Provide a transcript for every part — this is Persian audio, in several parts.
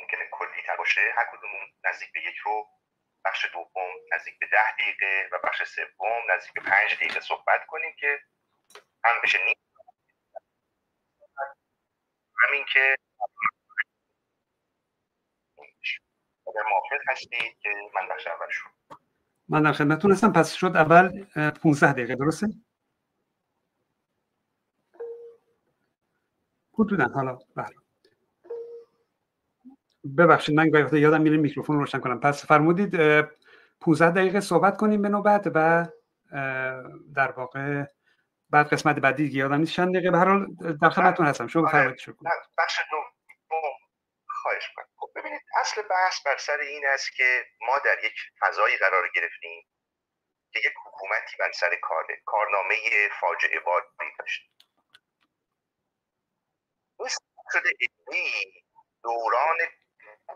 ممکنه کلی تر باشه، هر کدوم نزدیک به یک رو، بخش دوم نزدیک به 10 دقیقه و بخش سوم نزدیک به 5 دقیقه صحبت کنیم که هم بشه نیم، همین که اگر موافق هستید که من بخش اول شد. من در خدمتتون هستم. پس شد اول 15 دقیقه، درسته؟ حدودن. حالا ببخشید من گاهی یادم میره میکروفون روشن کنم. پس فرمودید 15 دقیقه صحبت کنیم به نوبت و در واقع بعد قسمت بعدی دیگه یادم نیست چند دقیقه، به هر حال در خدمتتون هستم. شما بفرمایید. شکر. بخش دوم. خواهش می‌کنم. خب ببینید اصل بحث بر سر این است که ما در یک فضایی قرار گرفتیم که یک حکومتی بر سر کاره، کارنامه فاجعه باری داشت. شده دوران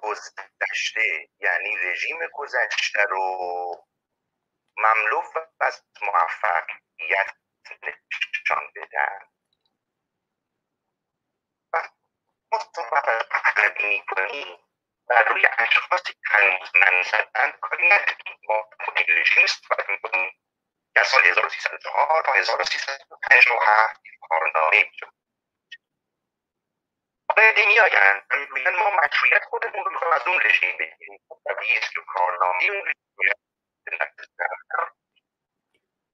گذشته، یعنی رژیم گذشته رو مملو از موفقیت نشان بدن. وقتی میکنیم و روی اشخاصی هنوز منصبند کاری نداریم. ما مدیر رژیم صحبت میکنیم که از سال 1304 تا 1357 کارنامه میکنیم. آقای دینی آگن میگن ما مشروعیت خودمون رو میخوایم از اون رژیم بگیریم. طبیعی است که کارنامه اون رژیم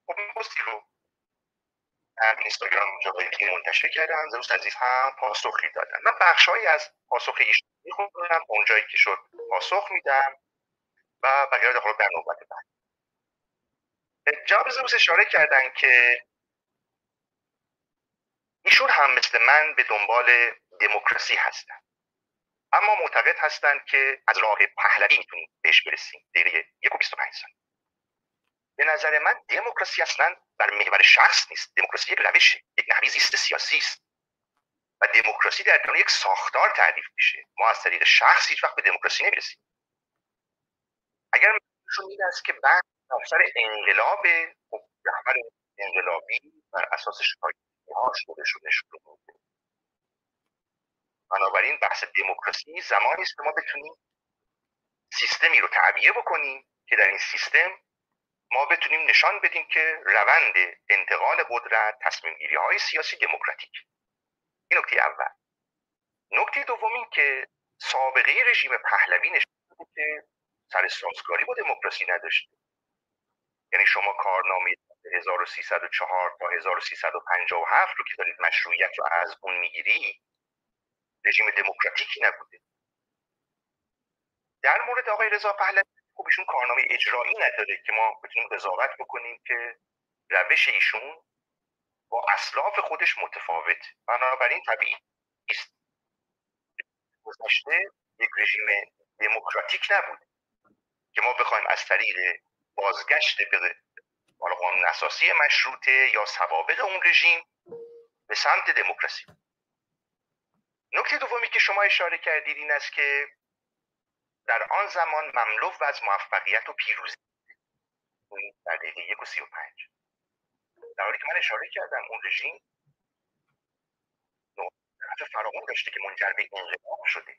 اون پستی رو در اینستاگرام جایی منتشر کردن، زروس عزیز هم پاسخی دادن. من بخشهایی از پاسخ ایشون میخونم، اونجایی که شد پاسخ میدم و بقیه رو در نوبت بعد. جناب زروس اشاره کردن که ایشون هم مثل من به دنبال دموکراسی هستند، اما معتقد هستند که از راه پهلوی میتونیم بهش برسیم در 125 سال. به نظر من دموکراسی اصلا بر محور شخص نیست. دموکراسی یک روشه، یک نحوه زیست سیاسی است و دموکراسی در کنار یک ساختار تعریف میشه. ما از طریق شخص هیچ وقت به دموکراسی نمیرسیم. اگر منظورشون این است که بعد از انقلاب، رهبر انقلابی بر اساس شایعه‌هاش خودش رو نشون میده، بنابراین بحث دموکراسی زمانی است که ما بتونیم سیستمی رو تعبیه بکنیم که در این سیستم ما بتونیم نشان بدیم که روند انتقال قدرت، تصمیم‌گیری‌های سیاسی دموکراتیک. این نکته اول. نکته دوم این که سابقه رژیم پهلوی نشون میده که سر سازگاری با دموکراسی نداشت. یعنی شما کارنامه 1304 تا 1357 رو که دارید مشروعیت رو از اون میگیری، رژیم دموکراتیکی نبوده. در مورد آقای رضا پهلوی، خب ایشون کارنامه اجرایی نداره که ما بتونیم قضاوت بکنیم که روش ایشون با اسلاف خودش متفاوت. بنابراین طبیعی است گذشته یک رژیم دموکراتیک نبود که ما بخوایم از طریق بازگشت به قانون اساسی مشروطه یا سوابق اون رژیم به سمت دموکراسی. نکته دومی که شما اشاره کردید این است که در آن زمان مملو از موفقیت و پیروزی در دقیقه 1:35، در حالی که من اشاره کردم اون رژیم نوعی فراغون داشته که منجر به انقلاب شده.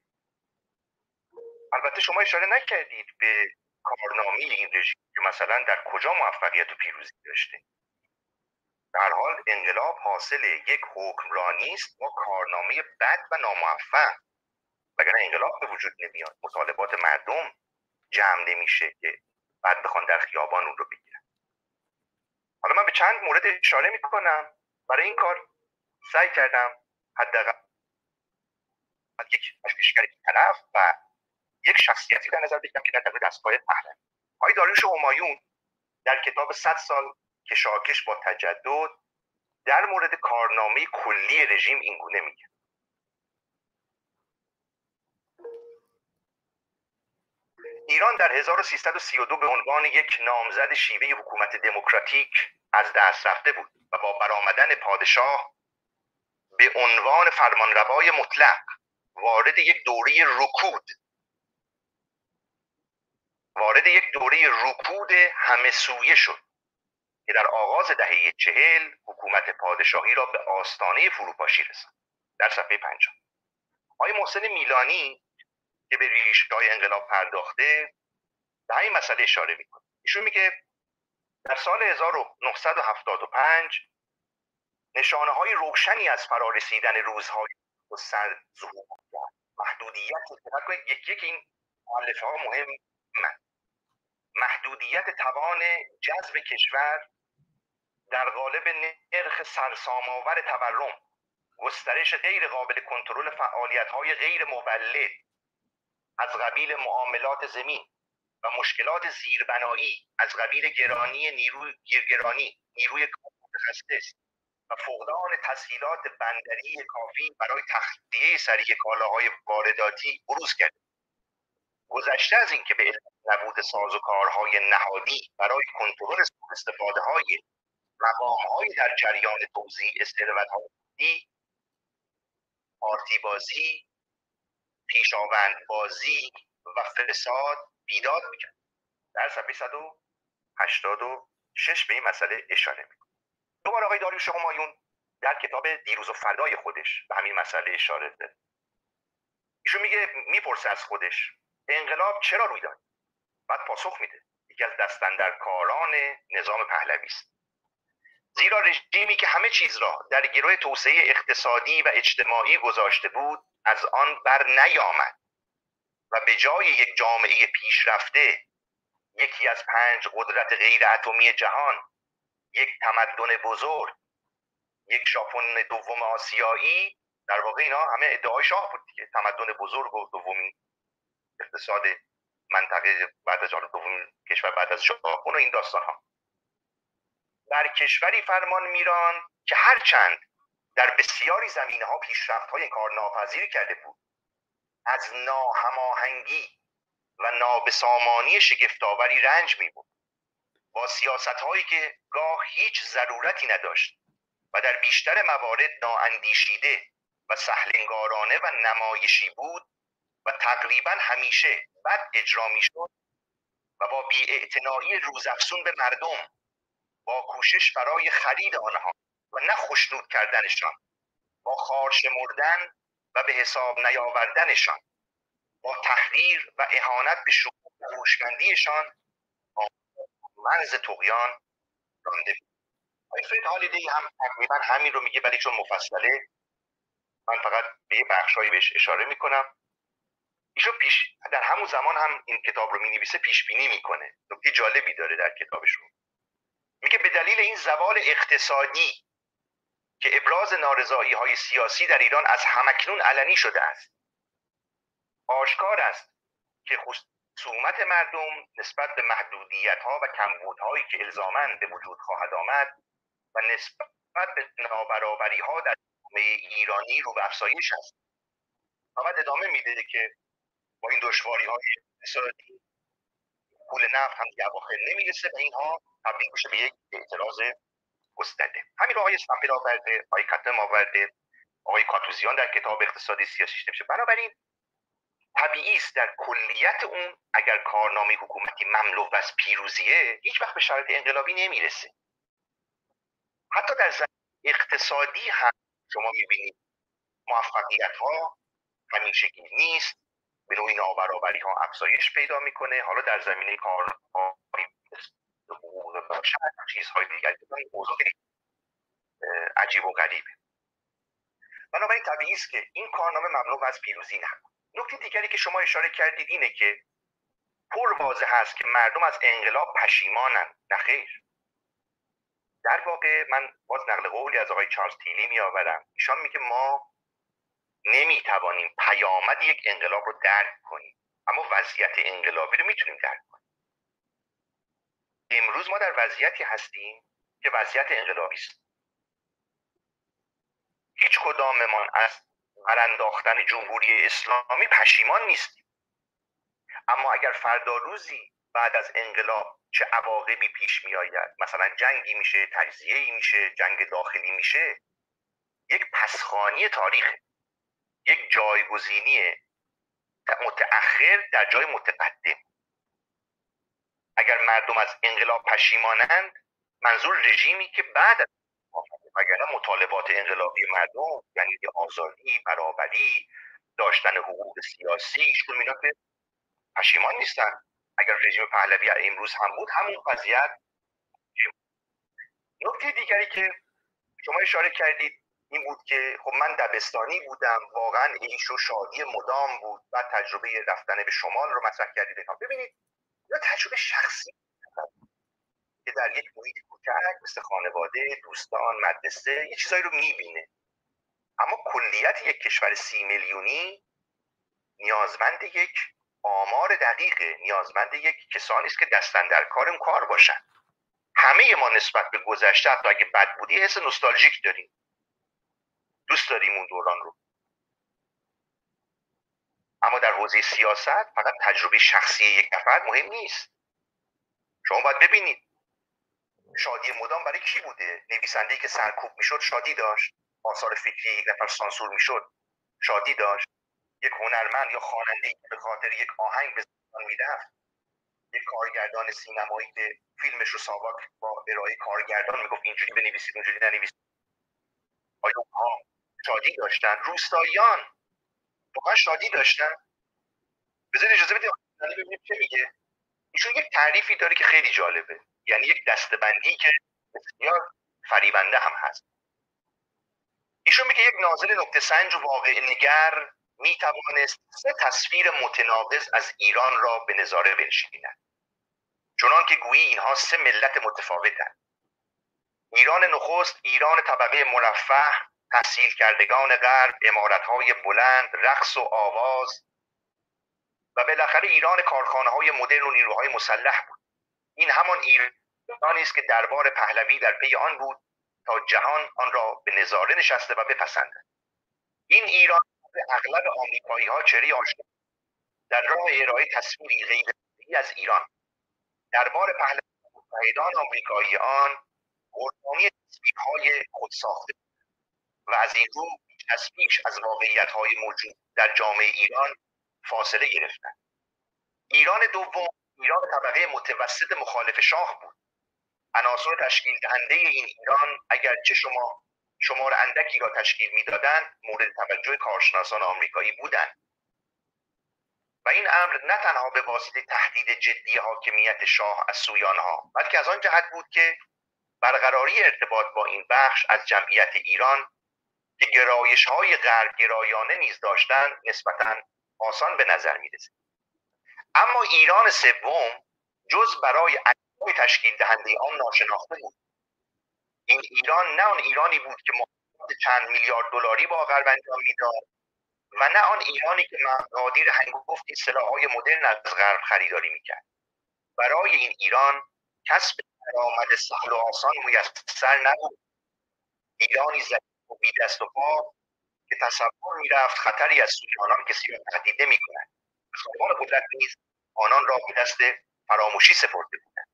البته شما اشاره نکردید به کارنامه این رژیم که مثلا در کجا موفقیت و پیروزی داشته. در حال انقلاب حاصل یک حکمرانی است با کارنامه بد و ناموفق، وگرنه انقلاب به وجود نمیاد. مطالبات مردم جمع نمیشه که بعد بخوان در خیابان اون رو بگیرن. حالا من به چند مورد اشاره میکنم. برای این کار سعی کردم حداقل یک تشکیلگری طرف و یک شخصیتی در نظر بگیرم که در دستگاه پهلوی. آقای داروش همایون در کتاب 100 سال کشاکش با تجدد در مورد کارنامه کلی رژیم اینگونه میگه: ایران در 1332 به عنوان یک نامزد شیوه حکومت دموکراتیک از دست رفته بود و با برآمدن پادشاه به عنوان فرمانروای مطلق وارد یک دوره رکود همه‌سویه شد که در آغاز دهه 40 حکومت پادشاهی را به آستانه فروپاشی رساند. در صفحه 50 آقای محسن میلانی که به ریشه‌های انقلاب پرداخته به این مسئله اشاره میکنه. ایشون میگه در سال 1975 نشانه های روشنی از فرارسیدن روزهای گسترده ظهور کرد. محدودیت یکی این مؤلفه ها مهمه. محدودیت توان جذب کشور در قالب نرخ سرسام‌آور تورم، گسترش غیر قابل کنترل فعالیت‌های غیر مولد از قبیل معاملات زمین و مشکلات زیربنایی از قبیل گرانی نیروی متخصص و فقدان تسهیلات بندری کافی برای تخلیه سریع کالاهای وارداتی بروز کرد. گذشته از اینکه به علت نبود سازوکارهای نهادی برای کنترل استفاده‌های مقام‌های در جریان توزیع ثروت‌های ملی، پارتی‌بازی، پیشاوندبازی و فساد بیداد می‌کرد. در صفحه 186 به این مسئله اشاره می‌کنه. دوباره آقای داریوش همایون در کتاب دیروز و فردای خودش به همین مسئله اشاره داره. ایشون میگه، میپرسه از خودش انقلاب چرا روی داد؟ بعد پاسخ میده یکی از دستاندرکاران نظام پهلوی است. زیرا رژیمی که همه چیز را در گروه توسعه اقتصادی و اجتماعی گذاشته بود از آن بر نیامد و به جای یک جامعه پیشرفته، یکی از 5 قدرت غیر اتمی جهان، یک تمدن بزرگ، یک ژاپن دوم آسیایی، در واقع اینا همه ادعای شاه بود دیگه، تمدن بزرگ و دومی اقتصاد منطقه بعد از دومین کشور بعد از ژاپن و این داستان ها، بر کشوری فرمان میراند که هرچند در بسیاری زمینه‌ها پیشرفت‌های انکار ناپذیری کرده بود، از ناهماهنگی و نابسامانی شگفت‌آوری رنج می‌برد، با سیاست‌هایی که گاه هیچ ضرورتی نداشت و در بیشتر موارد نااندیشیده و سهل‌انگارانه و نمایشی بود و تقریباً همیشه بد اجرا می‌شد و با بی‌اعتنایی روزافزون به مردم، با کوشش برای خرید آنها و نه خوشنود کردنشان، با خارشمردن و به حساب نیاوردنشان، با تحقیر و اهانت به شعور و هوشمندیشان با منز طغیان رانده بود. آیفرید هالیدی هم تقریبا همین رو میگه، ولی چون مفصله من فقط به یه بخشایی بهش اشاره میکنم. ایشون در همون زمان هم این کتاب رو مینویسه، پیشبینی میکنه. نکته جالبی داره در کتابشون، میگه به دلیل این زوال اقتصادی که ابراز نارضایی‌های سیاسی در ایران از همکنون علنی شده است، آشکار است که خصومت مردم نسبت به محدودیت‌ها و کمبودهایی که الزاماً به وجود خواهد آمد و نسبت به نابرابری‌ها در جامعه ایرانی رو به افزایش است. و بعد ادامه میده که با این دشواری‌های اقتصادی پول نفت هم دیگه اواخر نمیرسه و اینها تبدیل میشه به یک اعتراض گسترده. همین آقای اسماعیل آورده، آقای کاتم آورده، آقای کاتوزیان در کتاب اقتصادی سیاسیش نمیشه. بنابراین طبیعی است در کلیت اون اگر کارنامه حکومتی مملو از پیروزیه، هیچ وقت به شرایط انقلابی نمیرسه. حتی در زمینه اقتصادی هم شما میبینید موفقیت ها همیشگی نیست، به نوعی نابرابری ها افزایش پیدا میکنه. حالا در زمینه کارها و چیزهای دیگر این موضوع عجیب و غریبه. بنابراین طبیعی است که این کارنامه مملو از پیروزی نبود. نکته دیگری که شما اشاره کردید اینه که پر واضح هست که مردم از انقلاب پشیمانند. نخیر، در واقع من باز نقل قولی از آقای چارلز تیلی میآورم. ایشان میگه ما نمیتوانیم پیامد یک انقلاب رو درک کنیم، اما وضعیت انقلابی رو میتونیم درک کنیم. امروز ما در وضعیتی هستیم که وضعیت انقلابی است. هیچ کداممان از برانداختن جمهوری اسلامی پشیمان نیستیم، اما اگر فردا روزی بعد از انقلاب چه عواقبی پیش میآید، مثلا جنگی میشه، تجزیه‌ای میشه، جنگ داخلی میشه، یک پسخوانی تاریخه، یک جایگزینی متأخر در جای متقدم. اگر مردم از انقلاب پشیمانند، منظور رژیمی که بعد از مطالبات انقلابی مردم، یعنی آزادی، برابری، داشتن حقوق سیاسی، ایشون میگن که پشیمان نیستن. اگر رژیم پهلوی امروز هم بود همون وضعیت. نکته دیگری که شما اشاره کردید این بود که خب من دبستانی بودم، واقعا عیش و شادی مدام بود و تجربه رفتن به شمال رو مطرح کردید. ببینید یا تجربه شخصی که در یک محیط کوچک مثل خانواده، دوستان، مدرسه یه چیزایی رو میبینه، اما کلیت یک کشور 30 میلیونی نیازمند یک آمار دقیقه، نیازمند یک کسانی است که دستن در کار اون کار باشن. همه ما نسبت به گذشته تا اگه بد بودی حس نوستالژیک داریم، دوست داریم اون دوران رو، اما در حوزه سیاست فقط تجربه شخصی یک نفر مهم نیست. شما باید ببینید شادی مدام برای کی بوده؟ نویسنده‌ای که سرکوب میشد شادی داشت، آثار فکری یک نفر سانسور میشد شادی داشت، یک هنرمند یا خواننده‌ای که به خاطر یک آهنگ به زندان میرفت، یک کارگردان سینمایی که فیلمش رو ساواک با ارائه کارگردان میگفت اینجوری بنویسید اونجوری ننویسید، آیا اونها شادی داشتن؟ روستاییان واقعا شادی داشتن؟ بذارید اجازه بدید ببینیم چه میگه. ایشون یک تعریفی داره که خیلی جالبه، یعنی یک دسته‌بندی که بسیار فریبنده هم هست. ایشون میگه یک ناظر نکته سنج و واقع نگر میتوانست 3 تصویر متناقض از ایران را به نظاره بنشیند، چنان که گویی اینها 3 ملت متفاوتند. ایران نخست، ایران طبقه مرفه، تحصیل کردگان غرب، عمارت‌های بلند، رقص و آواز و بالاخره ایران کارخانه‌های مدرن و نیروهای مسلح بود. این همان ایرانی است که دربار پهلوی در پی آن بود تا جهان آن را به نظاره نشسته و بپسندد. این ایران به اغلب آمریکایی‌ها چری آشنا در راه ارائه تصویری غیرطبیعی از ایران. دربار پهلوی متحدان آمریکاییان قربانی تصویرهای خودساخته و از این رو از پیش از واقعیت‌های موجود در جامعه ایران فاصله گرفتند. ایران دوم، ایران طبقه متوسط مخالف شاه بود. عناصر تشکیل دهنده این ایران اگرچه شمار اندکی را تشکیل می‌دادند، مورد توجه کارشناسان آمریکایی بودند. و این امر نه تنها به واسطه تهدید جدی حاکمیت شاه از سوی آنها، بلکه از آن جهت بود که برقراری ارتباط با این بخش از جمعیت ایران که گرایش‌های غرب‌گرایانه نیز داشتند نسبتاً آسان به نظر می‌رسید. اما ایران سوم جز برای اجزای تشکیل دهنده آن ناشناخته بود. این ایران نه آن ایرانی بود که معاملات چند میلیارد دلاری با غرب انجام می‌داد و نه آن ایرانی که مقادیر هنگفت سلاح‌های مدرن از غرب خریداری می‌کرد. برای این ایران کسب درآمد سهل و آسان میسر نبود. ایرانی زمین و بی دست و پا که تصور میرفت خطری از سوی آنان کسی را تهدید نمی‌کند. سازمان قدرت نیز آنان را به دست فراموشی سپرده بودند.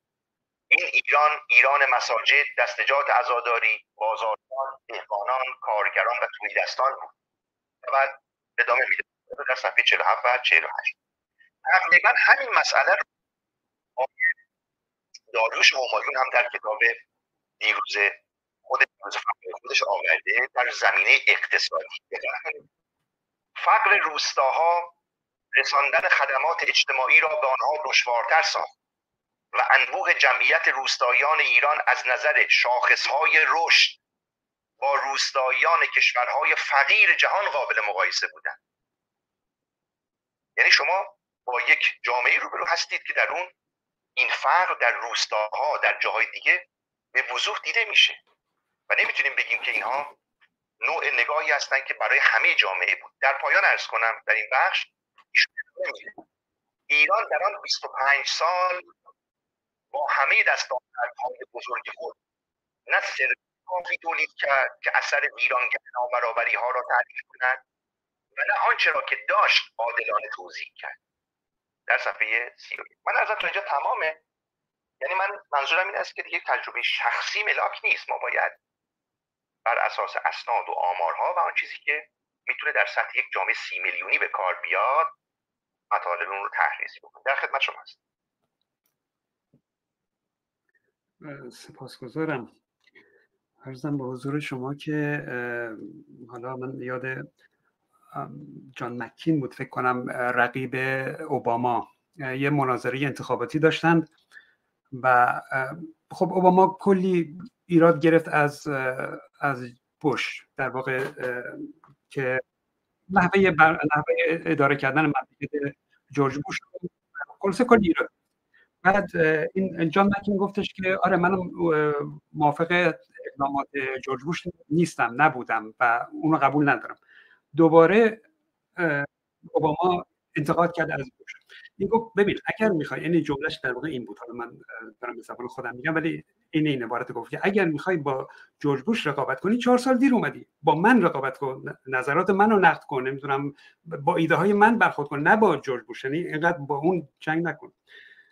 این ایران، ایران مساجد، دستجات عزاداری، بازاران، دهقانان، کارگران و تولیدستان بود. و بعد ادامه میده در صفحه 47 و 48. تقریبا همین مسئله رو داروش همایون هم در کتاب دیروز خودش آورده در زمینه اقتصادی. فقر روستاها رساندن خدمات اجتماعی را به آنها دشوارتر ساخت و انبوه جمعیت روستاییان ایران از نظر شاخصهای رشد با روستاییان کشورهای فقیر جهان قابل مقایسه بودند. یعنی شما با یک جامعه روبرو هستید که در اون این فقر در روستاها در جاهای دیگه به وضوح دیده میشه و نمیتونیم بگیم که اینها نوع نگاهی هستند که برای همه جامعه بود. در پایان عرض کنم در این بخش ایران در آن 25 سال با همه دستاوردهای بزرگ خود نه صرف کافی تولید کرد که اثر ویرانگر نابرابری ها را تعریف کند و نه آنچه را که داشت عادلانه توضیح کرد. در صفحه 31 من از اینجا تمامه. یعنی من منظورم این است که دیگه تجربه شخصی ملاک نیست، ما باید بر اساس اسناد و آمارها و آن چیزی که میتونه در سطح یک جامعه 30 میلیونی به کار بیاد مطالب اون رو تحریزی بکنید. در خدمت شما هستم. سپاسگزارم. عرضم به حضور شما که حالا من یاد جان مکین بود فکر کنم، رقیب اوباما، یه مناظره انتخاباتی داشتند و خب اوباما کلی ایراد گرفت از بوش در واقع که نحوه اداره کردن مملکت جورج بوش کلی ایراد. بعد این جان مکین گفتش که آره من موافق اقدامات جورج بوش نیستم، نبودم و اونو قبول ندارم. دوباره اوباما انتقاد کرد از بوش. این گفت ببین اگر میخوای، یعنی جملهش در واقع این بود، حالا من دارم به زبان خودم میگم ولی این عبارت گفت که اگر میخوای با جورج بوش رقابت کنی 4 سال دیر اومدی، با من رقابت کن، نظرات منو نقد کن، نمیدونم با ایده های من برخورد کن، نه با جورج بوش، یعنی اینقدر با اون جنگ نکن.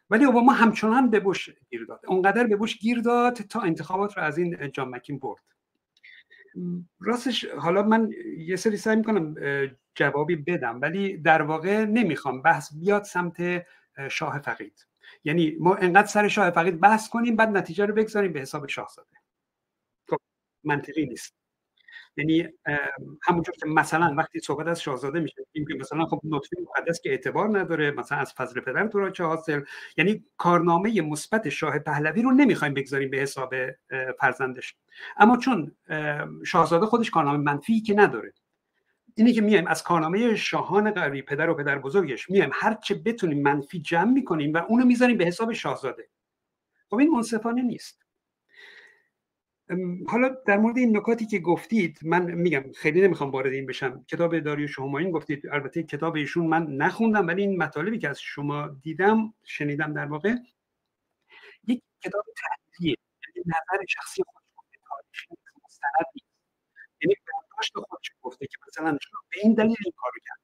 ولی اوباما همچنان به بوش گیر داد، اونقدر به بوش گیر داد تا انتخابات رو از این جان مکین برد. راستش حالا من یه سری سعی میکنم جوابی بدم ولی در واقع نمیخوام بحث بیاد سمت شاه فقید، یعنی ما انقدر سر شاه فقید بحث کنیم بعد نتیجه رو بگذاریم به حساب شاهزاده، منطقی نیست. یعنی همونجور که مثلا وقتی صحبت از شاهزاده میشه میگیم مثلا خب نطفه مقدس که اعتبار نداره، مثلا از فضل پدر تو را چه حاصل، یعنی کارنامه مثبت شاه پهلوی رو نمیخوایم بگذاریم به حساب فرزندش. اما چون شاهزاده خودش کارنامه منفی که نداره، اینی که میایم از کارنامه شاهان قبلی پدر و پدر بزرگش میایم هر چه بتونیم منفی جمع میکنیم و اونو میذاریم به حساب شاهزاده. خب این منصفانه نیست. حالا در مورد این نکاتی که گفتید، من میگم خیلی نمیخوام وارد این بشم. کتاب داریوش همایون گفتید، البته کتاب ایشون من نخوندم ولی این مطالبی که از شما دیدم شنیدم در واقع یک کتاب تحلیلیه، یعنی نظر شخصی خودش تاریخی مستند نیست، یعنی برداشت خودش گفته که مثلا به این دلیل این کارو کرد،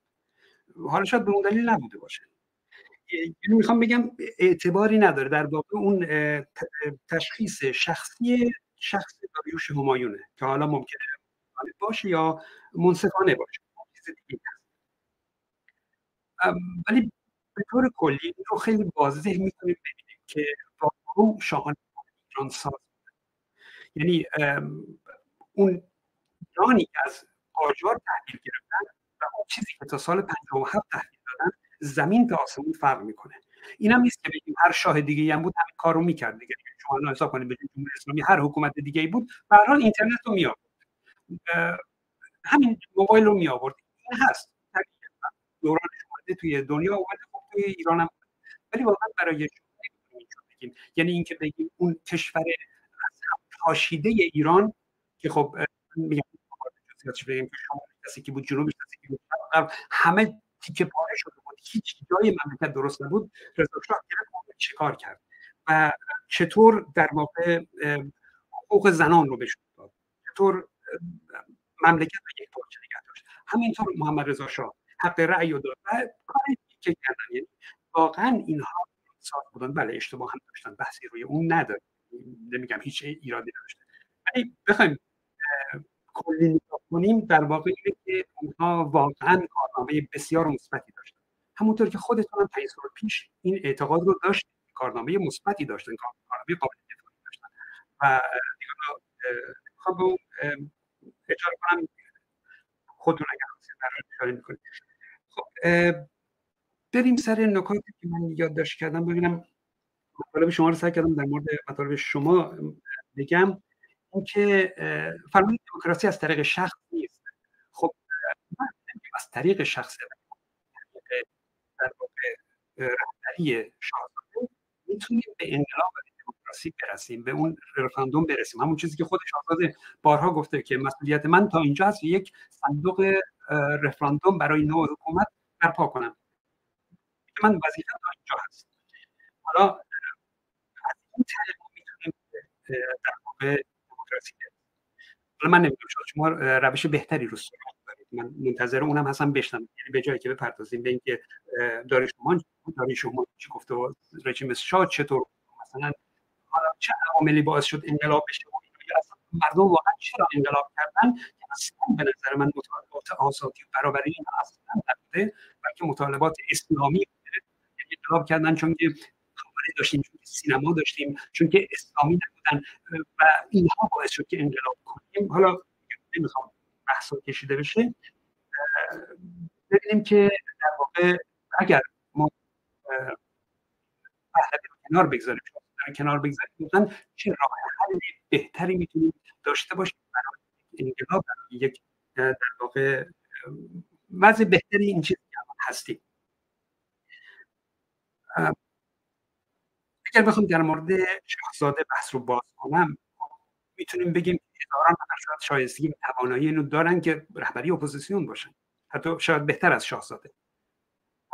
حالا شاید به اون دلیل نبوده باشه. یعنی میخوام بگم اعتباری نداره، در واقع اون تشخیص شخصی شخص داریوش همایونه که حالا ممکنه باشه یا منصفانه باشه، ولی به طور کلی رو خیلی واضح میتونیم ببینیم که واقعا شاهان ایران ساز، یعنی اون ایرانی که از قاجار تحویل گرفتن و اون چیزی که تا سال 57 تحویل دادن زمین تا آسمون فرق میکنه. این هم نیست که بگیم هر شاه دیگه‌ای هم بود همین کارو میکرد دیگه. شما الان حساب کنید به جمهوری اسلامی هر حکومت دیگه‌ای بود به هر حال اینترنت رو می آورد، همین موبایل رو می آورد، این هست دوران شده توی دنیا و توی ایران هم. ولی واقعا برای بگیم، یعنی اینکه بگیم اون کشور تاشیده ایران که خب میگم شما کسی که بود جنوبش کسی بود همه تیکه پاره شده بود، هیچ جای مملکت درست نبود. رضا شاه چه کار کرد و چطور در واقع حقوق زنان رو بهشون داد، چطور مملکت رو یک پارچه نگه داشت، همینطور محمد رضا شاه حق رأی رو داد و کاری که کردن. یعنی واقعا اینها ساز بودن. بله اشتباه هم داشتن، بحثی روی اون نداره، نمیگم هیچ ایرادی نداشت، ولی بخوایم کلی نگاه کنیم در واقع اینه که اونها واقعا کارنامه بسیار مثبتی داشتن، همونطور که خودتون هم 5 سال پیش این اعتقاد رو داشت کارنامه مثبتی داشتن، کارنامه قابل اعتماد داشتن و میخوام به اون اشاره کنم، خودتون اگر خواستید اشاره میکنید. خب بریم سر نکاتی که من یادداشت کردم، ببینم مطالب شما رو سعی کردم در مورد مطالب شما بگم. اینکه فرمودید دموکراسی از طریق شخص نیست، خب من نمیگم از طریق شخصه، در واقع رهبری شاهزاده میتونیم به انقلاب دموکراسی برسیم، به اون رفراندوم برسیم، همون چیزی که خود شاهزاده بارها گفته که مسئولیت من تا اینجا هست یک صندوق رفراندوم برای نوع حکومت برپا کنم، من وظیفه تا اینجا هست. حالا از این طریق میتونیم در واقع دموکراسی برسیم. حالا من نمیدونم شما روش بهتری رو سراغ دارید، من منتظر اونم هستم بشنم، یعنی به جایی که بپردازیم به اینکه داریوش همایون چی گفته و رژیم شاه چطور مثلا حالا چه عواملی باعث شد انقلاب بشه و مردم واقعا چرا انقلاب کردن، که اصلا به نظر من مطالبات آزادی و برابری این اصلا نبوده بلکه مطالبات اسلامی بوده. یعنی انقلاب کردن چون که خبری داشتیم، چون که سینما داشتیم، چون که اسلامی نبودن و اینها باعث شد که انقلاب کنیم. حالا نمیخوام بحثا کشیده بشه، ببینیم که در واقع اگر ما پهلوی رو کنار بگذاریم، مثلا چه راه حل بهتری میتونیم داشته باشیم برای انقلاب، برای یک در واقع وضع بهتری این چیزی هستیم. اگر بخوام در مورد شاهزاده بحث رو باز کنم، میتونیم بگیم اداران شاید شایستگی و توانایی اینو دارن که رهبری اپوزیسیون باشن، حتی شاید بهتر از شاهزاده،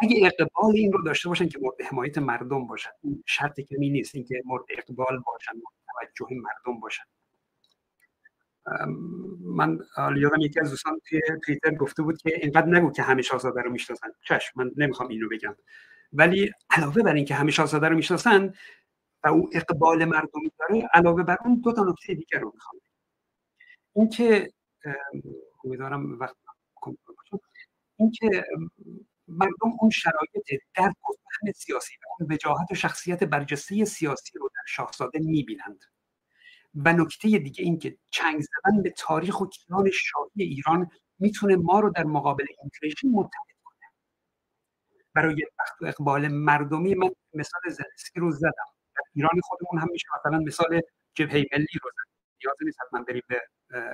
اگه اقبال این رو داشته باشن که مورد حمایت مردم باشن. این شرط کمی نیست، این که مورد اقبال باشن، مورد توجه مردم باشن. من یادم یکی از دوستان توی توییتر گفته بود که اینقدر نگو که همه شاهزاده رو میشناسن. چشم، من نمیخوام اینو بگم، ولی علاوه بر این که همه شاهزاده رو میشناسن و او اقبال مردمی داره، علاوه بر اون دو تا نکته دیگه رو میخوام. این که امیدوارم وقت کم باشه، این که مردم اون شرایط درک و فهم سیاسی و اون وجاهت و شخصیت برجسته سیاسی رو در شاهزاده میبینند. و نکته دیگه این که چنگ زدن به تاریخ و کیان شاهی ایران میتونه ما رو در مقابل این رژیم متحد کنه. برای بخت و اقبال مردمی من مثال زلنسکی رو زدم، در ایران خودمون هم میشه مثلا مثال جبهه ملی رو زدم، نیاز نیست حتما بریم به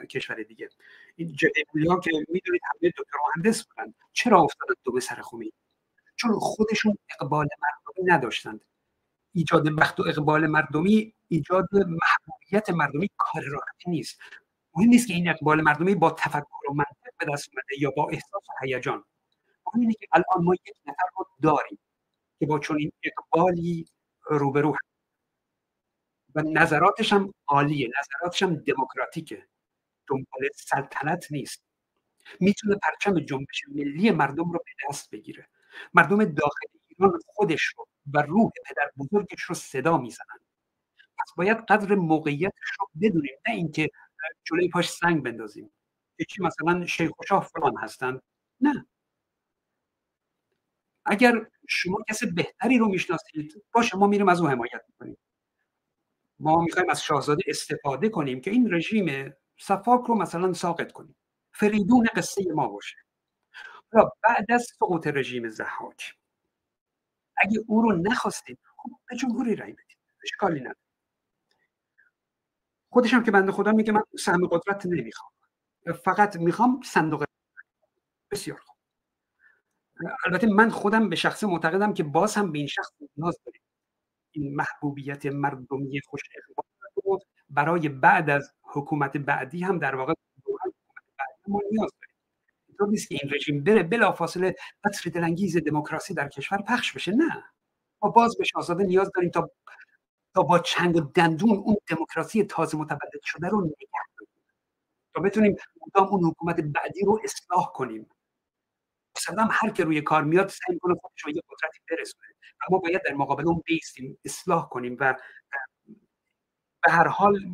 کشور دیگه. این جبهه ملی ها که میدونید همه دکتر مهندس بودن، چرا افتادن دو سر خمینی؟ چون خودشون اقبال مردمی نداشتند. ایجاد بخت و اقبال مردمی، ایجاد محبوبیت مردمی کار راحتی نیست. مهم نیست که این اقبال مردمی با تفکر و منطق به دست اومده یا با احساس و هیجان. مهم اینه که الان ما یک نفر رو داریم که با چنین اقبالی روبرو هست و نظراتش هم عالیه، نظراتش هم دموکراتیکه، دنبال سلطنت نیست، میتونه پرچم جنبش ملی مردم رو به دست بگیره. مردم داخل ایران خودش رو و روح پدر بزرگش رو صدا میزنن، پس باید قدر موقعیتش رو بدونیم، نه اینکه جلوی پاش سنگ بندازیم. یکی مثلا شیخ و شاه فلان هستن، نه. اگر شما کسی بهتری رو میشناسید، باشه، ما میریم از او حمایت میکنیم، ما میخوایم از شاهزاده استفاده کنیم که این رژیم صفاک رو مثلا ساقط کنیم، فریدون قصه ما باشه. حالا بعد از سقوط رژیم ضحاک اگه او رو نخواستید، خب به جمهوری رای بدید، اشکالی نداره. خودش هم که بنده خدا میگه من سهم قدرت نمیخوام، فقط میخوام صندوق. بسیار خوب. البته من خودم به شخص معتقدم که باز هم به این شخص نیاز داریم، این محبوبیت مردمی خوش اقبال برای بعد از حکومت بعدی هم در واقع دوران حکومت بعدی ما نیاز داریم. اینطور نیست که این رژیم بره بلافاصله عطر دلانگیز دموکراسی در کشور پخش بشه، نه. ما باز به شاهزاده نیاز داریم تا با چنگ و دندون اون دموکراسی تازه متولد شده رو نگه داریم، تا بتونیم اون حکومت بعدی رو اصلاح کنیم. صدام هر که روی کار میاد سعی میکنه خودش رو یه قدرتی برسونه، اما باید در مقابل اون بیستیم، اصلاح کنیم. و به هر حال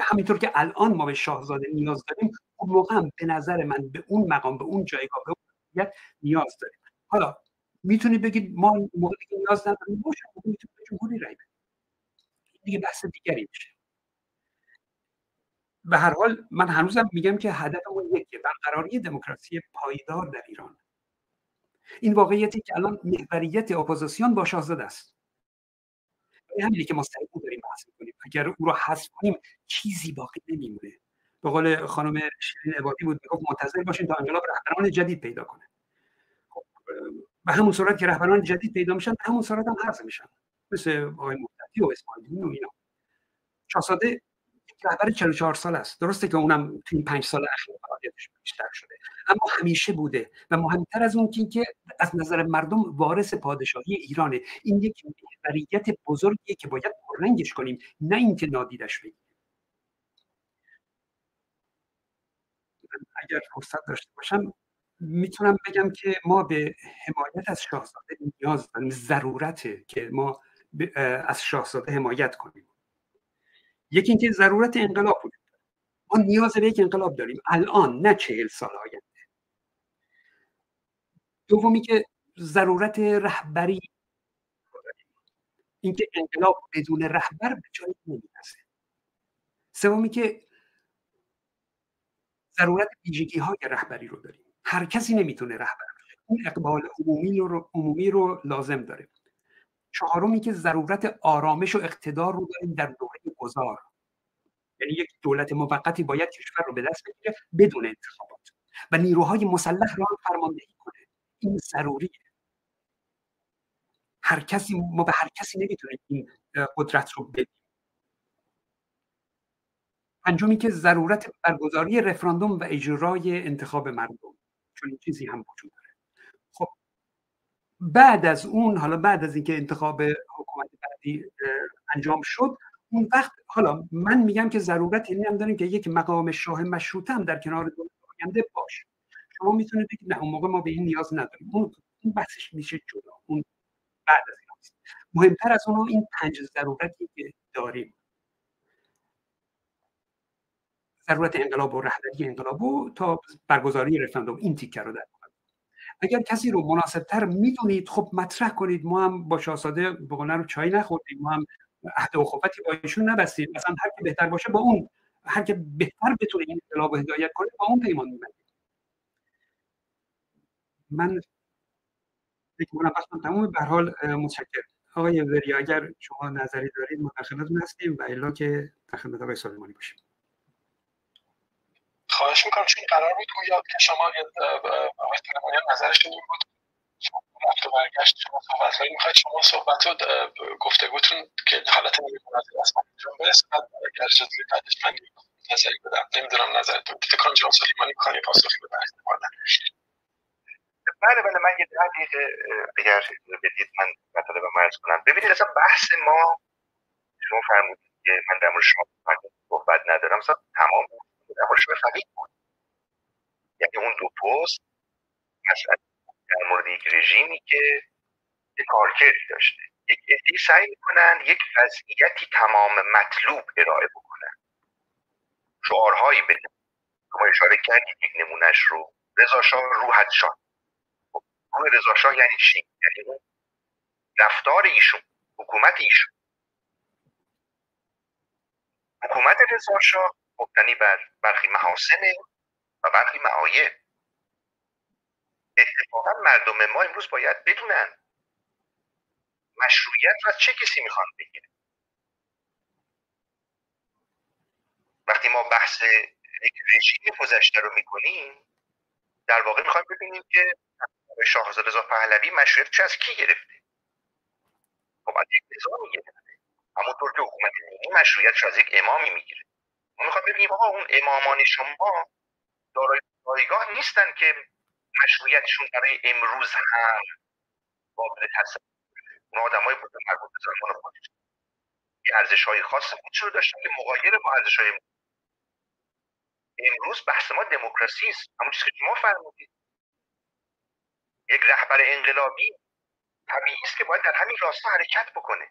همینطور که الان ما به شاهزاده نیاز داریم، اون موقع هم به نظر من به اون مقام، به اون جایگاه، به اون نیاز داریم. حالا میتونی بگید ما موقعی که نیاز نداریم، باشه، میتونی به جمهوری رای بدیم، دیگه بحث دیگری میشه. به هر حال من هنوزم میگم که هدفمون یکیه، برقراری دموکراسی پایدار در ایران. این واقعیتی که الان محوریت اپوزیسیون با شاهزاده است، همینی که ما سعی داریم بحث کنیم. اگر او رو حذف کنیم چیزی باقی نمیمونه. به قول خانم شیرین عبادی بود، میگفت منتظر باشین تا انقلاب رهبران جدید پیدا کنه. خب به همون صورت که رهبران جدید پیدا میشن، همون صورت هم حذف میشن، مثل آقای مهدی و اسماعیلی و اینا. شاهزاده رهبر 44 سال است، درسته که اونم تو این 5 سال اخیر فعالیتش بیشتر شده، اما همیشه بوده. و مهمتر از اون که از نظر مردم وارث پادشاهی ایرانه. این یک محوریت بزرگیه که باید پررنگش کنیم، نه اینکه نادیدش بگیریم. اگر فرصت داشته باشم میتونم بگم که ما به حمایت از شاهزاده نیاز داریم، ضرورته که ما از شاهزاده حمایت کنیم. یکی اینکه ضرورت انقلاب بود، ما نیاز به یک انقلاب داریم الان، نه 40 سال آینده. دومی که ضرورت رهبری، اینکه انقلاب بدون رهبر به جایی نمیرسه. سومی که ضرورت ویژگی‌های رهبری رو داریم، هر کسی نمیتونه رهبر بشه. این اقبال عمومی رو لازم داره. چهارمی که ضرورت آرامش و اقتدار رو داریم در دوره گذار، یعنی یک دولت موقتی باید کشور رو به دست بگیره بدون انتخابات و نیروهای مسلح را فرماندهی کنه. این ضروریه. ما به هر کسی نمیتونیم این قدرت رو بدیم. پنجمی که ضرورت برگزاری رفراندوم و اجرای انتخاب مردم، چون این چیزی هم وجود داره. خب بعد از اون، حالا بعد از اینکه انتخاب حکومت بعدی انجام شد، اون وقت حالا من میگم که ضرورت این هم داریم که یک مقام شاه مشروطه هم در کنار دولت آینده باشه. شما میتونید بگید نه اون موقع ما به این نیاز نداریم، اون بحثش میشه جدا، اون بعد از این هست. مهمتر از اونها این پنج ضرورتی که داریم: ضرورت انقلاب و رهبری انقلاب و تا برگزاری رفراندوم. این تیکه رو در کنید. اگر کسی رو مناسبتر میدونید خب مطرح کنید. ما هم با شاه ساده بقونه رو چای نخوردیم، ما هم عهد و خوبتی با ایشون نبستیم. مثلا هر که بهتر باشه با اون، هر که بهتر بتونه این انقلاب رو هدایت کنه با اون پیمان می‌بندیم. من فکر می‌کنم وقتم تمومه. به هر حال متشکرم. آقای وری اگر شما نظری دارید ما در خدمتتون هستیم و الا که در خدمت آقای سلیمانی باشیم. خواهش میکنم، چون قرار بود گویا که شما آقای سلیمانیان نظرش این بود رفت و برگشت شما صحبت هایی میخواید شما صحبت و گفتگوتون که حالت نمی‌کنید از من اینجا برسند. اگر جزوی بعدش من نظری بدم نمیدونم نظرتون فکر کنم جان سلیمانی میخوانی پاسخی بدن احتمالا. بله من یه دقیقه اگر بدید من مطالب رو عرض کنم. ببینید اصلا بحث ما، شما فرمودید که من در مورد شما صحبت ندارم، اصلا تمام در مورد شما فقیق بود. یعنی اون دو پست در مورد یک رژیمی که یک کارکردی داشته، یک عده‌ای سعی میکنن یک وضعیتی تمام مطلوب ارائه بکنن، شعارهایی بدن. شما اشاره کردید یک نمونهش رو رضا شاه، روحت شاه. اون رضا شاه یعنی چی؟ یعنی اون رفتار ایشون، حکومت ایشون، حکومت رضا شاه مبتنی بر برخی محاسن و برخی معایب. اتفاقا مردم ما امروز باید بدونن مشروعیت را چه کسی میخوان بگیره. وقتی ما بحث رژیم گذشته رو میکنیم در واقع میخوایم ببینیم که شاهزاده رضا پهلوی مشروعیت چه از کی گرفته. خب از یک نظامی گرفته، همونطور که حکومت ملی مشروعیت چه از یک امامی میگیره. ما میخوایم ببینیم آقا اون امامان شما دارای جایگاه نیستن که مشروعیتشون برای امروز هم قابل تصور باشه. اون آدمایی بودن مربوط به زمان خودشون، یه ارزش‌های خاص خودشون رو داشتن که مغایر با ارزش‌های امروز. بحث ما دموکراسی است، همون چیزی که شما فرمودید. یک رهبر انقلابی طبیعی است که باید در همین راستا حرکت بکنه.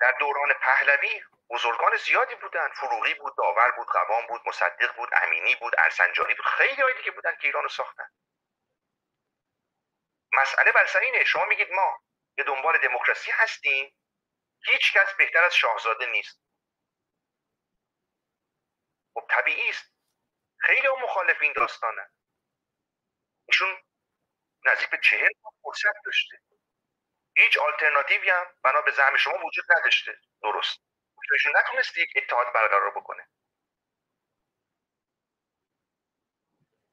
در دوران پهلوی بزرگان زیادی بودن، فروغی بود، داور بود، قوام بود، مصدق بود، امینی بود، ارسنجانی بود، خیلی های دیگه بودن که ایران رو ساختن. مسئله بر سر اینه شما میگید ما به دنبال دموکراسی هستیم، هیچ کس بهتر از شاهزاده نیست. خب طبیعی است. خیلی هم مخالف این داستانن. ایشون نزدیک به 40 سال فرصت داشته، هیچ آلترناتیوی هم بنا به زعم شما وجود نداشته. درست ایشون نتونسته یک اتحاد برقرار بکنه.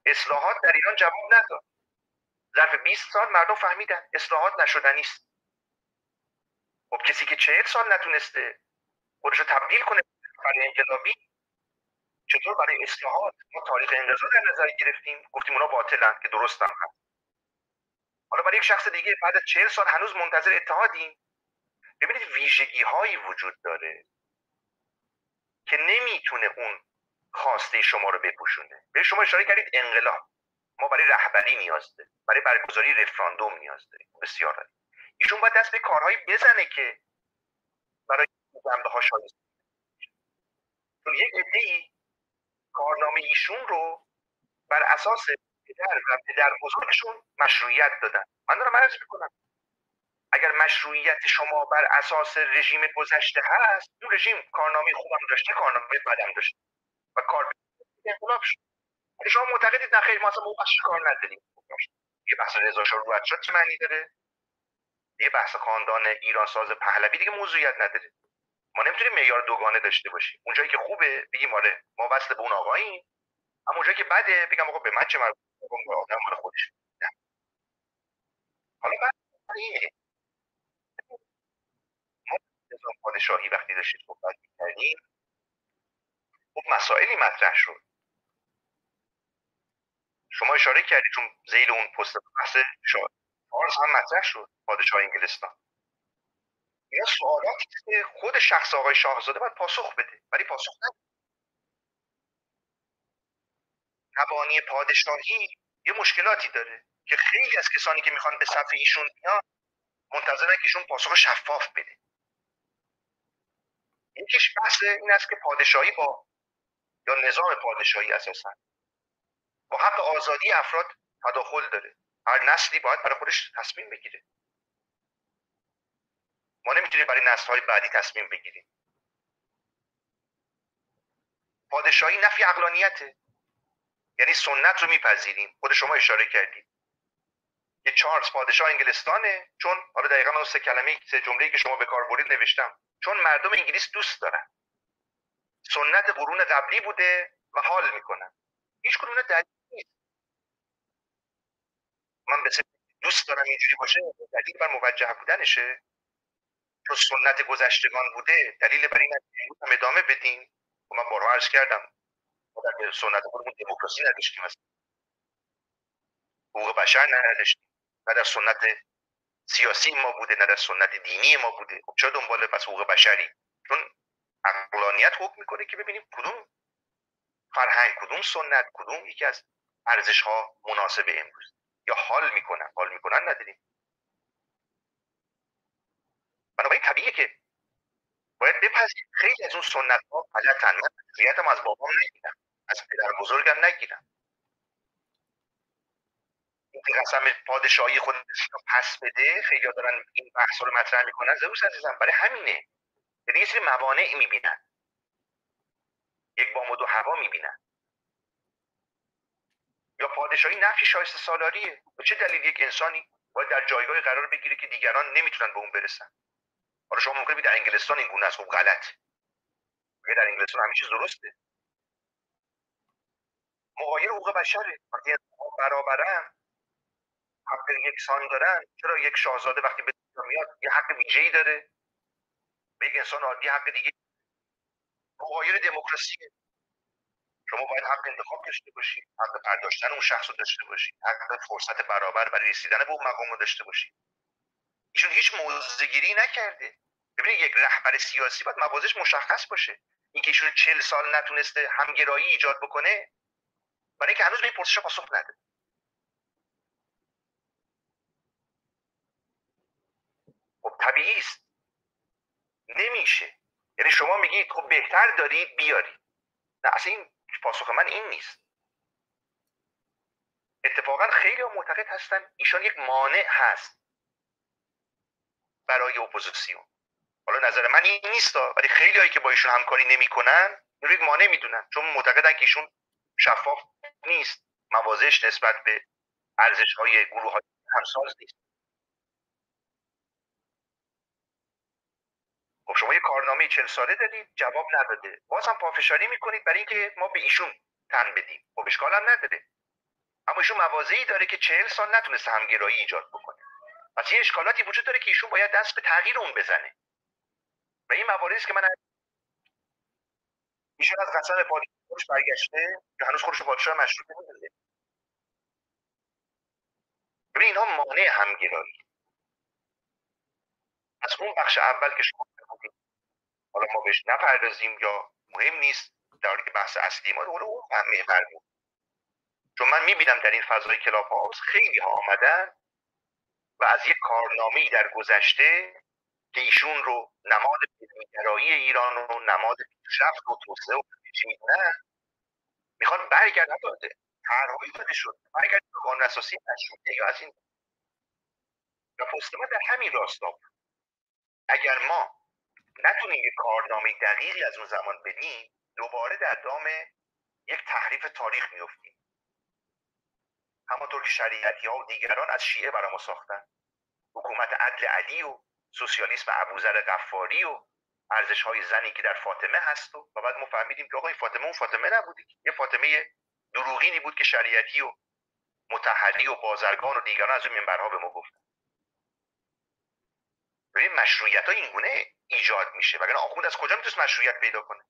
اصلاحات در ایران جواب نداد. ظرف 20 سال مردم فهمیدن اصلاحات نشدنی است. خب کسی که 40 سال نتونسته خودش رو تبدیل کنه برای انقلابی، چطور برای اصلاحات؟ ما تاریخ انقلاب در نظر گرفتیم، گفتیم اونا باطلن، که درست هم هست. حالا برای یک شخص دیگه بعد از 40 سال هنوز منتظر اتحادیم. ببینید ویژگی‌هایی وجود داره که نمیتونه اون خواسته شما رو بپوشونه. به شما اشاره کردید انقلاب. ما برای رهبری نیاز داریم، برای برگزاری رفراندوم نیاز داریم. بسیار داریم. ایشون باید دست به کارهایی بزنه که برای جنبه‌ها شایسته. چون یک عده‌ای کارنامه ایشون رو بر اساس پدر و پدر بزرگشون مشروعیت دادن. من دارم عرض می‌کنم اگر مشروعیت شما بر اساس رژیم گذشته هست، اون رژیم کارنامه خوبم داشته، کارنامه بدم داشته و کار به انقلاب شد. شما معتقدید نه خیر ما اصلا بحث کار نداریم. یه بحث رضا شاه رو اچ چه معنی داره؟ یه بحث خاندان ایرانساز پهلوی دیگه موضوعیت نداره. ما نمیتونیم معیار دوگانه داشته باشیم. اونجایی که خوبه بگیم آره ما وصل به اون آقاییم، اما اونجایی که بده بگم آقا به من چه مربوط به آدم مال خودش. نه. حالا اینه. ما نظام پادشاهی وقتی داشتیم صحبت می‌کردیم خب مسائلی مطرح شد. شما اشاره کردی چون ذیل اون پست بحث چارلز هم مطرح شد، پادشاه انگلستان. اینا سوالاتی که خود شخص آقای شاهزاده باید پاسخ بده ولی پاسخ نده. تبانی پادشاهی یه مشکلاتی داره که خیلی از کسانی که میخوان به صفحه ایشون بیان منتظرن که ایشون پاسخ شفاف بده. یکیش بحث این است که پادشاهی با یا نظام پادشاهی اساساً با حق آزادی افراد تداخل داره. هر نسلی باید برای خودش تصمیم بگیره. ما نمیتونیم برای نسل‌های بعدی تصمیم بگیریم. پادشاهی نفی عقلانیته. یعنی سنت رو میپذیریم. خود شما اشاره کردید که چارلز پادشاه انگلستانه چون آره دقیقاً اون سه جمله‌ای که شما به کار برید نوشتم. چون مردم انگلیس دوست دارن. سنت قرون قبلی بوده و حال میکنن. هیچ کدوم دلیل نیست. من بس دوست دارم اینجوری باشه دلیل بر موجه بودنشه. چون سنت گذشتگان بوده دلیل بر این هم ادامه بدیم. و من بارها عرض کردم ما در سنت قرون دموکراسی نداشتیم، مثلا حقوق بشر نداشتیم، نه در سنت سیاسی ما بوده نه در سنت دینی ما بوده. چه دنبال پس حقوق بشری؟ چون عقلانیت حکم میکنه که ببینیم کدوم فرهنگ، کدوم سنت، کدوم یکی از ارزش‌ها مناسب امروز یا حال میکنن نداریم. بنابراین طبیعیه که باید بپذیریم خیلی از اون سنت‌ها غلطن. من تجربیتم از بابام نگیرم، از پدر بزرگم نگیرم. این که قسم پادشاهی خودش رو پس بده، خیلی‌ها دارن این بحث‌ها رو مطرح میکنن. ضرورت عزیزم برای همینه. یه سری موانع میبینن. یک بام و دو هوا میبینن. یا پادشاهی نفی شایسته سالاریه. به چه دلیل یک انسانی باید در جایگاهی قرار بگیره که دیگران نمیتونن به اون برسن؟ حالا شما ممکنه بگید در انگلستان این گونه است. خب غلط. میگه در انگلستان همه چیز درسته. معایر حقوق بشره. وقتی برابرن، حق یکسان دارن، چرا یک شاهزاده وقتی به دنیا میاد یه حق ویژه‌ای داره؟ به یک انسان عادی حق دیگه. معایر دموکراسی شما باید حق انتخاب داشته باشید، حق برداشتن اون شخص رو داشته باشید، حق فرصت برابر برای رسیدن به اون مقام رو داشته باشید. ایشون هیچ موضع‌گیری نکرده. ببینید یک رهبر سیاسی باید موازش مشخص باشه. اینکه ایشون 40 سال نتونسته همگرایی ایجاد بکنه برای اینکه هنوز به این پرسش پاسخ نده. خب طبیعی است. نمیشه. یعنی شما میگید خب بهتر دارید بیارید. نه اصلا این پاسخ من این نیست. اتفاقا خیلی معتقد هستن ایشان یک مانع هست برای اپوزیسیون. حالا نظر من این نیست ولی خیلی هایی که با ایشون همکاری نمی کنن این یک مانع میدونن، چون معتقدن که ایشون شفاف نیست، موازش نسبت به ارزش های گروه های همساز نیست. خب شما یه کارنامه 40 ساله دارید جواب نداده، باز هم پافشاری میکنید برای اینکه ما به ایشون تن بدیم. خب اشکال هم نداره، اما ایشون موازی داره که 40 سال نتونسته همگرایی ایجاد بکنه. پس یه اشکالاتی وجود داره که ایشون باید دست به تغییر اون بزنه و این مواردیه که من ایشون از قسم پادشاهیش برگشته که هنوز خودش رو پادشاه مشروطه نمیدونه. ببین اینها مانع همگرایی از اون بخش اول که شما حالا ما بهش نپردازیم یا مهم نیست، در حالی که بحث اصلی ما رو محور بود. چون من میبینم در این فضای کلاب هاوس خیلی ها آمدن و از یک کارنامه‌ای در گذشته که ایشون رو نماد ملی‌گرایی ایران و نماد پیشرفت و توسعه و چیزی نه میخوان برگردن داده طرحی داده شد برگردن به قانون اساسی مشروطه یا از این پست‌ها در همین راستا. اگر ما نتونیم یک کارنامه دقیقی از اون زمان بدیم دوباره در دام یک تحریف تاریخ میافتیم. همانطور که شریعتی ها و دیگران از شیعه برای ما ساختن. حکومت عدل علی و سوسیالیسم ابوذر غفاری و ارزش های زنی که در فاطمه هست و بعد ما فهمیدیم که آقا این فاطمه اون فاطمه نبوده، یه فاطمه دروغینی بود که شریعتی و متحلی و بازرگان و دیگران از اون منبرها به ما گفتن. ببین مشروعیت ها اینگونه ایجاد میشه، وگرنه آخوند از کجا میتونست مشروعیت پیدا کنه؟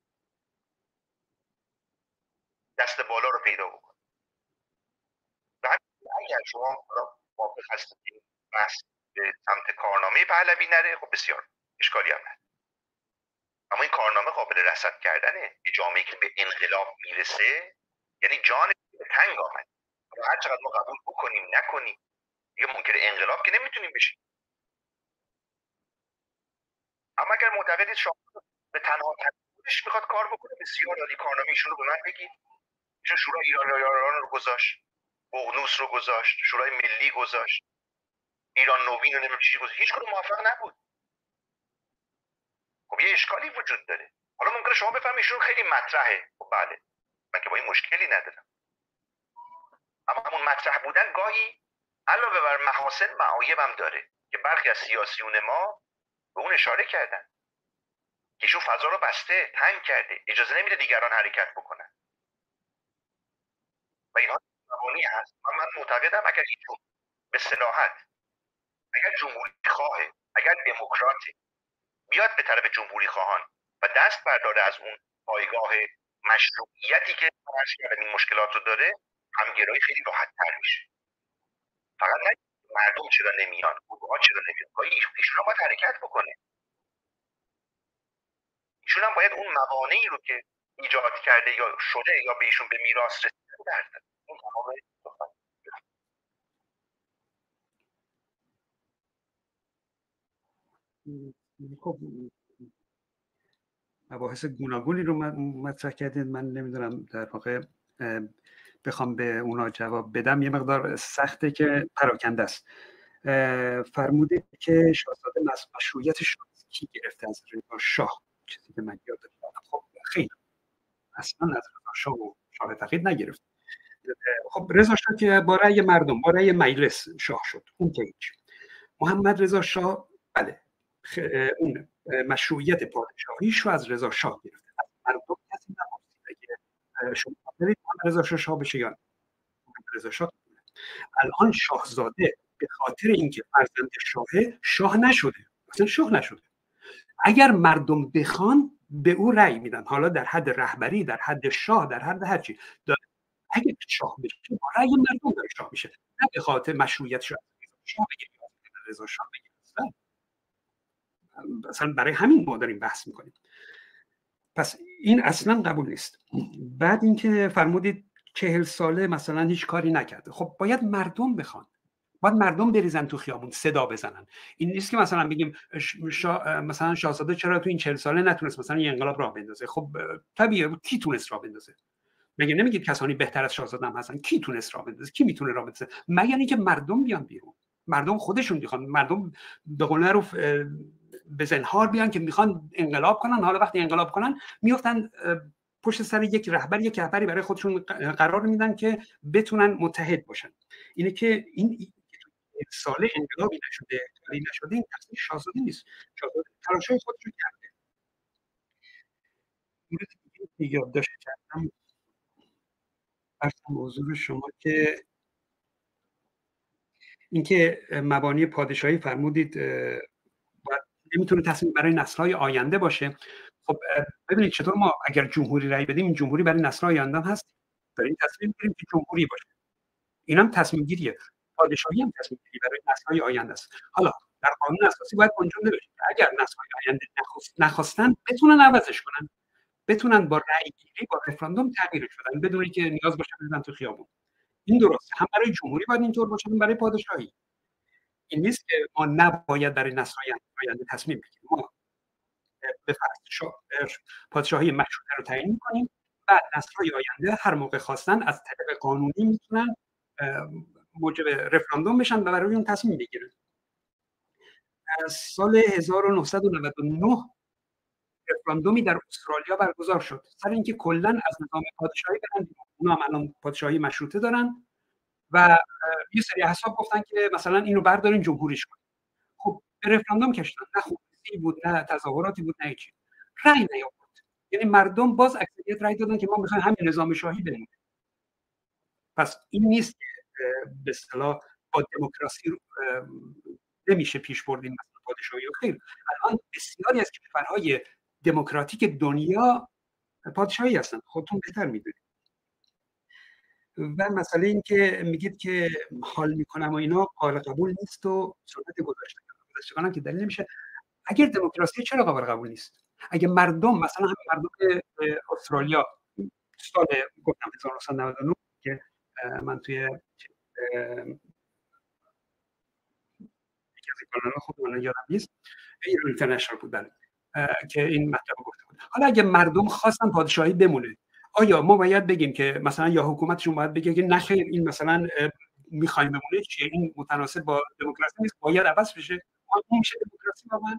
دست بالا رو پیدا بکنه. و اگر شما موافق هستید بحث به سمت کارنامه پهلوی نره، خب بسیار اشکالی هم نداره. اما این کارنامه قابل رصد کردنه. یه جامعه که به انقلاب میرسه یعنی جان به تنگ آمد. هر چقدر ما قبول بکنیم نکنیم دیگه ممکنه انقلاب که نمیتونیم بشیم. اما اگر معتقدید شما به تنها خودش میخواد کار بکنه، بسیار عالی، کارنامه ایشون رو به من بگید. ایشون شورای ایران رو گذاشت، بغنوس رو گذاشت، شورای ملی گذاشت، ایران نوین رو نمیدونم چی گذاشت، هیچ کدوم موفق نبود. خب یه اشکالی وجود داره. حالا ممکنه شما بفهمید ایشون خیلی مطرحه، خب بله، من که با این مشکلی ندارم. اما همون مطرح بودن گاهی علاوه بر محاسن معایب هم داره که برخی از سیاسیون ما به اون اشاره کردن. ایشون فضا رو بسته، تنگ کرده، اجازه نمیده دیگران حرکت بکنن. و اینها قانونی هست. من معتقدم اگر ایشون به صلاحت، اگر جمهوری خواهه، اگر دموکراته، بیاد به طرف جمهوری خواهان و دست برداره از اون پایگاه مشروعیتی که این مشکلات رو داره، همگرایی خیلی راحت‌تر میشه. فقط نه مردم چرا نمیان، گروه‌ها چرا نمیان، گاهی ایشون باید حرکت بکنه. ایشون هم باید اون موانعی رو که ایجاد کرده یا شده یا به ایشون به میراث رسیده رو درد. اون تمام صحبت. خب مباحث گوناگونی رو مطرح کردید، من نمیدونم در واقع بخوام به اونا جواب بدم، یه مقدار سخته که پراکنده است. فرمودید که شاهزاده مشروعیتش رو کی گرفته از رضا شاه، چیزی که من یاد دارم. خب خیلی اصلا از رضا شاه و شاه فقید نگرفت. خب رضا شاه که با رأی مردم، با رأی مجلس شاه شد، اون که هیچ. محمد رضا شاه بله، اون مشروعیت پادشاهیش رو از رضا شاه گرفت. مردم کسی نپرسید شما برید رضا شاه بشه یا نه. رضا شاه الان شاهزاده به خاطر اینکه فرزند شاهه، شاه نشده، اصلا شاه نشده. اگر مردم بخوان به او رأی میدن، حالا در حد رهبری، در حد شاه، در حد هر چی. اگه شاه بشه با رأی مردم داره شاه میشه، نه به خاطر مشروعیت شاه بگیره رضا شاه بگیره. اصلا برای همین ما داریم بحث میکنیم. پس این اصلا قبول نیست. بعد اینکه فرمودید 40 ساله مثلا هیچ کاری نکرده. خب باید مردم بخوان، باید مردم بریزن تو خیابون، صدا بزنن. این نیست که مثلا بگیم مثلا شاهزاده چرا تو این 40 ساله نتونست مثلا یه انقلاب راه بندازه. خب طبیعیه، کی تونست راه بندازه؟ مگه نمیگید کسانی بهتر از شاهزاده هم هستن؟ کی تونست راه بندازه؟ کی میتونه راه بندازه؟ مگر اینکه مردم بیان بیرون، مردم خودشون میخوان، مردم به قولن رو به زنهار بیان که میخوان انقلاب کنن. حالا وقتی انقلاب کنن میفتن پشت سر یک رهبر، یک رهبری برای خودشون قرار میدن که بتونن متحد باشن. اینه که این ساله انقلابی نشده، کاری نشده، این تقصیر شاهزاده نیست. شاهزاده تلاشای خودشون کرده. دیگه یادداشت کردم عرضم حضور شما که اینکه مبانی پادشاهی فرمودید میتونه تصمیم برای نسل‌های آینده باشه. خب ببینید چطور ما اگر جمهوری رأی بدیم، این جمهوری برای نسل‌های آینده هست. داریم تصمیم می‌گیریم که جمهوری باشه. اینم تصمیم گیریه. پادشاهی هم تصمیم گیری برای نسل‌های آینده است. حالا در قانون اساسی باید گنجونده بشه. اگر نسل‌های آینده نخواستن بتونن عوضش کنن. بتونن با رأی‌گیری، با رفراندوم تغییرش بدن بدون اینکه نیاز باشه بزنن تو خیابون. این درسته. هم برای جمهوری باید اینطور باشه، هم برای پادشاهی. این نیست که ما نباید برای نسل‌های آینده تصمیم بگیریم. ما به فرض پادشاهی مشروطه رو تعیین می‌کنیم، بعد نسل‌های آینده هر موقع خواستن از طریق قانونی میتونن موجب رفراندوم بشن و برای اون تصمیم بگیرن. از سال 1999 رفراندومی در استرالیا برگزار شد سر اینکه کلاً از نظام پادشاهی برن. اونا هم الان پادشاهی مشروطه دارن و یه سری احزاب گفتن که مثلا اینو بردارین جمهوریش کنیم. خب رفراندوم کشیدن، نه خودی بود، نه تظاهراتی بود، نه چیزی. رأی نیاورد. یعنی مردم باز اکثریت رأی دادن که ما می‌خوایم همین نظام شاهی بریم. پس این نیست که به اصطلاح با دموکراسی نمیشه پیش برد این مسئله پادشاهی. خیر، الان بسیاری از کشورهای دموکراتیک دنیا پادشاهی هستن، خودتون بهتر میدونید. و مسئله این که میگید که حال میکنم و اینا قابل قبول نیست و سنت گذاشتگانم که دلیل نمیشه. اگر دموکراسی چرا قابل قبول نیست؟ اگه مردم مثلا هم مردم استرالیا سال 1999 که من توی کانال خودمون یادم نیست ایران اینترنشنال بود که این مطلب گفته بود. حالا اگه مردم خواستن پادشاهی بمونه، آیا ما باید بگیم که مثلا یا حکومتشون باید بگه که نخیر این مثلا میخوایم بمونه، چیه این متناسب با دموکراسی نیست، باید عوض بشه؟ این میشه دموکراسی؟ واقعا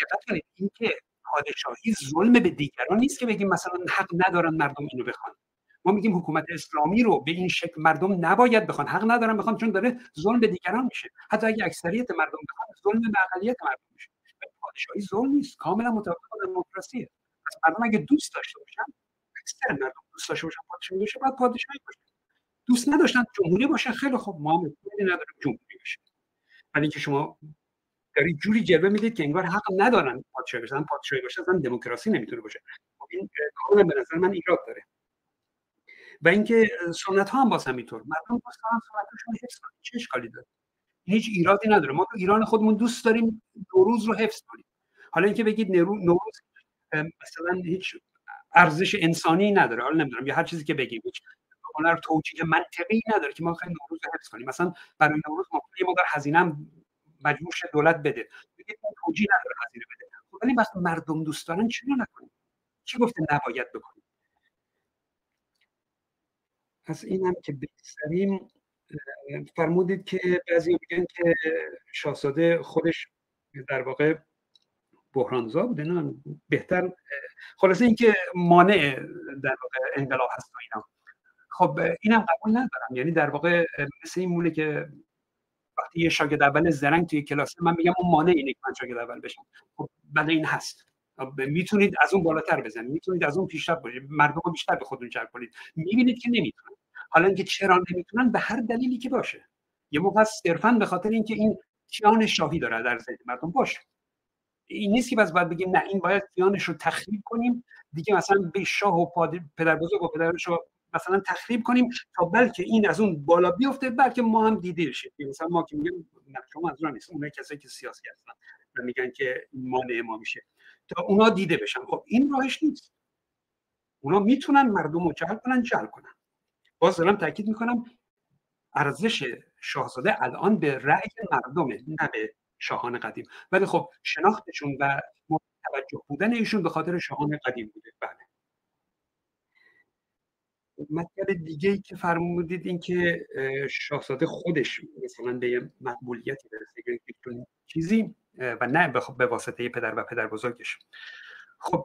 دقت کنید، این که پادشاهی ظلم به دیگران نیست که بگیم مثلا حق ندارن مردم اینو بخوان. ما میگیم حکومت اسلامی رو به این شکل مردم نباید بخوان، حق ندارن بخوان، چون داره ظلم به دیگران میشه. حتی اگه اکثریت مردم بخوان، ظلم به اقلیت مردم میشه. پادشاهی ظلم نیست، کاملا مطابق با دموکراسیه. پس مردم اگه دوست داشته باشن، اکثر مردم دوست داشته باشن پادشاهی بشه، بعد پادشاهی باشه. دوست نداشتن جمهوری باشه، خیلی خوب، ما مشکلی نداریم جمهوری بشه. ولی که شما دارید جوری جلوه میدید که انگار حق ندارن پادشاهی بشن، پادشاهی باشه اصلا دموکراسی نمیتونه باشه. این کاملا به نظر من ایراد داره. و اینکه سنت ها هم باز همینطور، مردم باز هم سنتشون حفظ کنن، چه اشکالی داره؟ هیچ ایرادی نداره. ما تو ایران خودمون دوست داریم نوروز رو حفظ کنیم. حالا اینکه بگید نوروز مثلا هیچ ارزش انسانی نداره، حالا نمیدونم، یا هر چیزی که بگیم، هیچ اونار توجیه منطقی نداره که ما بخوایم نوروز رو حفظ کنیم. مثلا برای نوروز ما یه مقدار هزینه مجبور شه دولت بده، بگید توجیه نداره هزینه بده. ولی وقتی مردم دوست دارن چرا نکنیم؟ کی گفته نباید بکنیم؟ پس این هم که بگذاریم. فرمودید که بعضی میگن که شاهزاده خودش در واقع بحرانزا بوده، نه بهتر خلاصه این که مانع در واقع انقلاب هست و اینا. خب اینم قبول ندارم، یعنی در واقع مثل این موله که وقتی یه شاگرد اول زرنگ توی کلاس من میگم اون مانع اینه که من شاگرد اول بشم. خب بله این هست، میتونید از اون بالاتر بزنید، میتونید از اون پیشرفت کنید، مردم رو بیشتر به خودتون جلب کنید، میبینید که نمیتونن. حالا اینکه چرا نمیتونن، به هر دلیلی که باشه، یه موقع صرفاً به خاطر اینکه این کیان شاهی داره در ذهن مردم باشه. این نیست که بس باید بگیم نه این باید کیانش رو تخریب کنیم دیگه، مثلا به شاه و پدربزرگ و پدرش رو مثلا تخریب کنیم تا بلکه این از اون بالا بیفته، بلکه ما هم دیده شیم. مثلا ما که میگیم شما منظور نیست، اون کسایی که سیاسی هستن و میگن که مانع ما میشه تا اونا دیده بشن، خب این راهش نیست. اونا میتونن مردم رو جلب کنن. باز دارم تاکید میکنم ارزش شاهزاده الان به رأی مردمه، نه به شاهان قدیم. ولی خب شناختشون و توجه بودن ایشون به خاطر شاهان قدیم بوده. بله. مطلب دیگه ای که فرمودید این که شاهزاده خودش مثلا به مقبولیتی برسه چیزی و نه به واسطه پدر و پدر بزرگش. خب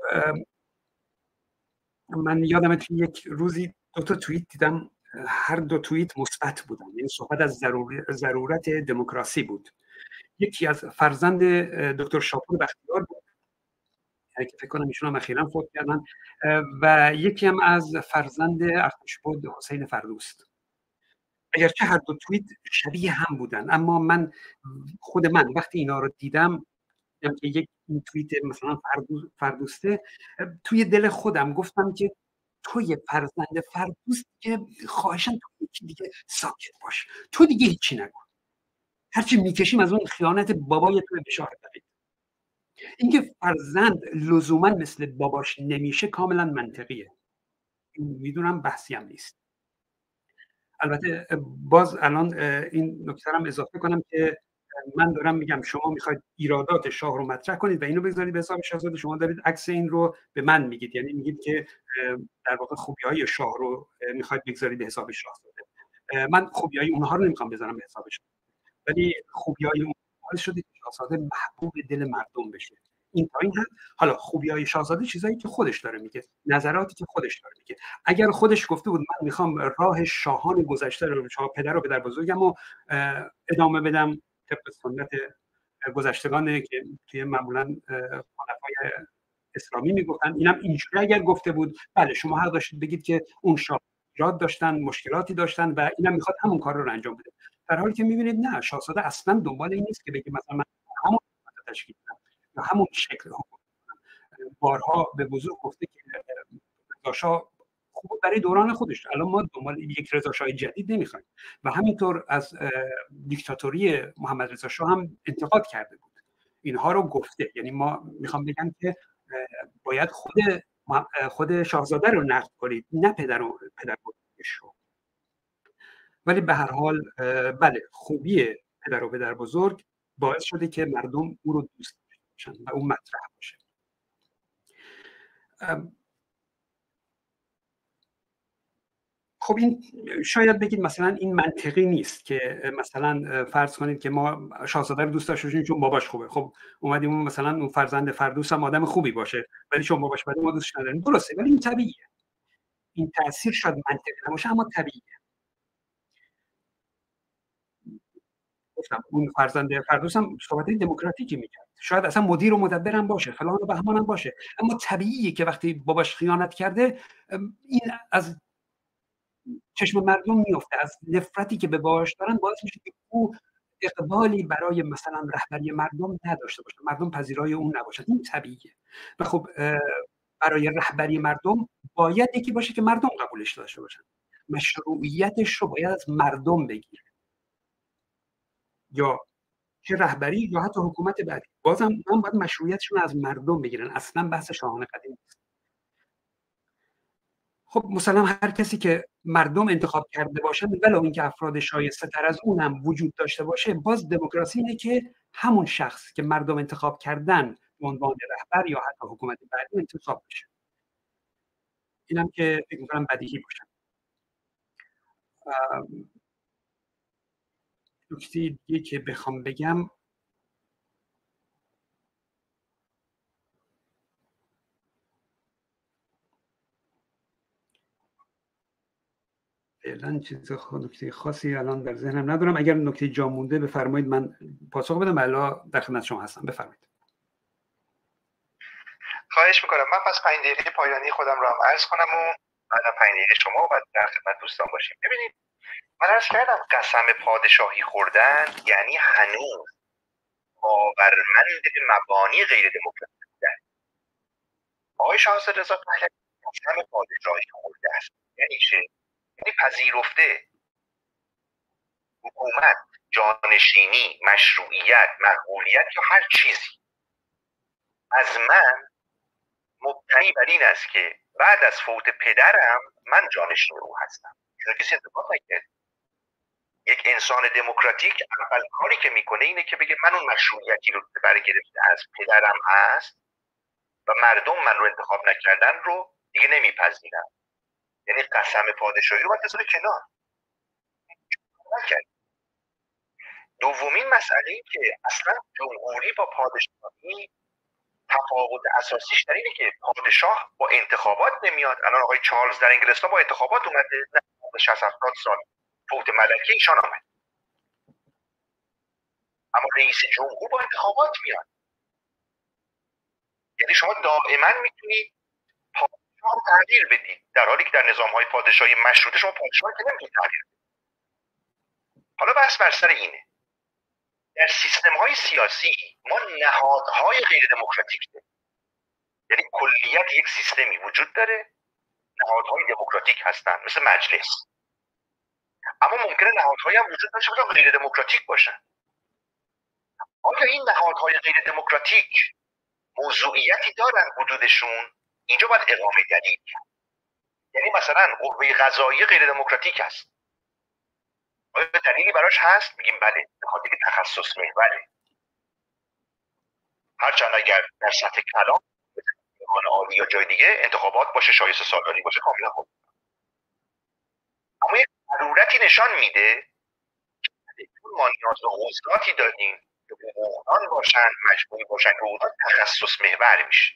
من یادم توی یک روزی دو تا توییت دیدم، هر دو توییت مثبت بودن، یعنی صحبت از ضرورت دموکراسی بود. یکی از فرزند دکتر شاپور بختیار بود که فکر کنم ایشون هم اخیراً فوت کردن، و یکی هم از فرزند ارتشبد حسین فردوست. اگرچه هر دو توییت شبیه هم بودن، اما من خود من وقتی اینا رو دیدم که یک توییت مثلا فردوسته، توی دل خودم گفتم که توی فرزند فردوست که خواهشن تو دیگه ساکت باش، تو دیگه هیچی نکن، هرچی میکشیم از اون خیانت بابای تو بشار دارید. اینکه فرزند لزوما مثل باباش نمیشه کاملا منطقیه، میدونم بحثی هم نیست. البته باز الان این نکته رو اضافه کنم که من دارم میگم شما میخواید ایرادات شاه رو مطرح کنید و اینو بگذارید به حساب شاهزاده، شما دارید عکس این رو به من میگید، یعنی میگید که در واقع خوبی‌های شاه رو میخواید بگذارید به حساب شاهزاده. من خوبی‌های اونها رو نمیخوام بذارم به حسابش، ولی خوبی‌های اونها شده که شاهزاده محبوب دل مردم بشه. این تا این حد. حالا خوبیای شاهزاده چیزایی که خودش داره میگه، نظراتی که خودش داره میگه. اگر خودش گفته بود من میخوام راه شاهان گذشته رو، شاه پدر و پدر بزرگمو ادامه بدم طبق سنت گذشتگان که توی معمولا خلفای اسلامی میگفتن، اینم اینجوری اگر گفته بود، بله شما حق داشتید بگید که اون شاه ایراد داشتن، مشکلاتی داشتن و اینم میخواد همون کار رو انجام بده. در حالی که میبینید نه، شاهزاده اصلا دنبال این نیست که بگه مثلا من همون تشکیل بدم یا همون شکل حکومت کنم. بارها به وضوح گفته که رضا شاه خوب برای دوران خودش، الان ما دنبال یک رضا شاه جدید نمیخوایم. و همینطور از دیکتاتوری محمد رضا شاه هم انتقاد کرده بود، اینها رو گفته. یعنی ما میخوام بگم که باید خود شاهزاده رو نقد کنید، نه پدر بزرگش رو. ولی به هر حال بله، خوبی پدر و پدر بزرگ باعث شده که مردم او رو دوست داشتن و اون مطرح باشه. خب این شاید بگید مثلا این منطقی نیست که مثلا فرض کنید که ما شاهزاده رو دوست داشتیم چون باباش خوبه، خب اومدیم اون مثلا اون فرزند فردوس هم آدم خوبی باشه ولی چون باباش بده ما دوستش نداریم. درسته، ولی این طبیعیه، این تاثیر شاید منطقی نباشه اما طبیعیه. گفتم اون فرزند فردوس هم صحبت دموکراتیکی میکرد، شاید اصلا مدیر و مدبر هم باشه، فلان و بهمان هم باشه، اما طبیعیه که وقتی باباش خیانت کرده این از چشم مردم میفته، از نفرتی که به باباش دارن باعث میشه که او اقبالی برای مثلا رهبری مردم نداشته باشه، مردم پذیرای اون نباشد. این طبیعیه و خب برای رهبری مردم باید یکی باشه که مردم قبولش داشته باشن، مشروعیتش رو باید از مردم بگیره، یا چه رهبری یا حتی حکومت بعدی بازم من باید مشروعیتشون از مردم بگیرن. اصلا بحث شاهان قدیم نیست. خب مثلا هر کسی که مردم انتخاب کرده باشن ولو اینکه افراد شایسته تر از اون هم وجود داشته باشه، باز دموکراسی اینه که همون شخص که مردم انتخاب کردن به عنوان رهبر یا حتی حکومت بعدی انتخاب بشه. اینم که فکر می‌کنم بدیهی باشه. نکته دیگه که بخوام بگم، الان چیز نکته خاصی الان در ذهنم ندارم. اگر نکته جا مونده بفرمایید من پاسخ بدم، الا در خدمت شما هستم. بفرمایید. خواهش میکنم. من پس 5 دقیقه پایانی خودم رو هم عرض کنم و بعدا 5 دقیقه شما و در خدمت دوستان باشیم. ببینید من عرض کردم قسم پادشاهی خوردن یعنی هنوز باورمند مبانی غیر دموکراسی بودن. آقای شاهزاده رضا پهلوی قسم پادشاهی خورده است. یعنی چه؟ یعنی پذیرفته حکومت، جانشینی، مشروعیت، مقبولیت یا هر چیزی از من مبتنی بر این است که بعد از فوت پدرم من جانشین او هستم. چون کسی انتخاب نکرده. یک انسان دموکراتیک اول کاری که میکنه اینه که بگه من اون مشروعیتی رو برای گرفته از پدرم هست و مردم من رو انتخاب نکردن رو دیگه نمیپذیرم. یعنی قسم پادشاهی رو باید بذاره کنار. دومین مسئله این که اصلا جمهوری با پادشاهی تفاوت اساسیش در اینه که پادشاه با انتخابات نمیاد. الان آقای چارلز در انگلستان با انتخابات اومده، 60-70 سال فوت ملکه ایشان آمد، اما رئیس جمهور با انتخابات میاد. یعنی شما دائما میتونید پادشاه تغییر بدید، در حالی که در نظام‌های پادشاهی مشروطه شما پادشاه که نمیتونید تغییر بدید. حالا بحث بر سر اینه در سیستم‌های سیاسی ما نهادهای غیر دموکراتیک داریم. یعنی کلیت یک سیستمی وجود داره، نهادهای دموکراتیک هستن مثل مجلس، اما ممکنه نهادهایی هم وجود داشته باشن غیر دموکراتیک باشن. آیا این نهادهای غیر دموکراتیک موضوعیتی دارن وجودشون؟ اینجا باید اقامه دلیل کرد. یعنی مثلا قوه قضاییه غیر دموکراتیک است، آیا دلیلی براش هست؟ میگیم بله، به خاطر تخصص محوره، هرچند اگر در سطح کلام خانه عالی یا جای دیگه انتخابات باشه، شایسته سالاری باشه، کاملا خوب، اما یک ضرورتی نشان میده ما نیاز به عضلاتی داریم حقوقدان باشند مجبور باشند که حقوقدان تخصص محور میشه.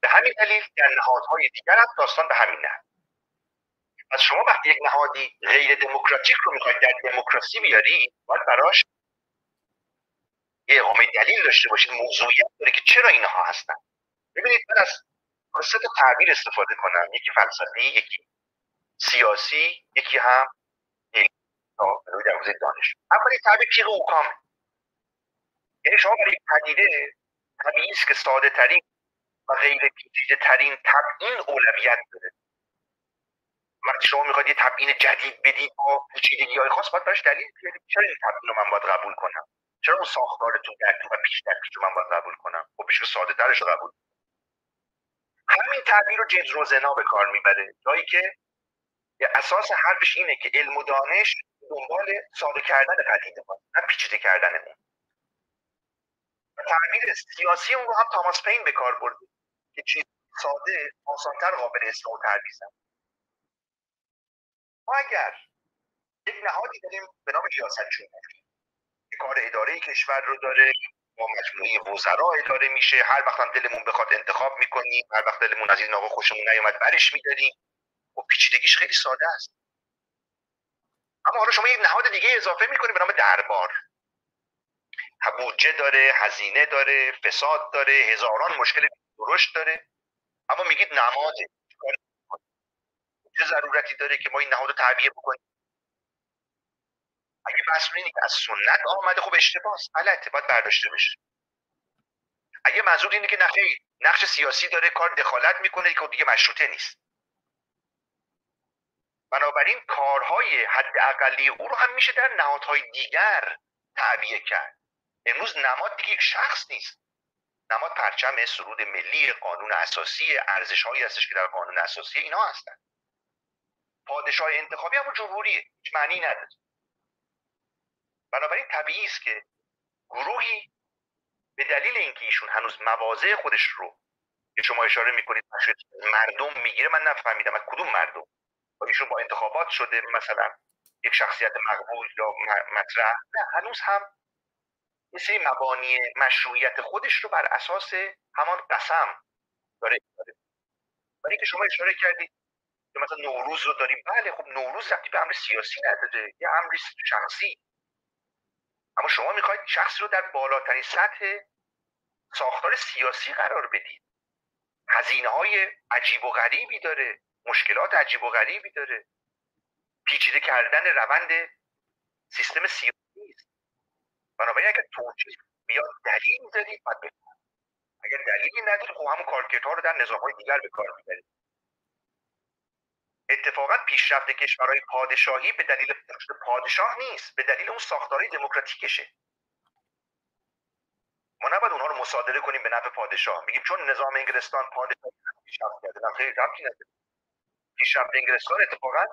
به همین دلیل در نهادهای دیگر هم داستان به همین نه. پس شما وقتی یک نهادی غیر دموکراتیک رو میخواید در دموکراسی بیاری، باید براش یه اقامه دلیل داشته باشید، موضوعیت داره که چرا اینها هستن. ببینید من از سه تا تعبیر استفاده کنم، یکی فلسفی، یکی سیاسی، یکی هم در حوزه دانش. اولی تعبیر تیغ اوکامه، یعنی شما برای پدیده طبیعی است که ساده ترین و غیر پیچیده ترین تبیین اولویت داره. وقتی شما میخواید یه تبیین جدید بدید با پیچیدگی های خاص، باید براش دلیل بیارید. چرا این تبیین رو من باید قبول کنم؟ چرا اون ساختار تو درک و پیش در پیچ رو من باید قبول کنم؟ خب بشه ساده ترش رو قبول. همین تعبیر رو جیمز روزنا به کار میبره، جایی که اساس حرفش اینه که علم و دانش دنبال ساده کردن پدیده است، نه پیچیده کردن اون. تعبیر سیاسی اون رو هم توماس پین به کار برده که چیز ساده آسان‌تر قابل اصلاح و تدریس است. ما اگر یک نهادی داریم به نام ریاست جمهوری که کار اداره کشور رو داره، با مجموعه وزرا اداره میشه، هر وقت هم دلمون بخواد انتخاب میکنیم، هر وقت دلمون از این آقا خوشمون نیومد برش میداریم و پیچیدگیش خیلی ساده است. اما حالا شما یک نهاد دیگه اضافه میکنید به نام دربار، بودجه داره، هزینه داره، فساد داره، هزاران مشکل درشت داره، اما میگید نماده. چه ضرورتی داره که ما این نهاد رو تعبیه بکنیم؟ اگه مسئول اینه که از سنت آمده، خب اشتباه است، غلطه، باید برداشته بشه. اگه منظور اینه که نخیر، نقش سیاسی داره، کار دخالت میکنه که دیگه مشروطه نیست، بنابراین کارهای حد اقلی او رو هم میشه در نهادهای دیگر تعبیه کرد. امروز نماد دیگه یک شخص نیست، نماد پرچم سرود ملی، قانون اساسی، ارزش‌هایی هستش که در قانون اساسی اینا هستن. پادشاه انتخابی همون جمهوریه، هیچ معنی نداره. بنابراین طبیعی است که گروهی به دلیل اینکه ایشون هنوز مواضع خودش رو که شما اشاره میکنید مردم میگیره، من نفهمیدم از کدوم مردم، ایشون با انتخابات شده مثلا یک شخصیت مقبول یا مطرح، نه، هنوز هم یه سری مبانی مشروعیت خودش رو بر اساس همان قسم داره. برای که شما اشاره کردید که مثلا نوروز رو داریم، بله، خب نوروز ربطی به امر سیاسی نداره، یه امر شخصی، اما شما میخواید شخص رو در بالاترین سطح ساختار سیاسی قرار بدید. هزینه‌های عجیب و غریبی داره، مشکلات عجیب و غریبی داره، پیچیده کردن روند سیستم سیاسی است. بنابراین اگر توجیه بیاد دلیل می‌ذارید، باید بکنید. اگر دلیلی ندارید، خب همون کارکردها رو در نظام‌های دیگر به کار می‌برید. اتفاقاً پیشرفت کشورهای پادشاهی به دلیل پادشاه نیست، به دلیل اون ساختارهای دموکراتیکشه. ما نباید اونها رو مصادره کنیم به نفع پادشاه. میگیم چون نظام انگلستان پادشاهی پیشرفت کرده، نه خیر، ربطی نداره. پیشرفت انگلستان اتفاقاً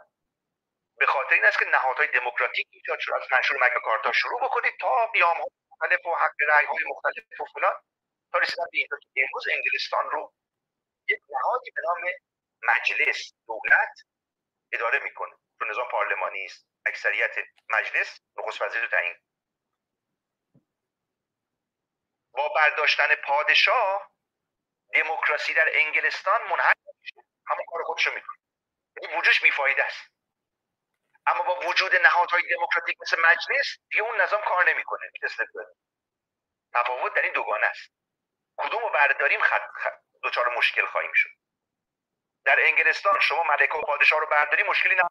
به خاطر این است که نهادهای دموکراتیک ایجاد شده. از منشور مک‌کارتا شروع بکنید تا بیام‌های مختلف و حق رأی‌های مختلف و فلان، تا رسیدن به اینجا که امروز انگلستان رو یک نهادی به نام مجلس دولت اداره میکنه. چون نظام پارلمانی است، اکثریت مجلس نخست وزیر رو تعیین. با برداشتن پادشاه دموکراسی در انگلستان منحل میشه، همون کار خودش رو میکنه. این وجودش بی‌فایده است. اما با وجود نهادهای دموکراتیک مثل مجلس دیگه اون نظام کار نمیکنه. تفاوت در این دوگانه است. کدومو برداریم دچار مشکل خواهیم شد. در انگلستان شما ملکه و پادشاه رو برداری مشکلی نداره.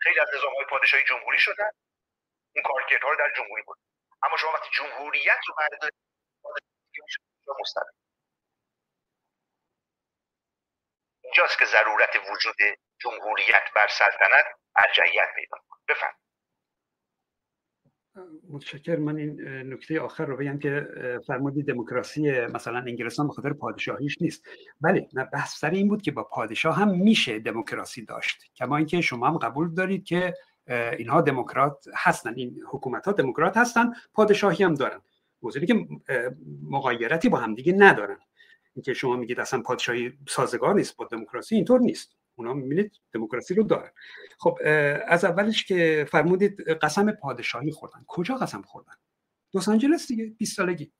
خیلی از نظام‌های پادشاهی جمهوری شدن، اون کارکردها رو در جمهوری بود. اما شما وقتی جمهوریت رو بردارید، مستقیم. اینجاست که ضرورت وجود جمهوریت بر سلطنت ارجحیت پیدا می‌کنه. بفرمایید. متشکرم. من این نکته آخر رو بگم که فرمودید دموکراسی مثلا انگلستان به خاطر پادشاهیش نیست. بله، بحث سر این بود که با پادشاه هم میشه دموکراسی داشت، کما اینکه شما هم قبول دارید که اینها دموکرات هستن، این حکومت‌ها دموکرات هستن، پادشاهی هم دارن. موضوعی که مغایرتی با همدیگه ندارن. اینکه شما میگید اصلا پادشاهی سازگار نیست با دموکراسی، اینطور نیست. اونا میبینید دموکراسی رو دارن. خب از اولش که فرمودید قسم پادشاهی خوردن، کجا قسم خوردن؟ لس آنجلس دیگه، 20 سالگی.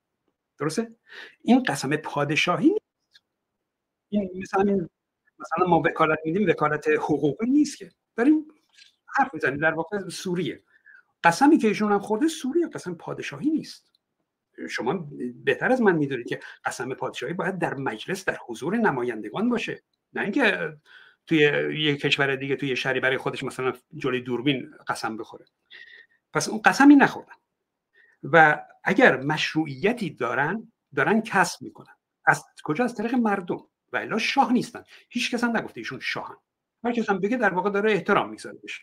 درسته؟ این قسم پادشاهی نیست. این مثلا ما وکالت میدیم، وکالت حقوقی نیست که. داریم حرف میزنیم در واقع سوریه. قسمی که ایشون هم خورده سوریه، قسم پادشاهی نیست. شما بهتر از من میدونید که قسم پادشاهی باید در مجلس در حضور نمایندگان باشه، نه اینکه توی یک کشور دیگه توی شهری برای خودش مثلا جلوی دوربین قسم بخوره. پس اون قسمی نخوردن و اگر مشروعیتی دارن کسب میکنن. از کجا؟ از طریق مردم. و الا شاه نیستن. هیچ کس هم نگفته ایشون شاهن. هر کس هم بگه در واقع داره احترام میذاره بهش.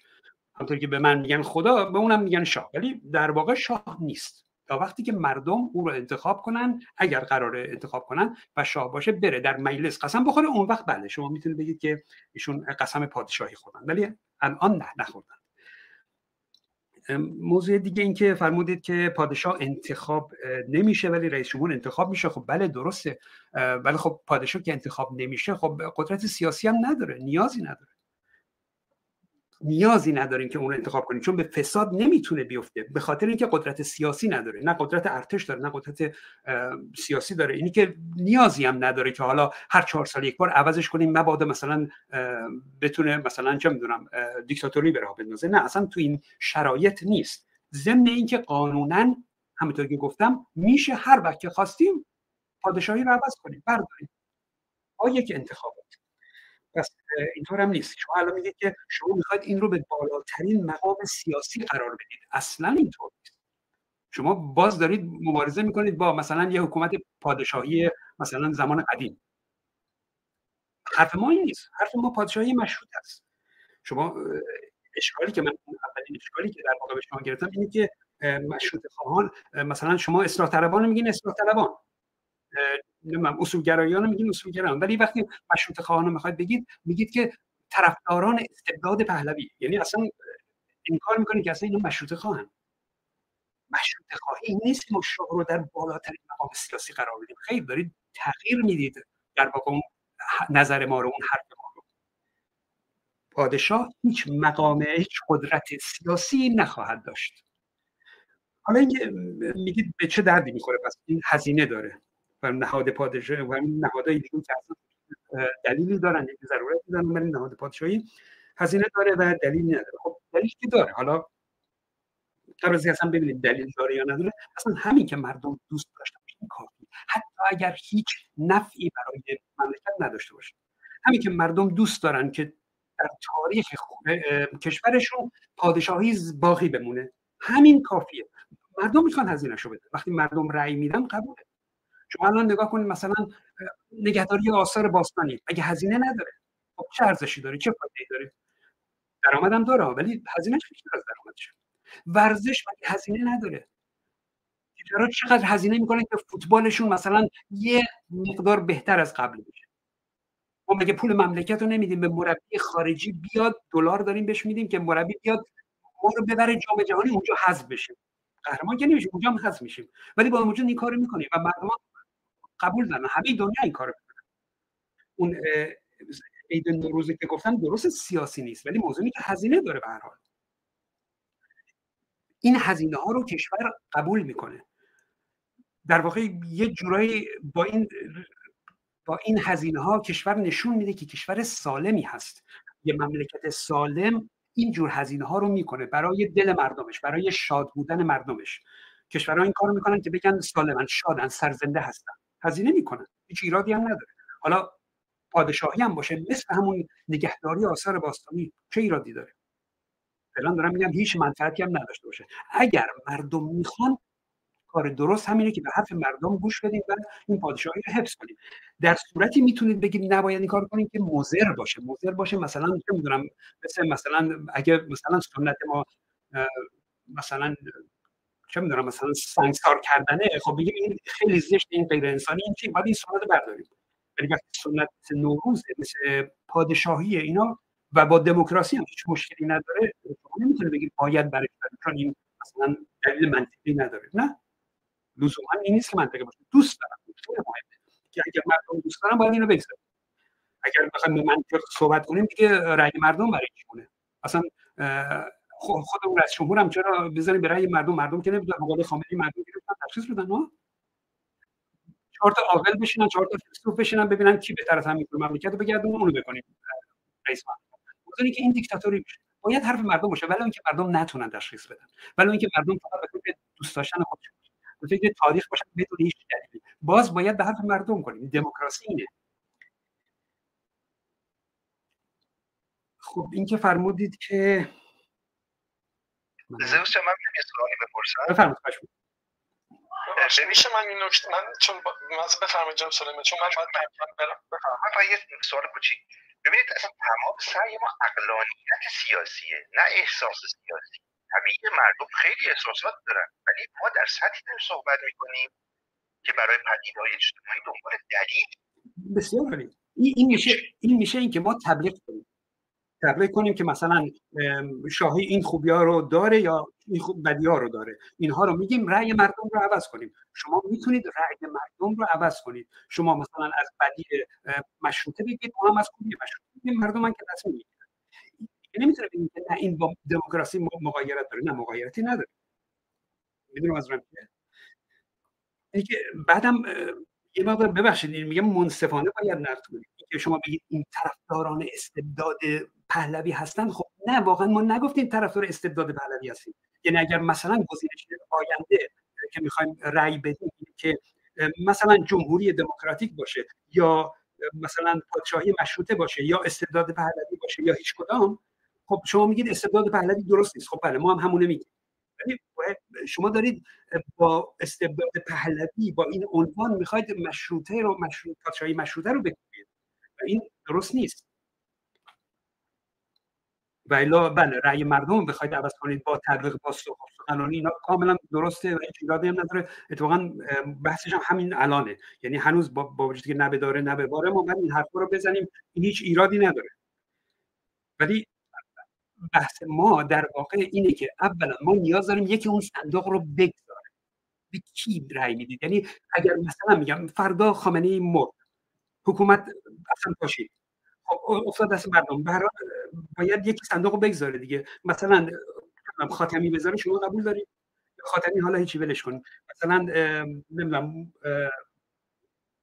همونطور که به من میگن خدا، به اونم میگن شاه، ولی در واقع شاه نیست. تا وقتی که مردم او رو انتخاب کنن، اگر قراره انتخاب کنن و شاه باشه بره در مجلس قسم بخوره، اون وقت بله شما میتونید بگید که ایشون قسم پادشاهی خوردن، ولی الان نه، نخوردن. موضوع دیگه این که فرمودید که پادشاه انتخاب نمیشه ولی رئیس جمهور انتخاب میشه. خب بله درسته، ولی خب پادشاه که انتخاب نمیشه خب قدرت سیاسی هم نداره، نیازی نداریم که اون رو انتخاب کنیم، چون به فساد نمیتونه بیفته، به خاطر اینکه قدرت سیاسی نداره، نه قدرت ارتش داره نه قدرت سیاسی داره. اینی که نیازی هم نداره که حالا هر 4 سال یک بار عوضش کنیم، مبادا مثلا بتونه مثلا چه میدونم دیکتاتوری به راه بندازه. نه، اصلا تو این شرایط نیست. ضمن اینکه قانونا همونطور که گفتم میشه هر وقت که خواستیم پادشاهی رو عوض کنیم، برداریم با یک انتخاب. پس اینطور هم نیست. شما الان میگید که شما میخواید این رو به بالاترین مقام سیاسی قرار بدید. اصلا اینطور نیست. شما باز دارید مبارزه میکنید با مثلا یه حکومت پادشاهی مثلا زمان قدیم. حرف ما این نیست. حرف ما پادشاهی مشروط است. شما اشکالی که من اولین اشکالی که در واقع به شما گرفتم اینه که مشروط خواهان، مثلا شما اصلاح طلبان میگین اصلاح طلبان، اصولگرایان میگین اصولگرایان، ولی وقتی مشروطه خواهان رو میخواید بگید میگید که طرفداران استبداد پهلوی. یعنی اصلا انکار میکنید که اصلا اینا مشروطه خواهان. مشروطه خواهی نیست که ما شاه رو در بالاترین مقام سیاسی قرار بدیم. خیلی دارید تغییر میدید در واقع اون نظر ما رو، اون حرف ما رو. پادشاه هیچ مقام، هیچ قدرت سیاسی نخواهد داشت. حالا اینکه میگید به چه دردی میخوره، پس این هزینه داره و نهاد پادشاهی و نهادهای دیگه که اصلا دلیلی دارن، یک ضرورتی دارن، ولی نهاد پادشاهی هزینه داره و دلیلی نداره. خب دلیلی که داره، حالا قبل از اینکه ببینید دلیل داره یا نداره، اصلا همین که مردم دوست داشتن این کافی، حتی اگر هیچ نفعی برای مملکت نداشته باشه. همین که مردم دوست دارن که در تاریخ کشورشون پادشاهی باقی بمونه، همین کافیه. مردم میخوان هزینه‌شو بدن. وقتی مردم رأی میدن قبوله. شما الان نگاه کنید مثلا نگهداری آثار باستانی اگه هزینه نداره خب چه ارزشی داره، چه فایده‌ای داره؟ درآمد هم داره ولی هزینه‌اش بیشتر از درآمدشه. ورزش مگه هزینه نداره؟ چرا چقدر هزینه میکنن که فوتبالشون مثلا یه مقدار بهتر از قبل بشه؟ ما مگه پول مملکت رو نمیدیم به مربی خارجی بیاد، دلار داریم بهش میدیم که مربی بیاد ما رو ببره جام جهانی، اونجا حذف بشیم. قهرمان که نمیشیم، اونجا هم حذف میشیم، ولی با وجود این کارو میکنیم و مردم قبول دارن. همه دنیا این کارو میکنن. اون عید نوروزی که گفتم درست سیاسی نیست ولی موضوعی که هزینه داره. به هر حال این هزینه ها رو کشور قبول میکنه. در واقع یه جورایی با این هزینه ها کشور نشون میده که کشور سالمی هست. یه مملکت سالم این جور هزینه ها رو میکنه برای دل مردمش، برای شاد بودن مردمش. کشورها این کارو میکنن که بگن سالمن، شادن، سرزنده هستن. هزینه میکنن، هیچ ایرادی هم نداره. حالا پادشاهی هم باشه مثل همون نگهداری آثار باستانی، چه ایرادی داره؟ فعلا دارم میگم هیچ منفعتی هم نداشته باشه. اگر مردم میخوان، کار درست همینه که به حرف مردم گوش بدیم و این پادشاهی رو حفظ کنیم. در صورتی میتونید بگید نباید این کار کنیم که مضر باشه. مضر باشه مثلا چه میدونم، مثلا اگه مثلا سنت ما مثلا چه می‌دونم مثلا سنگسار کردنه، خب بگیم این خیلی زشت، این غیر انسانی، این چیه، باید این سنت رو برداریم. ولی وقتی سنت نوروز مثل پادشاهی اینا و با دموکراسی هم هیچ مشکلی نداره، شما نمی‌تونه بگید باید برای چون این مثلا دلیل منطقی نداره. نه، لزوما این نیست که منطقی باشه. دوست دارم، خیلی مهمه که اگر مردم دوست دارن باید اینو بگذارن. اگر مثلا به منطق صحبت کنیم دیگه رأی مردم برای چیونه؟ اصلا خودمون رئیس جمهور هم چرا بزنیم به رأی مردم؟ مردم که نمیدونن، مقاله خامنه‌ای مردم گرفتن تشخیص بدن ها. 4 تا عاقل بشینن، 4 تا فیلسوف بشینن، ببینن کی بهتر از همین مملکتو بگردونه، اونو بکنیم رئیس مملکت. که این دیکتاتوری بشه. باید حرف مردم باشه، ولی اینکه مردم نتونن تشخیص بدن، ولی اینکه مردم فقط به دوست داشتن خودشون، به فکر تاریخ باشن بدون هیچ دلیلی. باز باید به حرف مردم کنیم. دموکراسی اینه. خب این که فرمودید که زوش من یه سوالی بپرسم. بفرمایید خواهش می‌کنم. میشه من این نکته من چون باز بفرمایید جناب سلیمه، چون من باید برم. بفرمایید یه سوال کوچیک. ببینید اصلا تمام سعی ما عقلانیت سیاسیه، نه احساس سیاسی. طبیعی مردم خیلی احساسات دارن، ولی ما در سطحی داریم صحبت میکنیم که برای پدیده‌های اجتماعی دنبال دلیل. بسیار عالی. این میشه اینکه ما تبلیغ کنیم که مثلا شاهی این خوبی‌ها رو داره یا این بدی‌ها رو داره، اینها رو میگیم رأی مردم رو عوض کنیم. شما میتونید رأی مردم رو عوض کنید، شما مثلا از بدی مشروطه بگید ما هم از خوبی مشروطه، مردم هم که تصمیم میگیرن. نمیتونه بگید نه این با دموکراسی مغایرت داره، نه مغایرتی نداره. میدونم از من اینکه بعدم یه مقدار ببخشید میگم منصفانه باید نقد کنید. اینکه شما بگید این طرفداران استبداد پهلوی هستن، خب نه، واقعا ما نگفتیم طرفدار استبداد پهلوی هستیم. یعنی اگر مثلا گزینش آینده که میخوایم رأی بدیم که مثلا جمهوری دموکراتیک باشه یا مثلا پادشاهی مشروطه باشه یا استبداد پهلوی باشه یا هیچ کدام، خب شما میگید استبداد پهلوی درست نیست. خب بله، ما هم همونه میگیم. شما دارید با استبداد پهلوی با این عنوان میخواید پادشاهی مشروطه رو بکنید و این درست نیست. و الا بله رأی مردم بخواید عوض کنید با تبلیغ با سخنرانی، اینا کاملا درسته و هیچ ایرادی هم نداره. اتفاقا بحثش هم همین الانه، یعنی هنوز با وجود که نبه داره نبه باره ما باید این حرفا رو بزنیم، این هیچ ایرادی نداره. ولی بحث ما در واقع اینه که اولا ما نیاز داریم یکی اون صندوق رو بگذاره. به کی رأی میدید؟ یعنی اگر مثلا میگم فردا خامنه‌ای مرد، حکومت اصلا پاشید، خب افتاد دست مردم، باید یکی صندوق رو بگذاره دیگه. مثلا خاتمی بذاره، شما قبول دارید؟ خاتمی حالا هیچی ولش کن. مثلا نمیدونم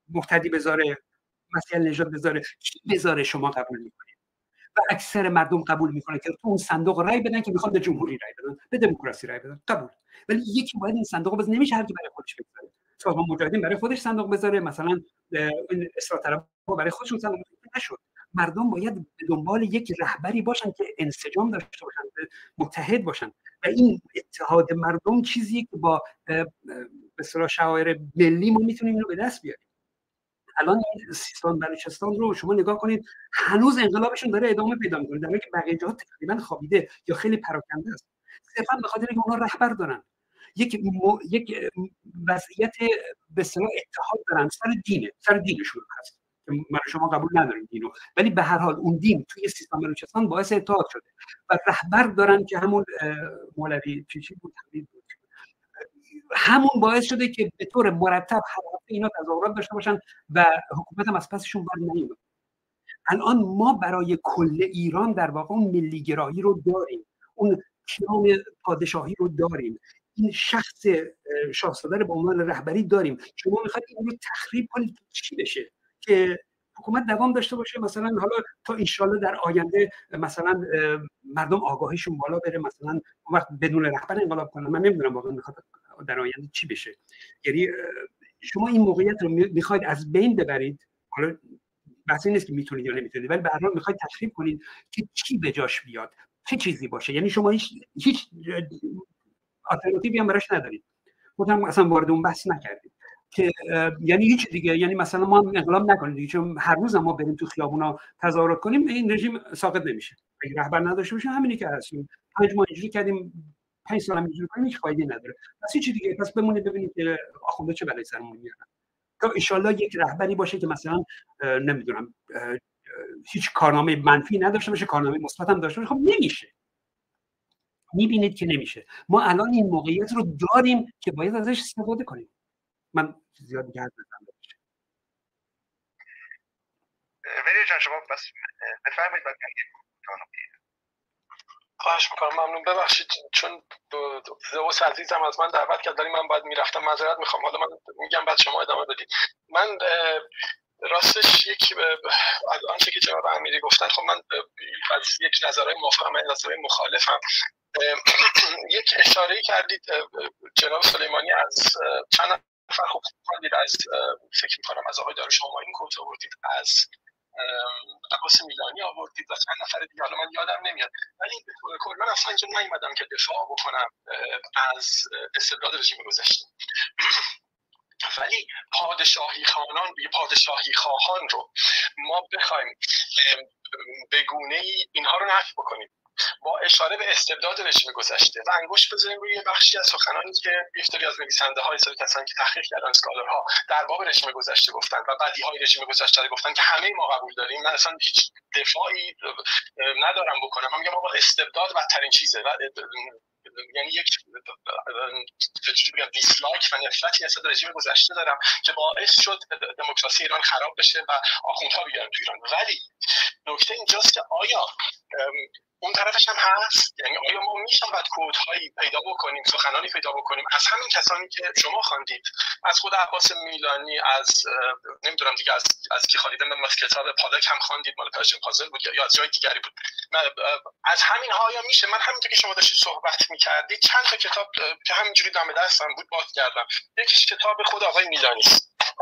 مقتدی بذاره، مسیح نجات بذاره، کی بذاره شما قبول میکنید؟ و اکثر مردم قبول میکنه که تو اون صندوق رای بدن که میخواد به جمهوری رای بدن، به دموکراسی رای بدن، قبول. ولی یکی باید این صندوق باز نمیشه هر کی برای خودش بذاره. سازمان مجاهدین برای خودش صندوق بذاره، مثلا این اصلاح طلبها برای خودشون صندوق نشد. مردم باید به دنبال یک رهبری باشن که انسجام داشته باشن، متحد باشن. و این اتحاد مردم چیزی که با به اصطلاح شعائر ملی ما میتونیم اینو به دست بیاریم. الان سیستان بلوچستان رو شما نگاه کنید، هنوز انقلابشون داره ادامه پیدا می‌کنه، در حالی که بقیه جاها تقریبا خوابیده یا خیلی پراکنده است. صرفاً به خاطر اینکه اونها رهبر دارن، یک وضعیت به اصطلاح اتحاد دارن سر دینشون هست که ما شما قبول نداریم دینو، ولی به هر حال اون دین توی سیستان بلوچستان باعث اتحاد شده و رهبر دارن که همون مولوی چیچی بود، همون باعث شده که به طور مرتب هر هفته اینا تظاهرات داشته باشن و حکومت هم از پسشون بر نیومد. الان ما برای کل ایران در واقع اون ملی گرایی رو داریم، اون کیان پادشاهی رو داریم، این شخص شاهزاده رو به عنوان رهبری داریم. شما میخواید این رو تخریب کنید چی بشه؟ که حکومت دوام داشته باشه، مثلا حالا تا انشالله در آینده مثلا مردم آگاهیشون بالا بره، مثلا وقت بدون رهبر انقلاب کنن. من نمیدونم واقعا میخواد در آینده چی بشه. یعنی شما این موقعیت رو میخواید از بین ببرید. حالا بحث این نیست که میتونید یا نمیتونید، ولی به هر حال میخواید تخریب کنید که چی به جاش بیاد، چه چیزی باشه. یعنی شما هیچ آلترناتیوی هم براش ندارید. خودم اصلا وارد اون بحث نکردید که یعنی هیچ دیگه، یعنی مثلا ما انقلاب نکنیم، چون هر روز ما بریم تو خیابونا تظاهرات کنیم این رژیم ساقط نمیشه. اگه رهبر نداشته باشه همینی که هستیم، 5 ماه اینجوری کردیم، 5 سال هم اینجوری کنیم، هیچ فایده نداره. پس چی دیگه؟ پس بمونید ببینید که آخونده چه بلایی سرمون میارن. تا ان شاءالله یک رهبری باشه که مثلا نمیدونم هیچ کارنامه منفی نداشته باشه، کارنامه مثبت هم داشته باشه. خب نمیشه، میبینید که نمیشه. ما الان این موقعیت رو داریم که باید ازش استفاده کنیم. من زیاد گرد بزنم. ویدیو جان شما بس بفرمایید بعد من خواهش میکنم. ممنون. ببخشید چون زوس عزیزم از من دعوت کرد ولی من باید میرفتم. معذرت میخوام. حالا من میگم بعد شما ادامه بدید. من راستش یکی از آنچه که جناب امیری گفتن، خب من از یک نظرهای موافقم و نظرهای مخالفم. یک اشاره‌ای کردید جناب سلیمانی از چند نفر خوب کردید، از فکر می‌کنم از آقای داروش همایون کوت آوردید، از عباس میلانی آوردید و چند نفر دیگه حالا من یادم نمیاد. ولی کلا اصلا اینجا نیومدم که دفاع بکنم از استبداد رژیم گذشته، ولی پادشاهی خانان بی پادشاهی خواهان رو ما بخوایم به گونه‌ای اینها رو نفی بکنیم با اشاره به استبداد رژیم گذشته و انگشت بزنیم روی بخشی از سخنانی که بیشتری از نویسنده‌های سال کسانی که تحقیق کردن اسکالرها در باب رژیم گذشته گفتند و بدیهای رژیم گذشته رو گفتن که همه ما قبول داریم. من اصلا هیچ دفاعی ندارم بکنم. من میگم آقا استبداد بدترین چیزه و یعنی یک دیسلایک و نفرتی نسبت به رژیم گذشته دارم که باعث شد دموکراسی ایران خراب بشه و آخوندها بیان تو ایران. ولی نکته اینجاست که آیا اون طرفش هم هست؟ یعنی آیا ما میشم باید کودهایی پیدا بکنیم، سخنانی پیدا بکنیم از همین کسانی که شما خواندید، از خود عباس میلانی، از نمیدونم دیگه از کی خواندید، من کتاب پادک هم خواندید، مال پرژن پازل بود یا از جای دیگری بود، از همین ها یا میشه؟ من همینطور که شما داشتید صحبت میکردید چند تا کتاب که همینجوری دم دستم بود باز کردم. یکیش کتاب خود آقای میلانی،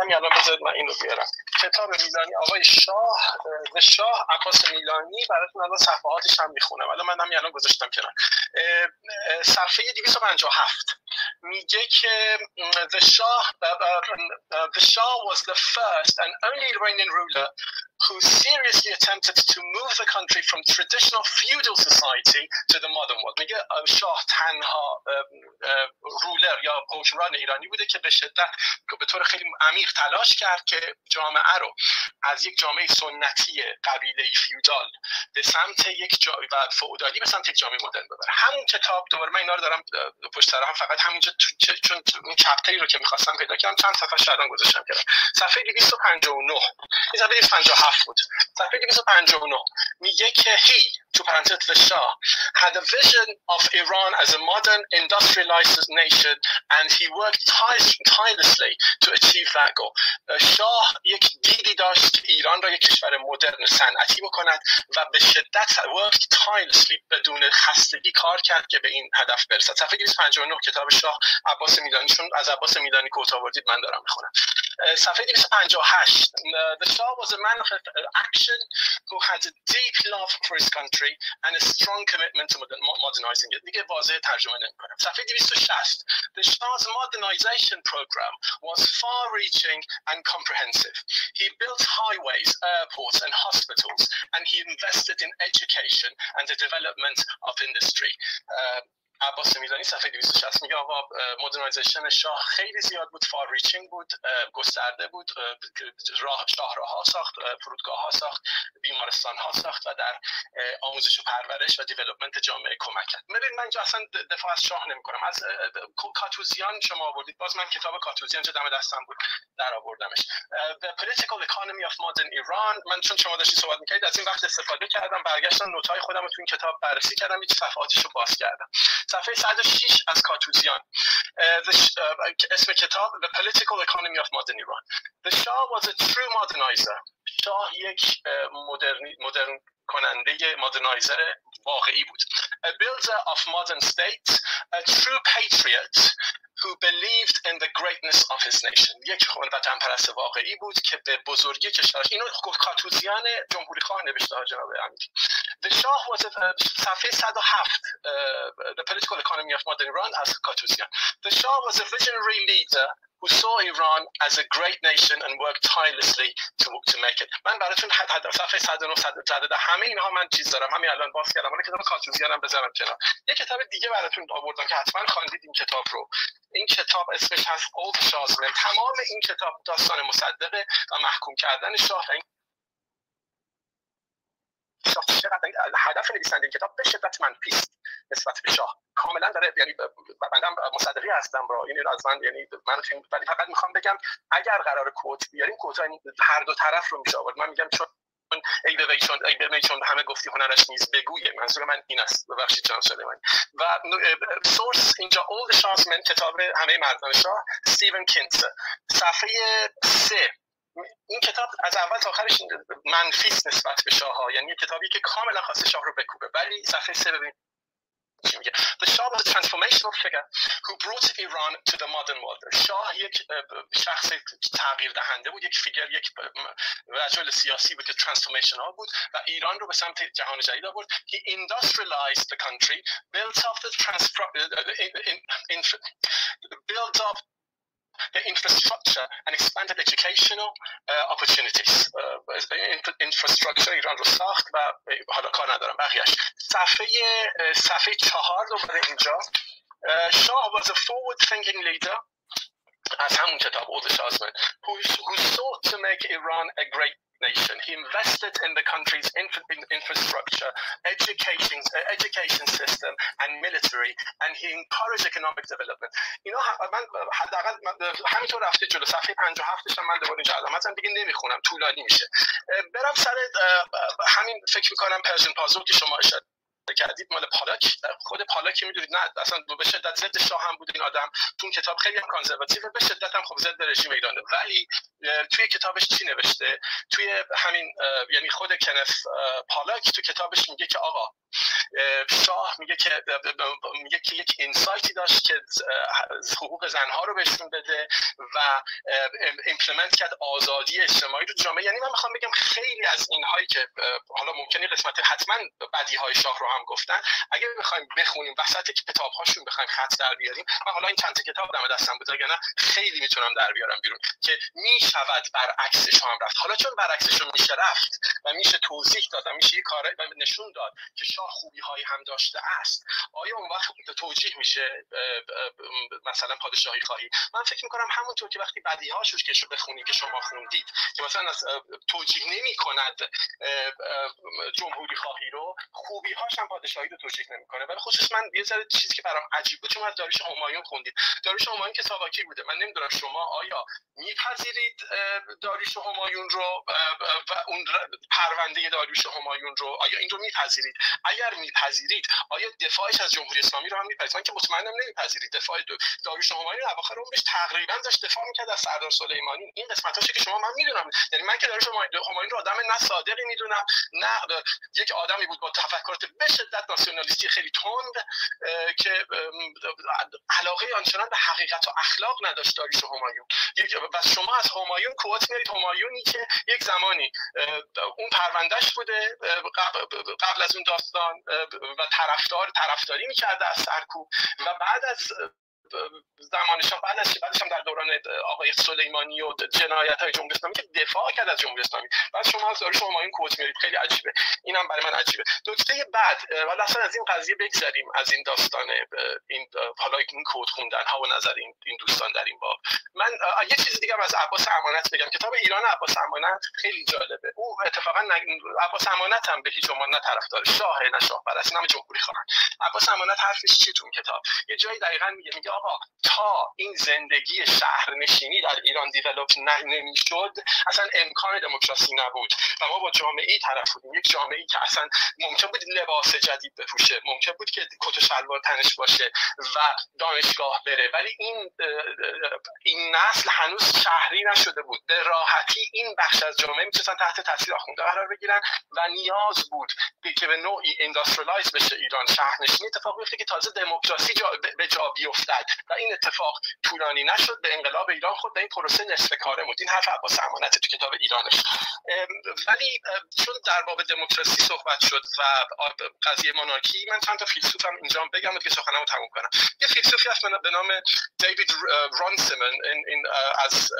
همین الان بذارید من اینو بیارم، کتاب میلانی آقای شاه، شاه عباس میلانی، براتون الان صفحاتش هم میخونم، الان من همین الان گذاشتم کنار. صفحه 257 میگه که the Shah was the first and only Iranian ruler who seriously attempted to move the country from traditional feudal society to the modern world. میگه شاه تنها رولر یا حکمران ایرانی بوده که به شدت به طور خیلی عمیق تلاش کرد که جامعه رو از یک جامعه سنتی قبیله‌ای فیودال به سمت یک جامعه فئودالی به سمت یک جامعه مدرن ببره. همون کتاب دوباره من اینا رو دارم پشت سر هم، فقط همینجا چون اون چپتری رو که می‌خواستم پیدا کنم چند صفحه شدن گذاشتم کردم. صفحه 259 این صفحه 257 بود. صفحه 259 میگه که هی تو پرانتز the Shah had a vision of Iran as a modern industrialized nation and he worked tirelessly to achieve that goal. شاه یک دیدی داشت ایران را یک کشور مدرن صنعتی بکند و به شدت worked tirelessly بدون خستگی کار کرد که به این هدف برسد. صفحه 259 کتاب شاه عباس میلانی، چون از عباس میلانی کوت آوردید من دارم میخونم. صفحه 258 The Shah was a man of action who had a deep love for his country and a strong commitment to modernizing it. دیگه واضح ترجمه نمی‌کنم. صفحه 260 The Shah's modernization program was far-reaching and comprehensive. He built highways, airports and hospitals and he invested in education and the development of industry. عباس میلانی صفحه 260 میگه آقا مدرنایزیشن شاه خیلی زیاد بود، فار ریچینگ بود، گسترده بود، شاه راه ها ساخت، فرودگاه ها ساخت، بیمارستان ها ساخت و در آموزش و پرورش و دیولپمنت جامعه کمک کرد. ببین من اینجا اصلا دفاع از شاه نمی کنم. از کاتوزیان شما آوردید، باز من کتاب کاتوزیان چه دم دستم بود در آوردمش. The Political Economy of Modern Iran، من چون شما داشتید صحبت می‌کردید از این وقت استفاده کردم، برگشتم نوت‌های خودم رو تو این کتاب بررسی کردم، یه صفحاتش رو باز کردم. صفحه 106 از کاتوزیان، اسم کتاب The Political Economy of Modern Iran. The Shah was a true modernizer. شاه یک مدرن کننده، مدرنایزر واقعی بود. A builder of modern state, a true patriot who believed in the greatness of his nation. یک وطن پرست واقعی بود که به بزرگی کشورش. اینو کاتوزیان جمهوری خواه نوشته جناب امیری. The Shah was صفحه 107 The Political Economy of Modern Iran از کاتوزیان. The Shah was a visionary leader who saw Iran as a great nation and worked tirelessly to make it. من براتون صفحه 109 همه اینها من چیز دارم، همین الان باز کردم. حالا کتاب کاتوزیانم بذارم کنار. یه کتاب دیگه براتون آوردم که حتما خواندید این کتاب رو. این کتاب اسمش هست Old Shah's Men. تمام این کتاب داستان مصدقه و محکوم کردن شاه. هدف نویسنده این کتاب به شدت منفی است نسبت به شاه. کاملا داره، یعنی بنده مصدقی هستم برای این از من، یعنی من خیلی، ولی فقط میخوام بگم اگر قرار کوت بیاریم کوتای هر دو طرف رو میشه آورد. من میگم چون چون ای به ویشون ای به میشون همه گفتی هنرش نیست بگویه. منظور من این است، ببخشید جان سلیمانی. و سورس اینجا اول شانس من کتاب همه مردان شاه استیون کینز صفحه 3. این کتاب از اول تا آخرش منفی است نسبت به شاه ها، یعنی کتابی که کاملا خاص شاه رو بکوبه. ولی صفحه 3 ببین چی میگه. The Shah was a transformational figure who brought Iran to the modern world. شاه یک شخص تغییر دهنده بود، یک فیگر، یک رجل سیاسی بود که ترانسفورمیشنال بود و ایران رو به سمت جهان جدید آورد. He industrialized the country, built up the infrastructure and expanded educational opportunities. Infrastructure ایران رو ساخت و حالا کار ندارم بقیه‌اش. صفحه 4 دوباره اینجا. Shah was a forward-thinking leader از همون کتاب اول شاهزمان who sought to make Iran a great nation. He invested in the country's infrastructure, education system and military, and he encouraged economic development. اینا من حداقل همینطور رفته جلو. صفحه 57 من دوباره اینجا علامتم دیگه نمیخونم، طولانی میشه. برم سر همین فکر میکنم پرژن پازو که شما اشاره کردید مال پالاک. خود پالاک میدونید نه اصلا به شدت ضد شاه هم بود این آدم. تو کتاب خیلی هم کانزرواتیو به شدت هم خب ضد رژیم ایرانه، ولی توی کتابش چی نوشته؟ توی همین یعنی خود کنف پالاک تو کتابش میگه که آقا شاه میگه که یک اینسایتی داشت که حقوق زنها رو بهشون بده و ایمپلمنت کرد آزادی اجتماعی رو جامعه. یعنی من میخوام بگم خیلی از اینهایی که حالا ممکنه قسمت حتما بدیهای شاه رو هم گفتن، اگه بخوایم بخونیم وسط کتاب‌هاشون بخوایم خط در بیاریم، من حالا این چند تا کتاب دم دستم بود اگه نه خیلی میتونم در بیارم بیرون که میشود برعکسش هم رفت. حالا چون برعکسش هم میشه رفت و میشه توضیح داد، میشه یه کاری نشون داد که شاه خوبی‌هایی هم داشته است، آیا اون وقت توجیه میشه مثلا پادشاهی خواهی؟ من فکر می‌کنم همونطور که وقتی بدیهاشوش که بخونیم که شما خوندید که مثلا توجیه نمی‌کند جمهوری خواهی رو، خوبی‌هاش هم پادشاهی رو توجیه نمی‌کنه. ولی خصوصا من یه ذره چیزی که برام عجیب بود چون از داروش همایون خوندید. داروش همایون که ساواکی بوده، من نمیدونم شما آیا میپذیرید داروش همایون رو و اون پرونده داروش همایون رو، آیا این رو میپذیرید؟ اگر میپذیرید آیا دفاعش از جمهوری اسلامی رو هم میپذیرید؟ من که مطمئنم نمیپذیرید. دفاع داروش همایون اواخر عمرش تقریبا داشت دفاع می‌کرد از سردار سلیمانی. این قسمتاشه که شما من میدونم، یعنی من که داروش همایون رو آدم نه صادقی میدونم نه یک آدمی بود با تفکرات به شدت ناسیونالیستی خیلی تند که علاقه آنچنان به حقیقت و اخلاق نداشت داریوش همایون. و شما از همایون کوت میارید، همایونی که یک زمانی اون پروندهش بوده قبل از اون داستان و طرفداری میکرده از سرکوب و بعد از زمانشان بعدش هم در دوران آقای سلیمانی و جنایت‌های جمهوری اسلامی که دفاع کرد از جمهوری اسلامی. بعد شما از داروش همایون کوت میارید، خیلی عجیبه. اینم برای من عجیبه. نکته بعد ولی اصلا از این قضیه بگذریم، از این داستان این حالا این کوت خوندن ها و نظر این دوستان در این باب. من یه چیز دیگه از عباس امانت بگم. کتاب ایران عباس امانت خیلی جالبه. او اتفاقا عباس امانت هم به هیچ عنوان نه طرفدار شاه نه شاه پرست نه جمهوری خواه. عباس امانت حرفش چی تو کتاب؟ یه جایی دقیقاً میگه آقا تا این زندگی شهرنشینی در ایران دیولپ نمیشد اصلا امکان دموکراسی نبود و ما با جامعه‌ای طرف بودیم، یک جامعه‌ای که اصلا ممکن بود لباس جدید بپوشه، ممکن بود که کت و شلوار تنش باشه و دانشگاه بره، ولی این نسل هنوز شهری نشده بود. به راحتی این بخش از جامعه میتونستن تحت تاثیر آخونده قرار بگیرن و نیاز بود که به نوعی اندستریالایز بشه ایران. شهرنشینی اتفاق افتاد که تازه دموکراسی به جا بیفته و این اتفاق طولانی نشد به انقلاب ایران خود و این پروسه نصف کاره بود. این حرف عباس امانت تو کتاب ایرانش. ولی چون در باب دموکراسی صحبت شد و قضیه مونارکی، من چند تا فیلسوفم اینجا بگم که سخنمو تموم کنم. یه فیلسوفی هست به نام دیوید رانسمن از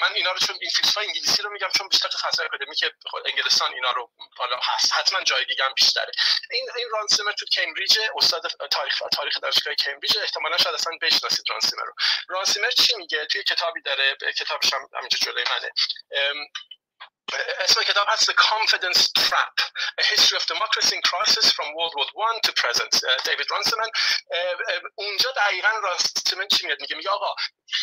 من اینا رو چون این فیلسوفای انگلیسی رو میگم چون بیشتر تو فضای آکادمیک انگلستان اینا رو بالا هست، حتما جای دیگه هم بیشتره. این رانسمر تو کمبریج، استاد تاریخ دانشگاه کمبریج، احتمالاً شاید اصلا بشناسید رانسمر رو. رانسمر چی میگه؟ توی کتابی داره، کتابش هم همینجا جلوی منه. اسم کتاب هست The Confidence Trap: A History of Democracy in Crisis from World War I to Present. دیوید رانسمن اونجا دقیقاً رانسمن چی میگه آقا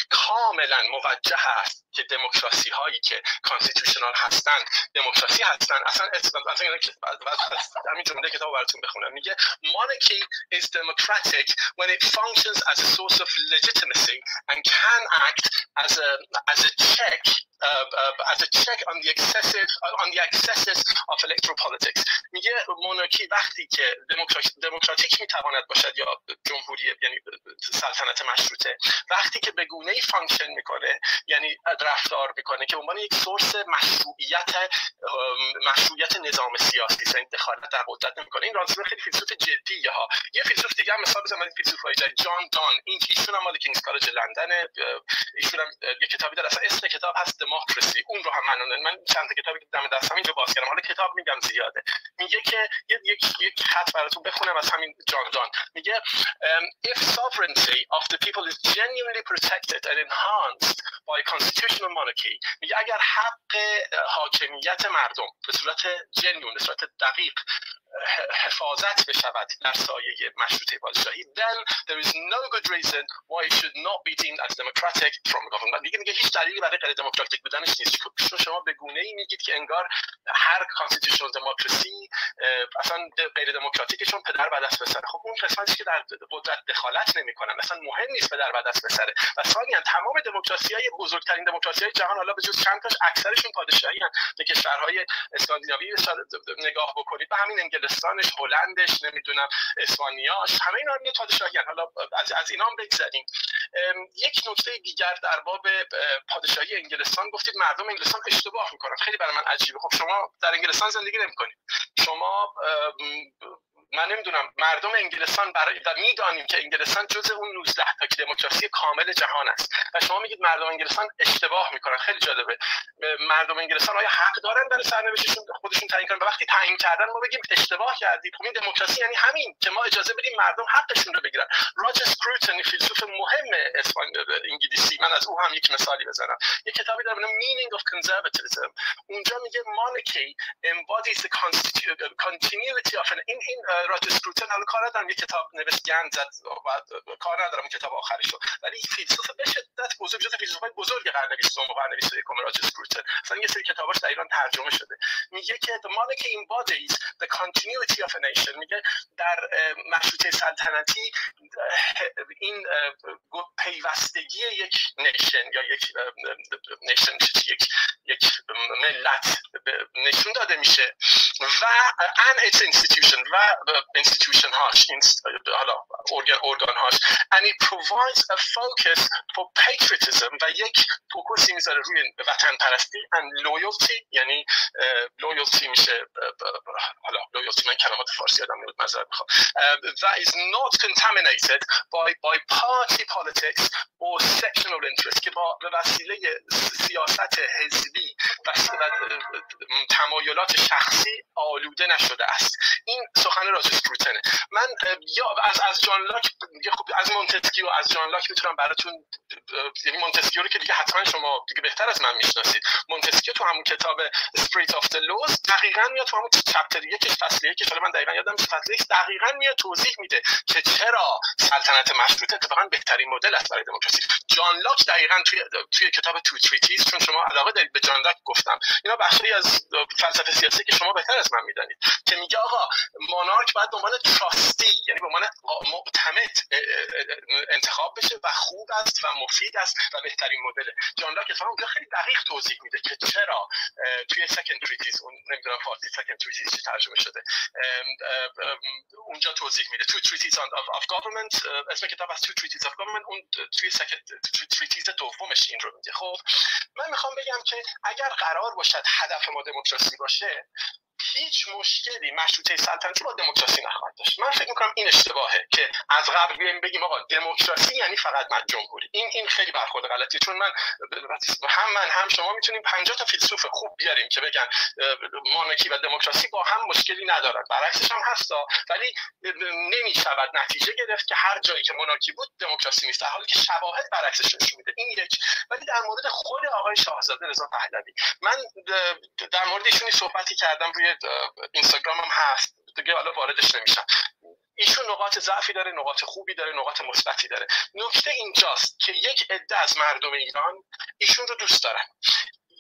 کاملاً موجه هست که دموکراسی هایی که کانستیتوشنال هستند دموکراسی هستند. اصلا همین جمله کتاب براتون بخونم. میگه Monarchy is democratic when it functions as a source of legitimacy and can act as a check on the excesses of electoral politics. میگه مونارکی وقتی که دموکراتیک میتواند باشد یا جمهوری یعنی سلطنت مشروطه وقتی که به گونه‌ای فانکشن میکنه یعنی رفتار میکنه که به عنوان یک سورس مشروعیت نظام سیاسی سن دخالت در قدرت نمیکنه. این رانسمن خیلی فیلسوف جدیه ها. یه فیلسوف دیگه هم مثال بزنم، فیلسوفای جان دان، این ایشون هم مال کینگز کالج لندن، ایشون هم یه کتابی داره اسم کتاب هست دموکراسی. اون رو هم من چند تا کتابی که دم دستم اینجا باز کردم، حالا کتاب میگم زیاده. میگه که یک خط براتون بخونم از همین جان دان. میگه if sovereignty of the people is genuinely protected and enhanced by constitutional monarchy، میگه اگر حق حاکمیت مردم به صورت جنون به صورت دقیق حفاظت بشود در سایه مشروطه پادشاهی، then there is no good reason why it should not be deemed as democratic from government. میگه هیچ دلیلی برای غیر دموکراتیک بودنش نیست. شما به گونه‌ای میگید که انگار هر کانستیتوشنال دموکراسی اصلا غیر دموکراتیکشون پدر و دست پسره. خب اون قسمتی که در قدرت دخالت نمی‌کنن اصلا مهم نیست پدر و دست پسره. و ثانیاً تمام دموکراسی‌های بزرگترین دموکراسی‌های جهان حالا به جز چند تاش اکثرشون پادشاهی‌اند. به کشورهای اسکاندیناوی نگاه بکنید، به همین انگلستانش، هلندش، نمیدونم اسپانیاش، همه اینا یه پادشاهی‌اند. حالا از اینا هم بگذریم. یک نکته دیگر در باب پادشاهی انگلستان گفتید مردم انگلستان اشتباه میکنن. خیلی برای من عجیبه. خب شما در انگلستان زندگی نمیکنید. شما من نمیدونم مردم انگلستان برای میدانیم که انگلستان جزء اون 19 تا دموکراسی کامل جهان است و شما میگید مردم انگلستان اشتباه میکنن. خیلی جالبه. مردم انگلستان آیا حق دارن برای سرنوشتشون خودشون تعیین کنن؟ وقتی تعیین کردن ما بگیم اشتباه کردید. خب این دموکراسی یعنی همین که ما اجازه بدیم مردم حقشون رو بگیرن. راجر اسکروتن فیلسوف مهم انگلیسی، من از او هم یک مثالی بزنم. یک کتابی داره به نام Meaning of Conservatism. اونجا میگه monarchy embodies the continuity of an in راجر اسکروتن حالا کار ندارم یه کتاب نوشت گند زد و کار ندارم اون کتاب آخرش رو، ولی فیلسوف به شدت بزرگ جز فیلسوفای بزرگ قرن 20 و قرن 21 راجر اسکروتن، مثلا یه سری کتاباش در ایران ترجمه شده، میگه که the monarchy embodies the continuity of a nation. میگه در مشروطه سلطنتی این پیوستگی یک نیشن یا یک ملت نشون داده میشه و and its institution و institution هاش حالا ارگان هاش and it provides a focus for patriotism و یک فوکوسی میذاره روی وطن پرستی and loyalty یعنی loyalty میشه حالا loyalty من کلمات فارسی یادم نمیاد معذرت میخوام و is not contaminated by party politics or sectional interest که با وسیله سیاست حزبی و تمایلات شخصی آلوده نشده است. این سخن راجر اسکروتنه. من یا از جان لاک خوب از مونتسکیو از جان لاک میتونم براتون، یعنی مونتسکیو رو که دیگه حتما شما دیگه بهتر از من میشناسید. مونتسکیو تو همون کتاب Spirit of the Laws دقیقاً میاد تو همون چپتر 1 فصل 1 که من دقیقاً یادم نیست فصل 1 دقیقاً میاد توضیح میده که چرا سلطنت مشروطه اتفاقاً بهترین مدل است برای دموکراسی. جان لاک دقیقاً توی کتاب تو تریتیز، چون شما علاقه دارید به جان لاک گفتم اینا بخشی از فلسفه سیاسی که شما بهتر از من میدونید که میگه آقا مونارک باید به عنوان تراستی یعنی به عنوان معتمد انتخاب بشه و خوب است و مفید است و بهترین مدله. جان لاک اتفاقا اونجا خیلی دقیق توضیح میده که چرا توی سکند تریتیز، اون نمیدونم فارسی سکند تریتیز چی ترجمه شده، اونجا توضیح میده تو تریتیز اف گورنمنت، اسم کتاب از تو تریتیز اف گورنمنت، اون توی سکند تریتیز دومش این رو میگه. خب من میخوام بگم که اگر قرار باشد هدف ما دموکراسی باشه هیچ مشکلی مشروطه سلطنتی با دموکراسی نخواهد داشت. من فکر می‌کنم این اشتباهه که از قبل بیایم بگیم آقا دموکراسی یعنی فقط مجلس جمهوری. این خیلی برخورد غلطیه، چون من هم شما میتونیم 50 تا فیلسوف خوب بیاریم که بگن مونارکی و دموکراسی با هم مشکلی ندارن، برعکسش هم هستا، ولی نمی‌شود نتیجه گرفت که هر جایی که مونارکی بود دموکراسی نیست، در حالی که شواهد برعکسش نشون میده. این یک. ولی در مورد خود آقای شاهزاده رضا پهلوی، من در مورد ایشونی صحبتی کردم، روی اینستاگرام هم هست دیگه، حالا واردش نمیشم. ایشون نقاط ضعفی داره، نقاط خوبی داره، نقاط مثبتی داره. نکته اینجاست که یک عده از مردم ایران ایشون رو دوست دارن،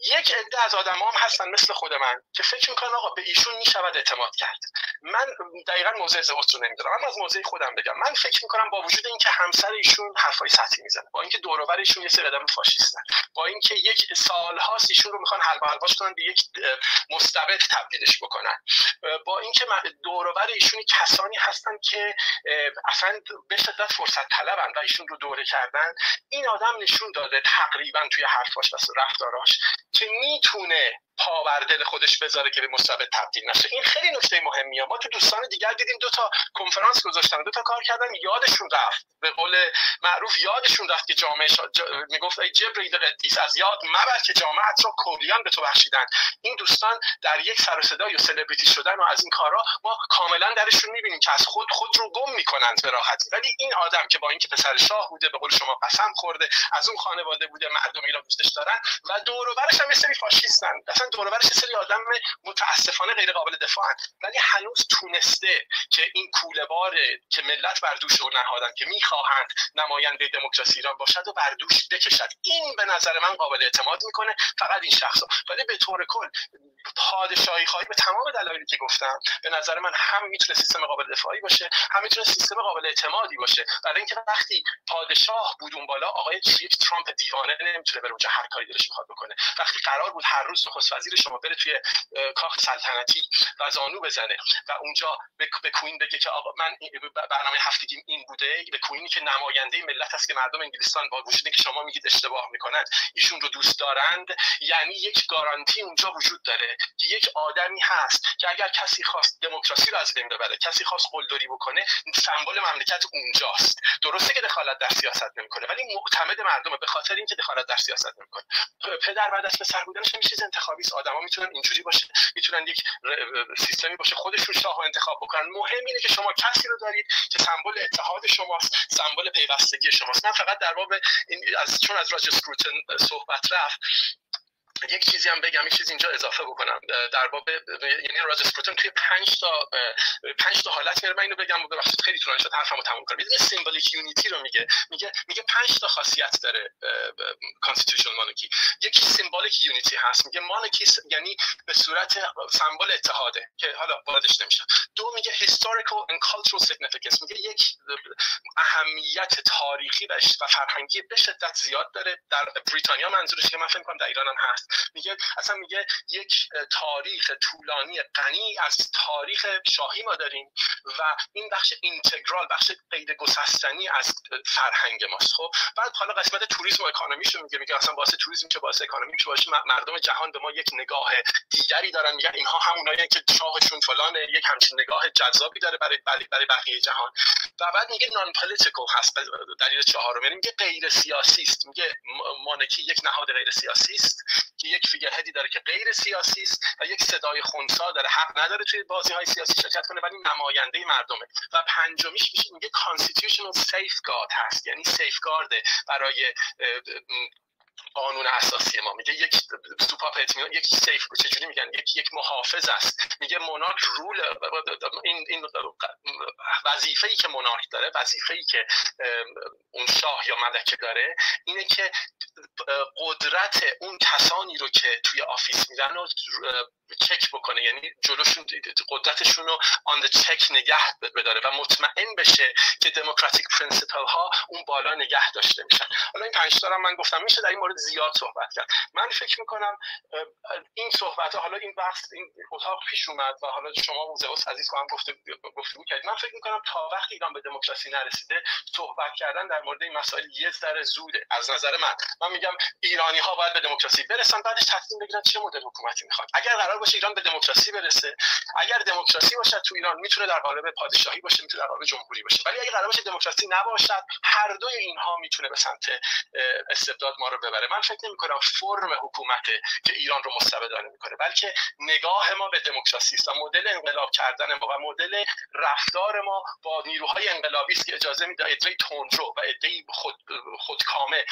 یک عده از آدم‌ها هم هستن مثل خود من که فکر می‌کنن آقا به ایشون می‌شود اعتماد کرد. من دقیقاً موضع زبط رو نمی‌دارم، من از موضع خودم بگم. من فکر می‌کنم با وجود اینکه همسر ایشون حرفای سطحی میزنه، با اینکه دور و بر ایشون یه سری آدم فاشیستن، با اینکه یک سال‌هاست ایشون رو می‌خوان حلقه حلقاش کنن به یک مستبد تبدیلش بکنن، با اینکه دور و بر ایشون کسانی هستن که اصلاً به شدت فرصت طلبن و ایشون رو دوره کردن، این آدم نشون داده تقریباً توی حرفاش و رفتاراش که میتونه پا بر دل خودش بذاره که به مصیبت تبدیل نشه. این خیلی نکته مهمیه. ما تو دوستان دیگر دیدیم 2 تا کنفرانس گذاشتن، 2 تا کار کردن، یادشون رفت، به قول معروف یادشون رفت که جامعه میگفت ای جبرئیل قدیس از یاد مبر که جامعت رو کلیان به تو بخشیدن. این دوستان در یک سر و صدا یا سلبریتی شدن و از این کارا ما کاملا درشون میبینیم که از خود رو گم میکنن به راحتی. ولی این آدم که با اینکه پسر شاه بوده، به قول شما قسم خورده، از اون خانواده بوده، مردم ایران دوستش دارن و دور و برش هم یه سری فاشیستن، دور و برش سری آدم متاسفانه غیر قابل دفاعن، ولی هنوز تونسته که این کوله‌بار که ملت بر دوش او نهادن که میخواهند نماینده دموکراسی ایران باشد و بر دوش بکشد. این به نظر من قابل اعتماد میکنه فقط این شخصا، ولی به طور کل پادشاهی خواهی به تمام دلایلی که گفتم به نظر من هم میتونه سیستم قابل دفاعی باشه، هم میتونه سیستم قابل اعتمادی باشه. برای اینکه وقتی پادشاه بود اون بالا، آقای ترامپ دیوانه نمیتونه بره اونجا هر کاری دلش میخواد بکنه. وقتی قرار بود هر روز نخست وزیر شما بره توی کاخ سلطنتی و زانو بزنه و اونجا به کوین بگه که آقا من برنامه هفتگیم این بوده، به کوینی که نماینده ملت است که مردم انگلستان با وجود اینکه شما میگید اشتباه میکنند ایشون رو دوست دارند، یعنی یک گارانتی اونجا وجود داره که یک آدمی هست که اگر کسی خواست دموکراسی رو از بین ببره، کسی خواست قلدری بکنه، سمبل مملکت اونجاست. درسته که دخالت در سیاست نمیکنه ولی معتمد مردمه، به خاطر اینکه دخالت در سیاست نمیکنه. پدر بعد از پسر بودنش میشه انتخابی. آدما میتونن اینجوری باشه، میتونن یک سیستمی باشه خودشون شاه رو انتخاب بکنن. مهم اینه که شما کسی رو دارید که سمبل اتحاد شماست، سمبل پیوستگی شماست. من فقط در باب چون از راجر سکروتن صحبت رفت، یک چیزی هم بگم، یک چیز اینجا اضافه بکنم در باب، یعنی راجر سکروتن توی 5 تا حالت میاره. من اینو بگم ببخشید خیلی طولانی شد، حرفمو تموم کنم. یه سیمبولیک یونیتی رو میگه 5 تا خاصیت داره کانستیتوشنال مونارکی. یکی سیمبولیک یونیتی هست، میگه مونارکی یعنی به صورت سمبل اتحاده که حالا واردش نمیشه. 2 میگه هیستوریکال اند کالچورال سیگنیفیکنس، میگه یک اهمیت تاریخی و فرهنگی به شدت زیاد داره. در بریتانیا منظورش که من فکر می‌کنم در ایران هم هست، میگه اصلا میگه یک تاریخ طولانی غنی از تاریخ شاهی ما داریم و این بخش اینتگرال، بخش غیر گسستنی از فرهنگ ماست. خب بعد حالا قسمت توریسم و اکانومیشو میگه اصلا واسه توریسم که واسه اکانومی که واسه مردم جهان به ما یک نگاه دیگری دارن، میگن اینها همونایی که شاهشون فلانه، یک همچین نگاه جذابی داره برای بقیه جهان. و بعد میگه نان پولیتیکال هست، دلیل چهارم یعنی میگه غیر سیاسی است. میگه مونارکی یک نهاد غیر سیاسی است که یک فیگرهدی داره که غیر سیاسی است و یک صدای خنثی داره، حق نداره توی بازی‌های سیاسی شرکت کنه ولی نماینده مردمه. و 5میش میگه کانستیتوشنال سیفگارد هست، یعنی سیفگارد برای قانون اساسی ما. میگه یک سوپاپت، یک سیف، چجوری میگن، یک محافظ است. میگه مونارک رول، این وظیفه‌ای که مونارک داره، وظیفه‌ای که اون شاه یا ملکه داره اینه که قدرت اون کسانی رو که توی آفیس میرن رو چک بکنه، یعنی جلوشون قدرتشون رو آن د چک نگه بداره و مطمئن بشه که دموکراتیک پرینسیپل ها اون بالا نگه داشته میشن. حالا این 5 تا من گفتم، میشه در این مورد زیاد صحبت کرد. من فکر میکنم این صحبت ها، حالا این بحث این اتاق پیش اومد و حالا شما زئوس عزیز هم گفتگو کردید. من فکر می‌کنم تا وقتی ایران به دموکراسی نرسیده صحبت کردن در مورد این مسائل یه ذره زوده از نظر من. من میگم ایرانی ها باید به دموکراسی برسن، بعدش تصمیم بگیرن چه مدل حکومتی میخوان. اگر قرار باشه ایران به دموکراسی برسه، اگر دموکراسی باشه تو ایران، میتونه در قالب پادشاهی باشه، میتونه در قالب جمهوری باشه. ولی اگر قرار باشه دموکراسی نباشه، هر دوی اینها میتونه به سمت استبداد ما رو ببره. من فکر نمی‌کنم فرم حکومت که ایران رو مستبدانه میکنه، بلکه نگاه ما به دموکراسی است و مدل انقلاب کردن ما و مدل رفتار ما با نیروهای انقلابی است که اجازه میده ادعای تندرو و ادعای خودکامه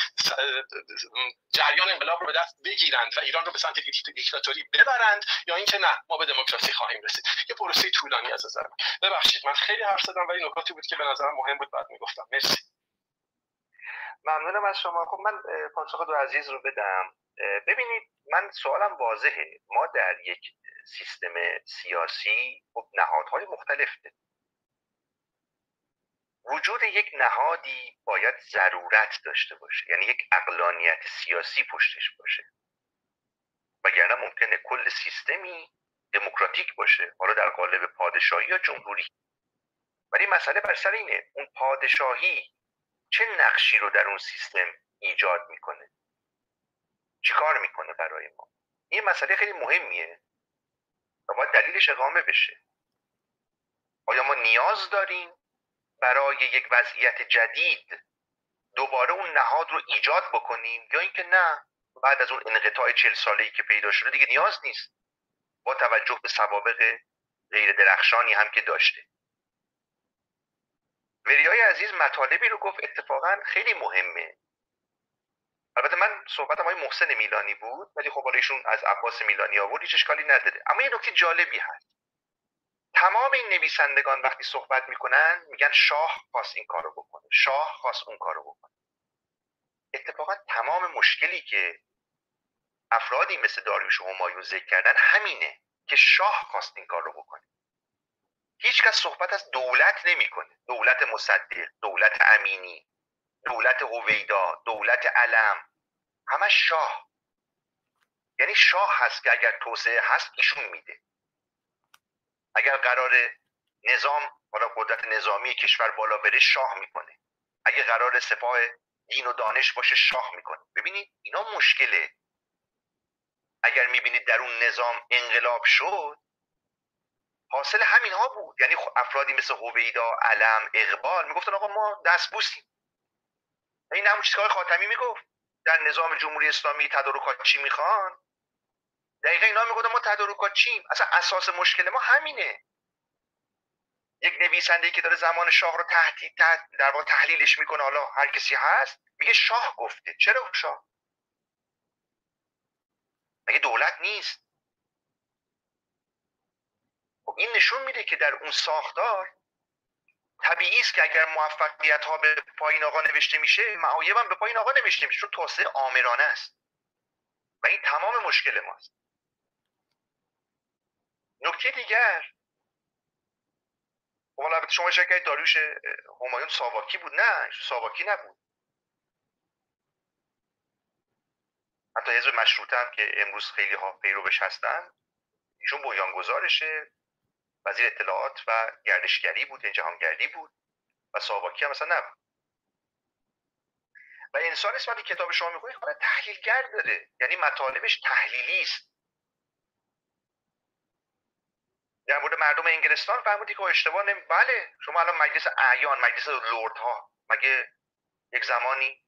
جریان انقلاب رو به دست بگیرند و ایران رو به سمت دیکتاتوری ببرند، یا اینکه نه، ما به دموکراسی خواهیم رسید. یه پروسه طولانی از نظر من. ببخشید من خیلی حرف زدم، ولی نکاتی بود که به نظرم مهم بود بعد میگفتم. مرسی. ممنونم از شما. خب من پاسخ دو عزیز رو بدم. ببینید من سوالم واضحه. ما در یک سیستم سیاسی خب نهادهای مختلف داریم. وجود یک نهادی باید ضرورت داشته باشه، یعنی یک عقلانیت سیاسی پشتش باشه، وگرنه ممکنه کل سیستمی دموکراتیک باشه، حالا در قالب پادشاهی یا جمهوری. ولی مسئله بر سر اینه اون پادشاهی چه نقشی رو در اون سیستم ایجاد میکنه، چی کار میکنه برای ما. این مسئله خیلی مهمیه و باید دلیلش اقامه بشه. آیا ما نیاز داریم برای یک وضعیت جدید دوباره اون نهاد رو ایجاد بکنیم، یا اینکه نه، بعد از اون انقطاع 40 ساله‌ای که پیدا شده دیگه نیاز نیست، با توجه به سوابق غیر درخشانی هم که داشته. وریای عزیز مطالبی رو گفت اتفاقا خیلی مهمه. البته من صحبتم های محسن میلانی بود، ولی خب حالا ایشون از عباس میلانی آورد، هیچ اشکالی نداره. اما یه نکته جالبی هست، تمام این نویسندگان وقتی صحبت میکنن میگن شاه خواست این کارو بکنه، شاه خواست اون کارو بکنه. اتفاقا تمام مشکلی که افرادی مثل داریوش و همایون ذکر کردن همینه که شاه خواست این کارو بکنه. هیچ کس صحبت از دولت نمیکنه. دولت مصدق، دولت امینی، دولت هویدا، دولت علم، همه شاه. یعنی شاه هست که اگر توسعه هست ایشون میده. اگر قرار نظام، حالا قدرت نظامی کشور بالا بره، شاه میکنه. اگر قرار سپاه دین و دانش باشه، شاه میکنه. ببینید اینا مشکله. اگر میبینید در اون نظام انقلاب شد، حاصل همین ها بود. یعنی افرادی مثل هویدا، علم، اقبال میگفتن آقا ما دست بوسیم. این همون چیزی که خاتمی میگفت در نظام جمهوری اسلامی تدارکات چی میخوان؟ دقیقا اینا میگفتن ما تدارکات چیم. اصلا اساس مشکل ما همینه. یک نویسنده‌ای که داره زمان شاه رو در واقع تحلیلش میکنه، حالا هر کسی هست، میگه شاه گفته. چرا شاه؟ مگه دولت نیست؟ خب این نشون میده که در اون ساختار طبیعی است که اگر موفقیت ها به پایین آقا نوشته میشه، معایب هم به پایین آقا نوشته میشه، چون توسعه آمرانه است و این تمام مشکل ماست. نکته دیگر، البته شما شکایت داریوش همایون ساواکی بود. نه، ساواکی نبود. حتی حزب مشروطه هم که امروز خیلی ها پیروش هستن، ایشون بنیانگذارشه، وزیر اطلاعات و گردشگری بود، جهانگردی بود و ساواکی هم مثلا نبود. و انسان اسمتی کتاب شما میخونید خود تحلیلگر داره، یعنی مطالبش تحلیلی است. در مورد مردم انگلستان فرمودی که اشتباه نمی. بله شما الان مجلس اعیان، مجلس لردها، مگه یک زمانی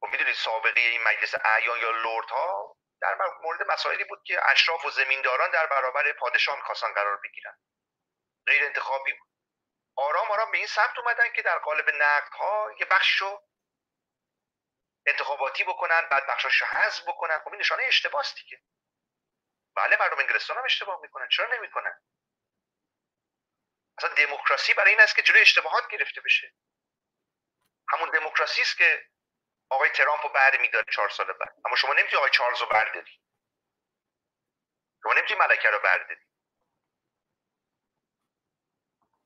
خب میدونید سابقه این مجلس اعیان یا لردها در مورد مسائلی بود که اشراف و زمینداران در برابر پادشاه میخواستن قرار بگیرن، غیر انتخابی بود. آرام آرام به این سمت اومدن که در قالب نقدها یه بخششو انتخاباتی بکنن، بعد بخشاشو حذف بکنن. خب این نشانه اشتباه است دیگه. بله مردم انگلستان هم اشتباه میکنن، چرا نمیکنن؟ اصلا دموکراسی برای این است که جلوی اشتباهات گرفته بشه. همون دموکراسی است که آقای ترامپ رو برمی‌داره 4 سال بعد. اما شما نمی‌تونی آقای چارلز رو برداری، شما نمی‌تونی ملکه رو برداری.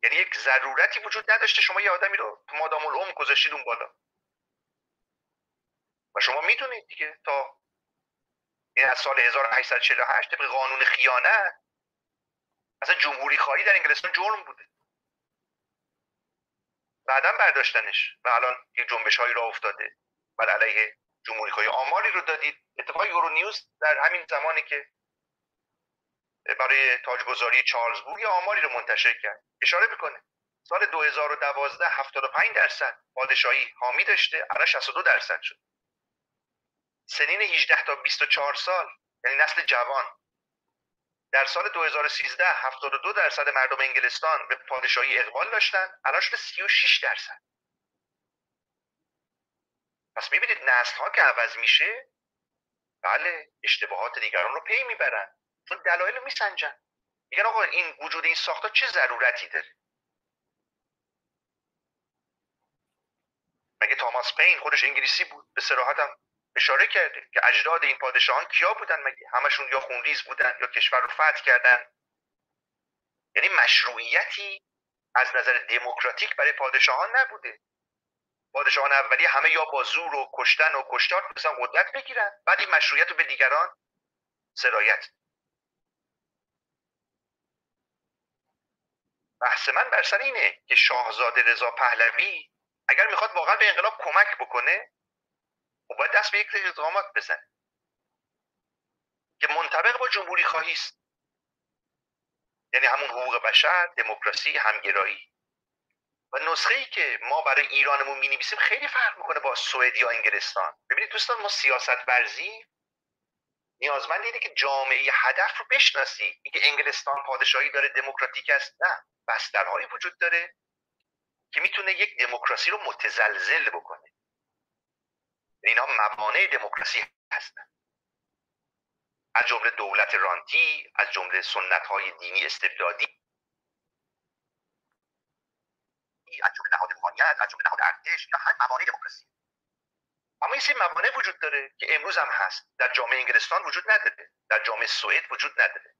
یعنی یک ضرورتی وجود نداشته شما یه آدمی رو تو مادام العمر گذاشتید اون بالا. و شما می‌دونید دیگه تا این از سال 1848 طبق قانون خیانت اصلا جمهوری خواهی در انگلستان جرم بوده. بعداً برداشتنش و الان یک جنبش هایی را افتاده بر علیه جمهوری خواهی. آماری رو دادید. اتفاقی یورو نیوز در همین زمانی که برای تاجگذاری چارلز بود یه آماری رو منتشر کرد. اشاره میکنه سال 2012 75% پادشاهی حامی داشته، الان 62% شد. سنین 18 تا 24 سال یعنی نسل جوان در سال 2013 72% مردم انگلستان به پادشاهی اقبال داشتن، الان شده 36%. پس میبینید نسل ها که عوض میشه بله اشتباهات دیگران رو پی میبرن، چون دلایل رو میسنجن، میگن آقا این وجود این ساخت‌ها چه ضرورتی داره. مگه توماس پین خودش انگلیسی بود؟ به صراحت هم اشاره کرده که اجداد این پادشاهان کیا بودن؟ مگه همشون یا خونریز بودن یا کشور رو فتح کردن؟ یعنی مشروعیتی از نظر دموکراتیک برای پادشاهان نبوده. پادشاهان اولی همه یا با زور و کشتن و کشتار می‌خواستن قدرت بگیرن، بعد این مشروعیت رو به دیگران سرایت. بحث من بر سر اینه که شاهزاده رضا پهلوی اگر میخواد واقعا به انقلاب کمک بکنه باید دست به یک سری اقدامات بزنه که منطبق با جمهوری خواهی است، یعنی همون حقوق بشر، دموکراسی، همگرایی. و نسخه‌ای که ما برای ایرانمون می‌نویسیم خیلی فرق میکنه با سوئد یا انگلستان. ببینید دوستان، ما سیاست ورزی نیازمند اینه که جامعه هدف رو بشناسی. اینکه انگلستان پادشاهی داره دموکراتیک است، نه، بسترهایی وجود داره که میتونه یک دموکراسی رو متزلزل بکنه. اینا موانع دموکراسی هستن، از جمله دولت رانتی، از جمله سنت‌های دینی استبدادی، از جمله نهاد روحانیت، از جمله نهاد ارتش، یا هر موانع دموکراسی. اما این سری موانع وجود داره که امروز هم هست، در جامعه انگلستان وجود نداره، در جامعه سوئد وجود نداره.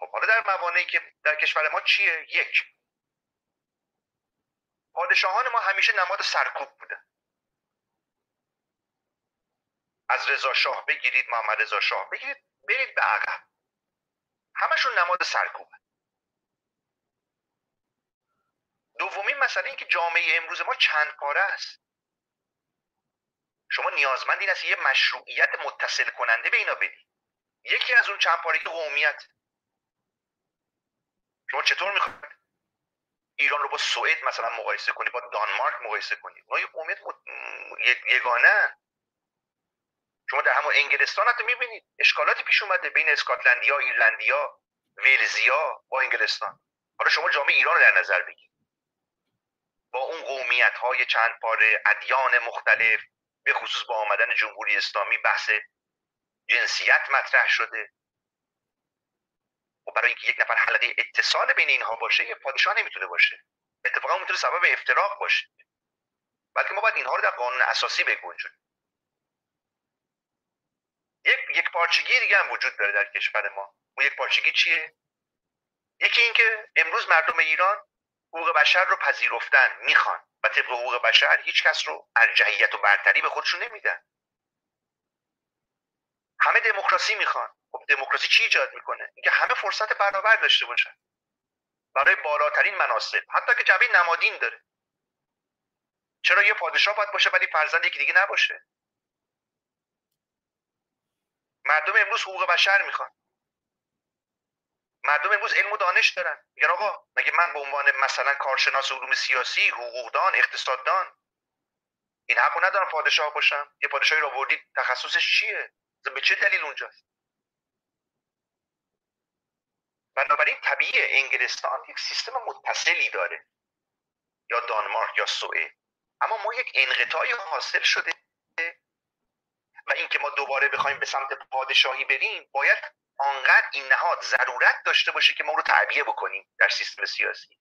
خب حالا در موانعی که در کشور ما چیه؟ یک، پادشاهان ما همیشه نماد سرکوب بودن. از رضا شاه بگیرید، محمد رضا شاه بگیرید، برید به عقب، همشون نماد سرکوبن. دومین مسئله این که جامعه امروز ما چند پاره است. شما نیازمند این است یه مشروعیت متصل کننده به اینا بدید. یکی از اون چند پارگی قومیت. شما چطور میخواید ایران رو با سوئد مثلا مقایسه کنی، با دانمارک مقایسه کنی؟ اونا یه قومیت یگانه. شما در همون انگلستان حتی میبینید اشکالاتی پیش اومده بین اسکاتلندیا، ایرلندیا، ولزیا با انگلستان. حالا شما جامعه ایران رو در نظر بگیرید با اون قومیت های چند پاره، ادیان مختلف، به خصوص با آمدن جمهوری اسلامی بحث جنسیت مطرح شده. و برای اینکه یک نفر حلقه اتصال بین اینها باشه یه پادشاه نمیتونه باشه، اتفاقا میتونه سبب افتراق باشه، بلکه ما باید اینها رو در قانون اساسی بگنجونیم. یک پارچگی دیگه هم وجود داره در کشور ما. اون یک پارچگی چیه؟ یکی این که امروز مردم ایران حقوق بشر رو پذیرفتن، میخوان و طبق حقوق بشر هیچ کس رو ارجحیت و برتری به خودشون نمیدن. همه دموکراسی میخوان. خب دموکراسی چی ایجاد میکنه؟ اینکه همه فرصت برابر داشته باشن برای بالاترین مناصب، حتی که جنبه نمادین داره. چرا یه پادشاه باید باشه ولی فرزند یکی دیگه نباشه؟ مردم امروز حقوق بشر میخوان. مردم امروز علم و دانش دارن. میگن آقا مگه من به عنوان مثلا کارشناس علوم سیاسی، حقوقدان، اقتصاددان این حقو ندارم پادشاه باشم؟ یه پادشاهی رو آوردید تخصصش چیه؟ به چه دلیل اونجاست؟ بنابراین طبیعی انگلستان یک سیستم متصلی داره، یا دانمارک یا سوئد. اما ما یک انقطاعی حاصل شده و اینکه ما دوباره بخوایم به سمت پادشاهی بریم باید آنقدر این نهاد ضرورت داشته باشه که ما رو تعبیه بکنیم در سیستم سیاسی،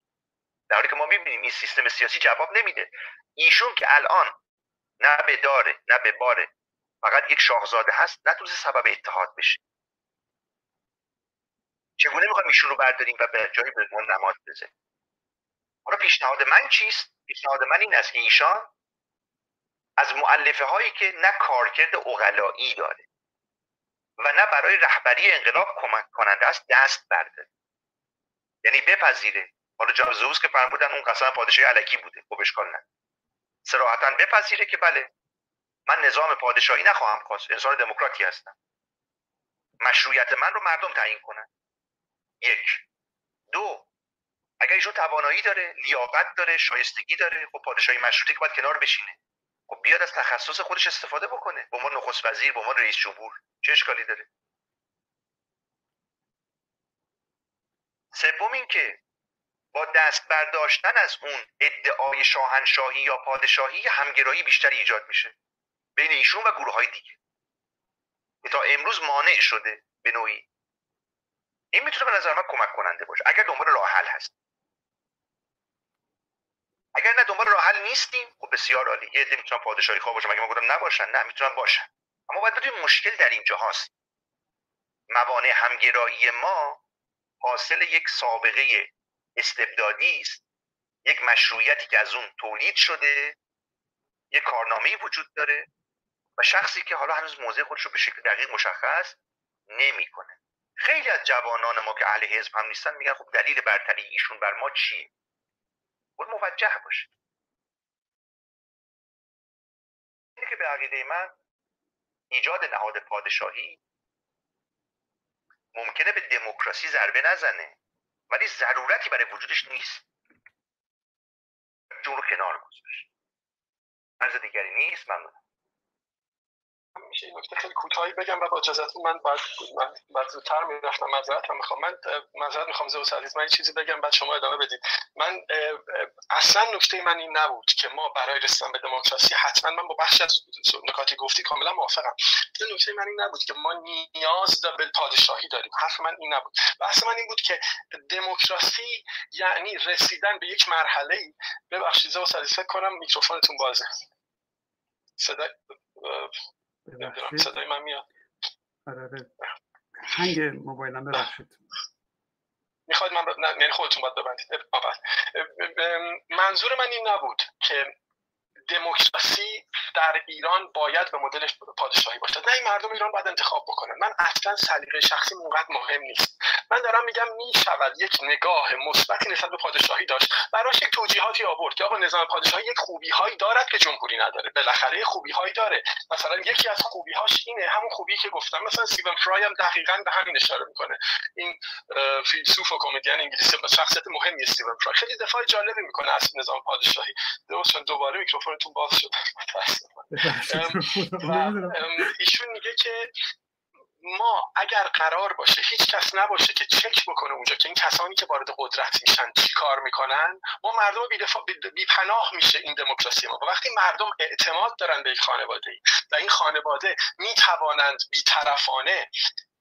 در حالی که ما می‌بینیم این سیستم سیاسی جواب نمیده. ایشون که الان نه به داره نه به باره، فقط یک شاهزاده هست، نتونسته سبب اتحاد بشه. چگونه میخوایم ایشون رو برداریم و به جایی به ما نماد بزنیم؟ حالا پیشنهاد من چیست؟ پیشنهاد من این است که ایشان از مؤلفه هایی که نه کارکرد عقلایی داره و نه برای رهبری انقلاب کمک کننده است دست برداره، یعنی بپذیره. حالا جازوز که فرمودن اون قسم پادشاهی الکی بوده، خب اشکال نداره، صراحتاً بپذیره که بله من نظام پادشاهی نخواهم خواست، انسان دموکراتی هستم، مشروعیت من رو مردم تعیین کنن. یک. دو، اگر ایشون توانایی داره، لیاقت داره، شایستگی داره، خب پادشاهی مشروطه که باید کنار بشینه، خب بیاد از تخصص خودش استفاده بکنه، به عنوان نخست وزیر، به عنوان رئیس جمهور، چه اشکالی داره؟ سوم این که با دست برداشتن از اون ادعای شاهنشاهی یا پادشاهی همگرایی بیشتری ایجاد میشه بین ایشون و گروه های دیگه که تا امروز مانع شده به نوعی. این میتونه به نظر من کمک کننده باشه اگر دنبال راه حل هست. اگر نه دنبال راه حل نیستیم خب بسیار عالی، یه عده میتونن پادشاهی خواه باشن، مگه من گفتم نباشن؟ نه، میتونن باشن. اما باید بدونیم مشکل در اینجا هست، موانع همگرایی ما حاصل یک سابقه استبدادی است، یک مشروعیتی که از اون تولید شده، یک کارنامه‌ای وجود داره و شخصی که حالا هنوز موضع خودش رو به شکل دقیق مشخص نمی‌کنه. خیلی از جوانان ما که اهل حزب هم نیستن میگن خب دلیل برتری ایشون بر ما چیه؟ خود موجه باشه. اینه که به عقیده من ایجاد نهاد پادشاهی ممکنه به دموکراسی ضربه نزنه ولی ضرورتی برای وجودش نیست، جور کنار گذاشت. عرض دیگری نیست. ممنونم. میشه این نکته خیلی کوتاهی بگم و با اجازهتون من باید زودتر میرفتم، معذرت میخوام. من معذرت میخوام زوس عزیز، من یه چیزی بگم بعد شما ادامه بدید. من اصلا نکته من این نبود که ما برای رسیدن به دموکراسی حتما، من با بخش از نکاتی گفتی کاملا موافقم، نکته من این نبود که ما نیاز به پادشاهی داریم، حرف من این نبود. بحث من این بود که دموکراسی یعنی رسیدن به یک مرحله‌ای. ببخشید زوس عزیز، فکر کنم میکروفونتون بازه، صدای صدای من میاد؟ آره هنگ موبایلم ببخشید. میخواید من یعنی خودتون باید ببندید. منظور من این نبود که دموکراسی در ایران باید به مدل پادشاهی باشد، نه، این مردم ایران باید انتخاب بکنن. من اصلا سلیقه شخصی اونقدر مهم نیست. من دارم میگم میشود یک نگاه مثبتی نسبت به پادشاهی داشت، براش یک توجیهاتی آورد که آقا نظام پادشاهی یک خوبی هایی دارد که جمهوری نداره، بالاخره خوبی هایی داره. مثلا یکی از خوبی هاش اینه، همون خوبی که گفتم، مثلا استیون فرای هم دقیقاً به همین اشاره میکنه. این فیلسوف و کمدین انگلیسی، شخصیت مهمی استیون فرای، خیلی دفاع جالبی میکنه از نظام پادشاهی. دوباره میکروفون تو باز شد. ایشون میگه که ما اگر قرار باشه هیچ کس نباشه که چک بکنه اونجا که این کسانی که وارد قدرت میشن چی کار میکنن، ما مردم بی‌پناه میشه این دموکراسی ما. وقتی مردم اعتماد دارن به یک خانواده و این خانواده میتوانند بی‌طرفانه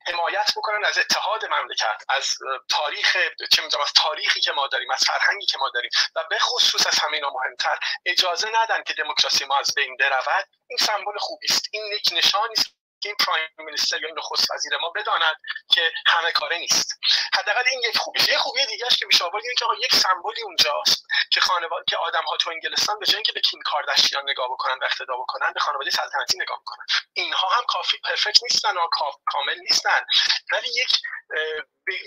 حمایت بکنن از اتحاد مملکت، از تاریخ، چه می‌دونم، از تاریخی که ما داریم، از فرهنگی که ما داریم و به خصوص از همه اینا مهمتر اجازه ندن که دموکراسی ما از بین برود، این سمبل خوبی است. این یک نشانی است که این پرایم مینیستر یا نخست وزیر ما بداند که همه کاره نیست. حداقل این یک خوبیه. یه خوبی دیگه اش که میشه آورد اینه که آقا یک سمبولی اونجاست که خانواده، که آدم‌ها تو انگلستان به جای اینکه به کین کارداشیان نگاه بکنن و اقتدا بکنن، به خانواده سلطنتی نگاه میکنن. اینها هم کافی پرفکت نیستن و کامل نیستن، ولی یک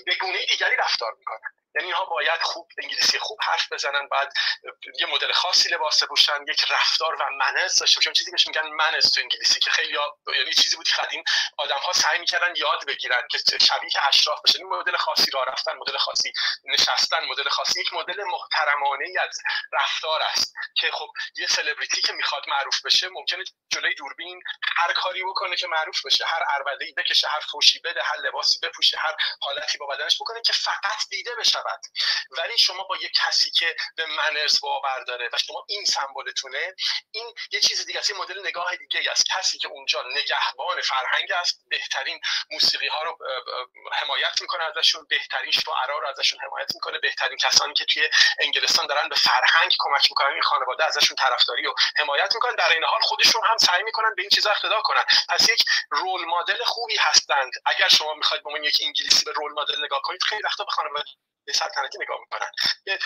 بگونه دیگری رفتار میکنن. یعنی اینها باید خوب انگلیسی خوب حرف بزنن، باید یه مدل خاصی لباس بپوشن، یک رفتار و منس داشته باشن، چیزی که میگن منس تو انگلیسی که خیلی یعنی چیزی بود که قدیم آدم‌ها سعی می‌کردن یاد بگیرن که شبیه اشراف بشن. این مدل خاصی راه رفتن، مدل خاصی نشستن، مدل خاصی، یک مدل محترمانه‌ای از رفتار است که خب یه سلبریتی که میخواد معروف بشه ممکنه جلوی دوربین هر کاری بکنه که معروف بشه، هر عربده‌ای بکشه، هر فوشی بده، هر لباسی بپوشه، هر حالتی با بدنش بکنه که فقط دیده بشه. ولی شما با یک کسی که به منرز باور داره و شما این سمبولتونه، این یه چیز دیگه است، یه مدل نگاه دیگه است. کسی که اونجا نگهبان فرهنگ است، بهترین موسیقی ها رو حمایت میکنه ازشون، بهترین شعرا رو ازشون حمایت میکنه، بهترین کسانی که توی انگلستان دارن به فرهنگ کمک میکنن، این خانواده ازشون طرفداری و حمایت میکنن، در این حال خودشون هم سعی میکنن به این چیزا اقتدا کنن. پس یک رول مدل خوبی هستند. اگر شما میخواید به من یک انگلیسی به رول مدل نگاه کنید، خیلی وقتا به خانواده به سلطنتی نگاه میکنن.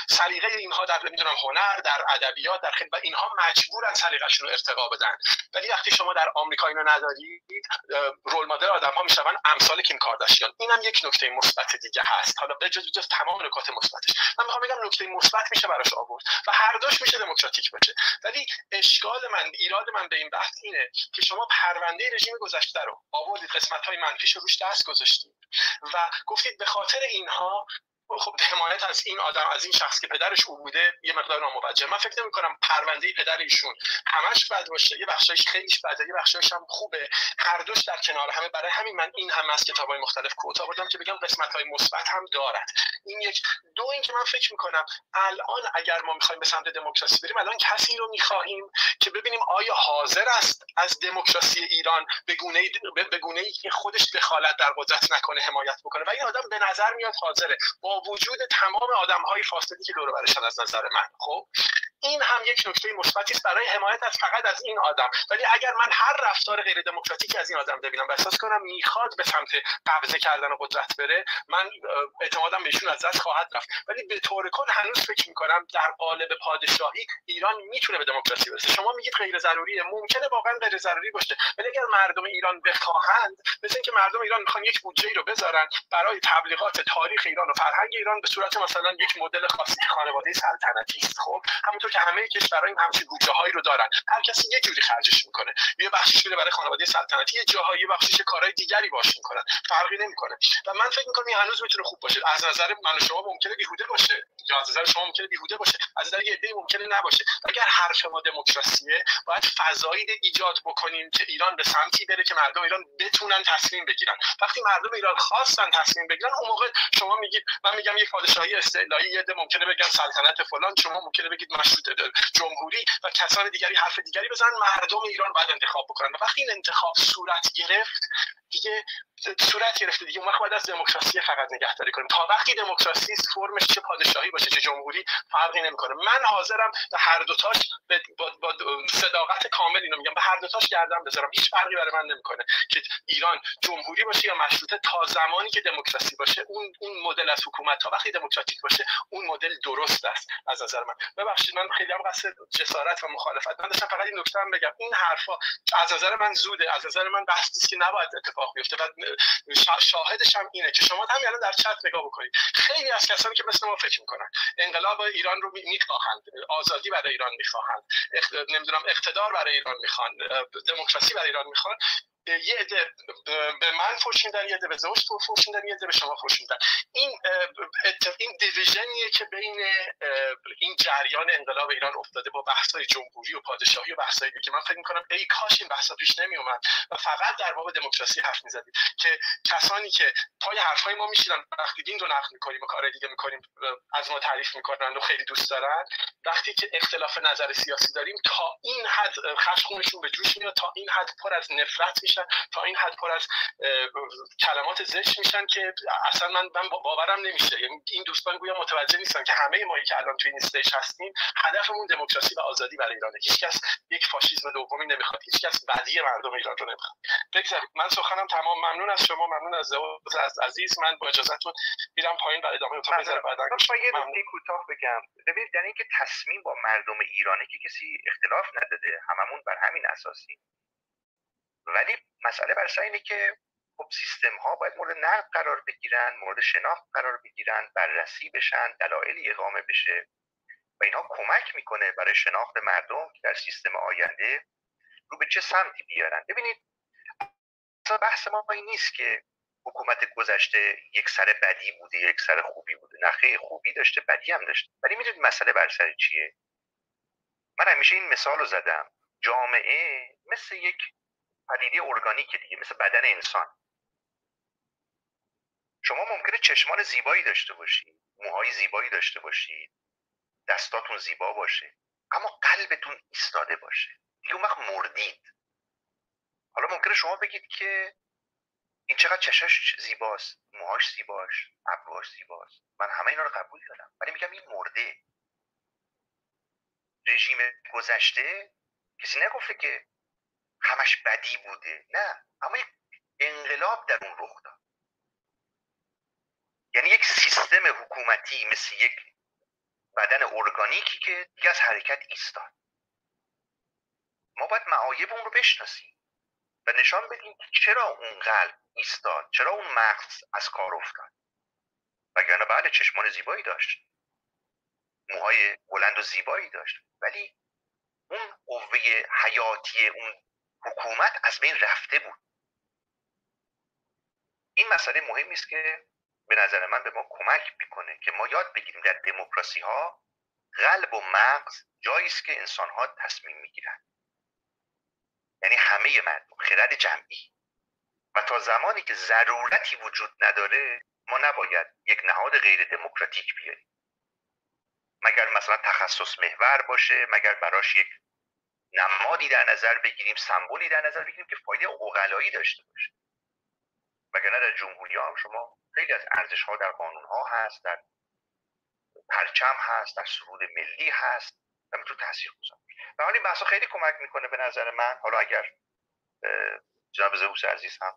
سلیقه اینها در نمیدونم هنر، در ادبیات، در خیلی، و اینها مجبورن سلیقه‌شون رو ارتقا بدن. ولی وقتی شما در آمریکا اینو ندارید، رول مدل آدم‌ها میشن امثال کیم کارداشیان. اینم یک نکته مثبت دیگه هست. حالا به جز تمام نکات مثبتش، من میخوام بگم نکته مثبت میشه براش آورد و هر دوش میشه دموکراتیک باشه. ولی اشکال من، ایراد من به این بحث اینه که شما پرونده رژیم گذشته رو آوردید، قسمت‌های منفیش رو روش دست گذاشتید و گفتید به خاطر اینها خب حمایت از این آدم، از این شخص که پدرش او بوده یه مقدار ناموجه. من فکر نمی‌کنم پرونده پدر ایشون همش بد باشه، یه بخشایش خیلیش بده، یه بخشایش هم خوبه، هر دوش در کنار همه. برای همین من این هم از کتاب‌های مختلف کوتا آوردم که بگم قسمت‌های مثبت هم دارد. این یک. دو اینکه من فکر می‌کنم الان اگر ما می‌خوایم به سمت دموکراسی بریم، الان کسی رو می‌خوایم که ببینیم آیا حاضر است از دموکراسی ایران به گونه‌ای که خودش دخالت در قدرت نکنه حمایت بکنه. و این آدم به نظر میاد حاضره با وجود تمام آدم‌های فاسدی که دور و برشان از نظر من. خب این هم یک نکته مثبتی است برای حمایت از فقط از این آدم. ولی اگر من هر رفتار غیر دموکراتیکی از این آدم ببینم و احساس کنم میخواد به سمت قبضه کردن و قدرت بره، من اعتمادم به ایشون از دست خواهد رفت. ولی به طور کل هنوز فکر می‌کنم در قالب پادشاهی ایران میتونه به دموکراسی برسه. شما میگید غیر ضروریه، ممکنه واقعا غیر ضروری باشه، ولی اگر مردم ایران بخواهند، مثل اینکه مردم ایران میخوان یک بودجه رو بذارن برای تبلیغات تاریخ ایران و فرهنگ ایران به صورت مثلا یک مدل خاصی خانواده سلطنتی است، خب همونطور که همه کشورها این همچین بودجه‌هایی رو دارن، هر کسی یه جوری خرجش میکنه، یه بخشش میره برای خانواده سلطنتی، یه جاهایی بخشش کارهای دیگری باش میکنن، فرقی نمیکنه. و من فکر میکنم این هنوز میتونه خوب باشه. از نظر من و شما ممکنه بیهوده باشه، یا از نظر شما ممکنه بیهوده باشه، از نظر یه عده‌ای ممکنه نباشه. اگر حرف ما دموکراسیه، باید فضایی ایجاد بکنیم که ایران به سمتی بره که مردم ایران بتونن تصمیم بگیرن. وقتی مردم ایران خواستن تصمیم بگیرن، اون موقع شما میگید، من میگم یک پادشاهی استعلایی، یه عده ممکنه بگن سلطنت فلان، شما ممکنه بگید مشروطه، جمهوری، و کسان دیگری حرف دیگری بزنن. مردم ایران باید انتخاب بکنن و وقتی این انتخاب صورت گرفت دیگه اون وقت باید از دموکراسی فقط نگهداری کنیم. تا وقتی دموکراسی فرمش چه پادشاهی باشه چه جمهوری فرقی نمیکنه. من حاضرم به هر دو تاش با صداقت کامل اینو میگم، به هر دو تاش گردن بذارم، هیچ فرقی برای من نمیکنه که ایران جمهوری باشه یا مشروطه. تا زمانی که دموکراسی باشه اون مدل از حکومت، تا وقتی دموکراتیک باشه اون مدل درست است از نظر من. ببخشید من خیلی هم قصد جسارت و مخالفت نداشتم، فقط این نکته هم بگم این حرفا از نظر من زوده، از نظر من بحثی که نباید اتفاق بیفته. شاهدش هم اینه که شما همین الان در چت نگاه بکنید، خیلی از کسانی که مثل ما فکر میکنن انقلاب ایران رو میخواهند، آزادی برای ایران میخواهند، نمیدونم اقتدار برای ایران میخوان، دموکراسی برای ایران میخوان، یه عده به من فوش میدن، یه عده به زوج تو فوش میدن، یه عده به شما فوش میدن. این دیویژنیه که بین این جریان انقلاب ایران افتاده با بحث‌های جمهوری و پادشاهی و بحث‌های دیگه. من فکر می‌کنم ای کاش این بحثا پیش نمی‌اومد و فقط در باب دموکراسی حرف می‌زدیم که کسانی که پای حرف‌های ما می‌شینن، وقتی دین رو نقد می‌کنیم و کارهای دیگه می‌کنیم از ما تعریف می‌کنن و خیلی دوست دارن، وقتی که اختلاف نظر سیاسی داریم تا این حد خشمشون به جوش میاد، تا این حد پر از نفرت، تا این حد پر از کلمات زشت میشن که اصلا من باورم نمیشه. یعنی این دوستان گویا متوجه نیستن که همه ما که الان توی این استیج هستیم هدفمون دموکراسی و آزادی برای ایرانه. هیچکس یک فاشیسم دومی نمیخواد، هیچکس بدی مردم ایران رو نمیخواد. بگذارید من سخنم تمام. ممنون از شما، ممنون از عزیز. من با اجازهتون میرم پایین و ادامه اون بذارم بعدا. من کوتاه بگم، ببینید یعنی اینکه تصمیم با مردم ایرانه که کسی اختلاف نداده، هممون بر همین اساسی. ولی مسئله برسه اینه که خب سیستم ها باید مورد نقد قرار بگیرن، مورد شناخت قرار بگیرن، بررسی بشن، دلایلی اقامه بشه و اینها کمک میکنه برای شناخت مردم که در سیستم آینده رو به چه سمتی بیارن. ببینید اصلا بحث ما این نیست که حکومت گذشته یک سر بدی بوده یک سر خوبی بوده، نخه خوبی داشته بدی هم داشته. ولی میدونید مسئله برسر چیه؟ من همیشه این مثال رو زدم، جامعه مثل یک پدیده ارگانیکه دیگه، مثل بدن انسان. شما ممکنه چشمان زیبایی داشته باشید، موهای زیبایی داشته باشید، دستاتون زیبا باشه، اما قلبتون ایستاده باشه، دیگه اون وقت مردید. حالا ممکنه شما بگید که این چقدر چشاش زیباست، موهاش زیباش، ابروهاش زیباست، من همه اینا رو قبول دارم، ولی میگم این مرده. رژیم گذشته کسی نگفته که همش بدی بوده، نه، اما یک انقلاب در اون رخ داد، یعنی یک سیستم حکومتی مثل یک بدن ارگانیکی که دیگه از حرکت ایستاد. ما باید معایب اون رو بشناسیم و نشان بدیم چرا اون قلب ایستاد، چرا اون مغز از کار افتاد. وگرنه بله چشمان زیبایی داشت، موهای بلند و زیبایی داشت، ولی اون قوه حیاتی اون حکومت از بین رفته بود. این مسئله مهمی است که به نظر من به ما کمک میکنه که ما یاد بگیریم در دموکراسی ها قلب و مغز جایی است که انسان ها تصمیم میگیرن، یعنی همه مردم، خرد جمعی. و تا زمانی که ضرورتی وجود نداره ما نباید یک نهاد غیر دموکراتیک بیاریم، مگر مثلا تخصص محور باشه، مگر براش یک نمادی در نظر بگیریم، سمبولی در نظر بگیریم که فایده عقلایی داشته باشه. وگرنه در جمهوری ها هم شما خیلی از ارزش ها در قانون ها هست، در پرچم هست، در سرود ملی هست و میتونه تاثیر گذاره. و حالا این بحث خیلی کمک میکنه به نظر من. حالا اگر جناب زهوس عزیز هم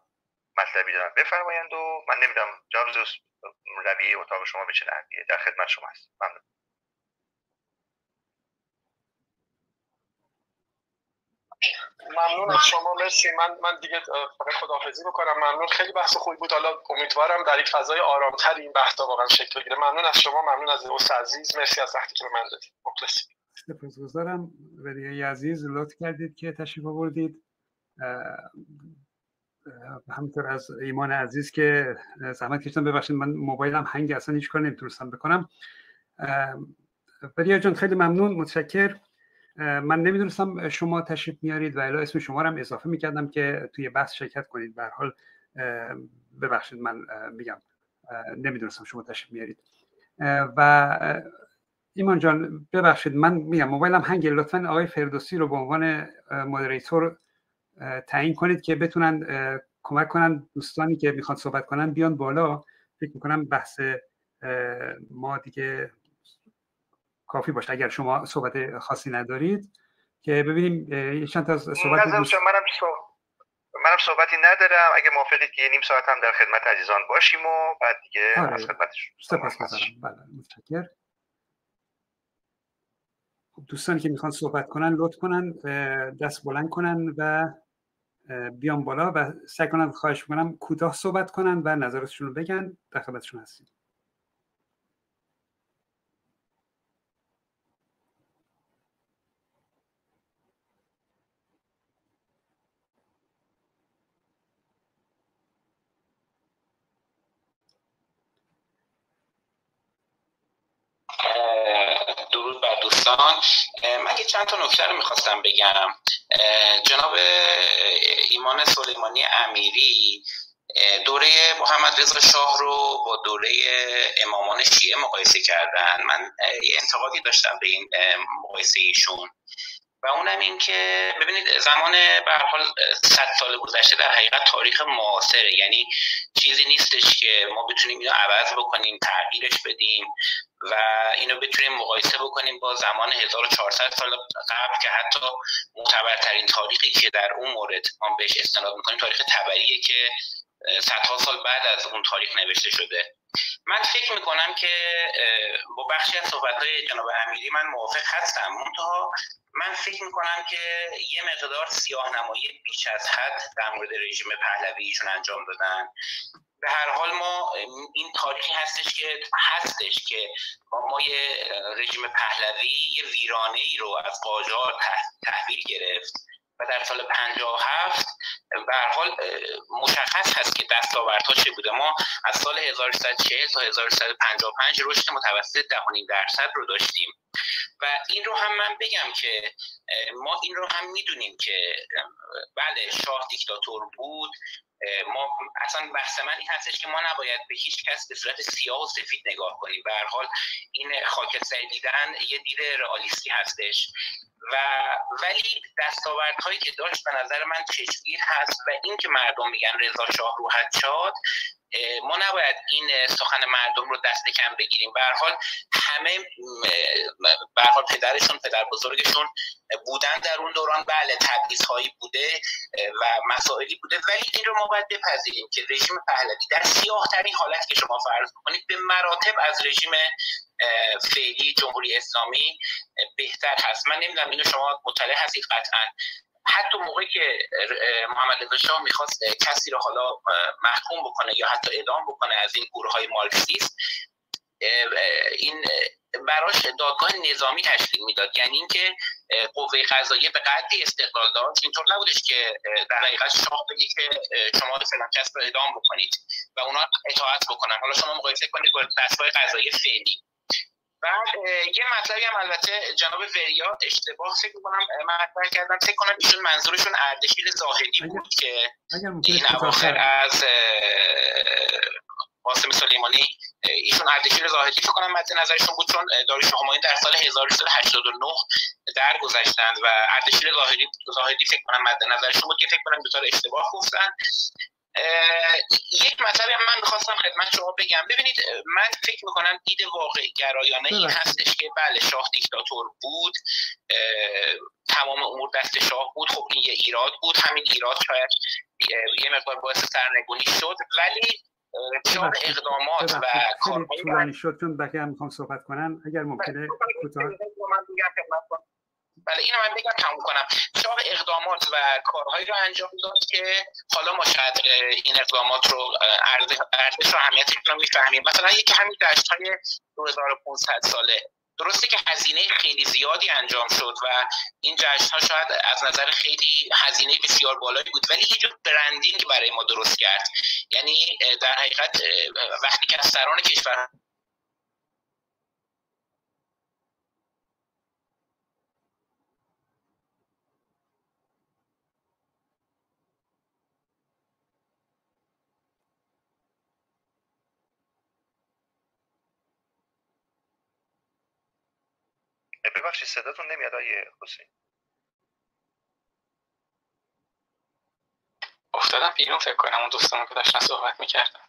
مطلبی دارن بفرمایند و من نمیدونم جناب زهوس رویه اتاق شما به چه نحویه، در خدمت شما هست. ممنون. ممنون از شما، مرسی. من دیگه فقط خداحافظی بکنم. ممنون، خیلی بحث خوبی بود. حالا امیدوارم در یک فضای آرامتر این بحثا واقعا شکل بگیره. ممنون از شما، ممنون از دوست عزیز، مرسی از وقتی که به من دادید. مخلصیم. سپاسگزارم. ولی عزیز لطف کردید که تشریف آوردید. همینطور از ایمان عزیز که زحمت کشیدن. ببخشید من موبایلم هنگ، اصلا هیچ کاری نمیتونستم بکنم. ولی جان خیلی ممنون، متشکرم. من نمیدونستم شما تشریف میارید و الا اسم شما رو هم اضافه میکردم که توی بحث شرکت کنید. به هر حال ببخشید، من میگم نمیدونستم شما تشریف میارید. و ایمان جان ببخشید، من میگم موبایلم هنگ، لطفاً آقای فردوسی رو به عنوان مودریتور تعیین کنید که بتونن کمک کنن دوستانی که میخوان صحبت کنن بیان بالا. فکر میکنم بحث ما دیگه کافی باشه اگر شما صحبت خاصی ندارید، که ببینیم چند تا صحبت منم صحبتی ندارم. اگه موافقید که نیم ساعت هم در خدمت عزیزان باشیم و بعد دیگه از خدمتشون سپاسگزارم. بله متشکرم. دوستان که میخوان صحبت کنن لطف کنن دست بلند کنن و بیان بالا و سعی کنن، خواهش می‌کنم کوتاه صحبت کنن و نظراتشون رو بگن. در خدمتشون هستیم. درود بر دوستان. من چند تا نکته رو میخواستم بگم. جناب ایمان سلیمانی امیری دوره محمد رضا شاه رو با دوره امامان شیعه مقایسه کردن. من یه انتقادی داشتم به این مقایسه ایشون و اونم این که ببینید زمان به هر حال 100 سال گذشته در حقیقت تاریخ معاصره، یعنی چیزی نیستش که ما بتونیم اینو عوض بکنیم، تغییرش بدیم و اینو بتونیم مقایسه بکنیم با زمان 1400 سال قبل که حتی معتبرترین تاریخی که در اون مورد ما بهش استناد میکنیم تاریخ تبریه که صدها سال بعد از اون تاریخ نوشته شده. من فکر میکنم که با بخشی از صحبت‌های جناب امیری من موافق هستم، منتها من فکر میکنم که یه مقدار سیاه‌نمایی بیش از حد در مورد رژیم پهلوی ایشون انجام دادن. به هر حال ما این تاریخی هستش که ما یه رژیم پهلوی یه ویرانه ای رو از قاجار تحویل گرفت و در سال 57 به هر حال مشخص هست که دستاوردها چه بوده. ما از سال 1840 تا 1855 رشد متوسط 10.5% رو داشتیم و این رو هم من بگم که ما این رو هم میدونیم که بله شاه دیکتاتور بود. ما اصلا بحث من این هستش که ما نباید به هیچ کس به صورت سیاه و سفید نگاه کنیم. به هر حال این خاکستری دیدن یه دید رئالیستی هستش ولی دستاوردهایی که داشت به نظر من چشمگیر هست و این که مردم میگن رضا شاه روحت شاد ما نباید این سخن مردم رو دست کم بگیریم. به هر حال همه به هر حال پدرشون، پدر بزرگشون بودن در اون دوران، بله تبعیض‌هایی بوده و مسائلی بوده، ولی این رو ما باید بپذیریم که رژیم پهلوی در سیاه‌ترین حالت که شما فرض می‌کنید به مراتب از رژیم فعلی جمهوری اسلامی بهتر هست. من نمیدونم اینو شما مطلع هستید قطعاً. حتی موقعی که محمد رضا شاه میخواست کسی رو حالا محکوم بکنه یا حتی اعدام بکنه از این گروه‌های مارکسیست، این براش دادگاه نظامی تشکیل میداد، یعنی اینکه قوه قضاییه به قدری استقلال داشت، اینطور نبودش که در حقیقت شاه بگی که شما فلان کس رو اعدام بکنید و اونا اطاعت بکنن. حالا شما مقایسه کنید با دستگاه قضایی فعلی. بعد یه مطلبی هم البته جناب وریا اشتباه فکر کنم مطرح کردن، فکر کنم ایشون منظورشون اردشیر زاهدی بود که این اواخر از قاسم سلیمانی، ایشون اردشیر زاهدی فکر کنم مد نظرشون بود، چون داروش همایون در سال 1389 درگذشتند و اردشیر زاهدی فکر کنم مد نظرشون بود که فکر کنم دوتا رو اشتباه گفتن. یک مطلبی من میخواستم خدمت شما بگم. ببینید من فکر میکنم دید واقعی گرایانه این هستش که بله شاه دیکتاتور بود، تمام امور دست شاه بود، خب این یه ایراد بود، همین ایراد شاید یه مقدار باعث سرنگونی شد، ولی چون اقدامات و کارهایی طولانی شد چون بقیه هم میخوام صحبت کنن اگر ممکنه کوتاه من بگم خدمت. بله اینو من بگم تموم کنم. شاه اقدامات و کارهایی رو انجام داد که حالا ما شاید این اقدامات رو ارزش و اهمیتش رو میفهمیم. مثلا یکی همین دشت‌های 2500 ساله، درسته که هزینه خیلی زیادی انجام شد و این جشن‌ها شاید از نظر خیلی هزینه بسیار بالایی بود، ولی یه جور برندینگ برای ما درست کرد. یعنی در حقیقت وقتی که از سران کشور ببخشید صداتون نمیاد آیه حسین. افتادم بیرون فکر کنم، اون دوستامون که داشتن صحبت میکردن.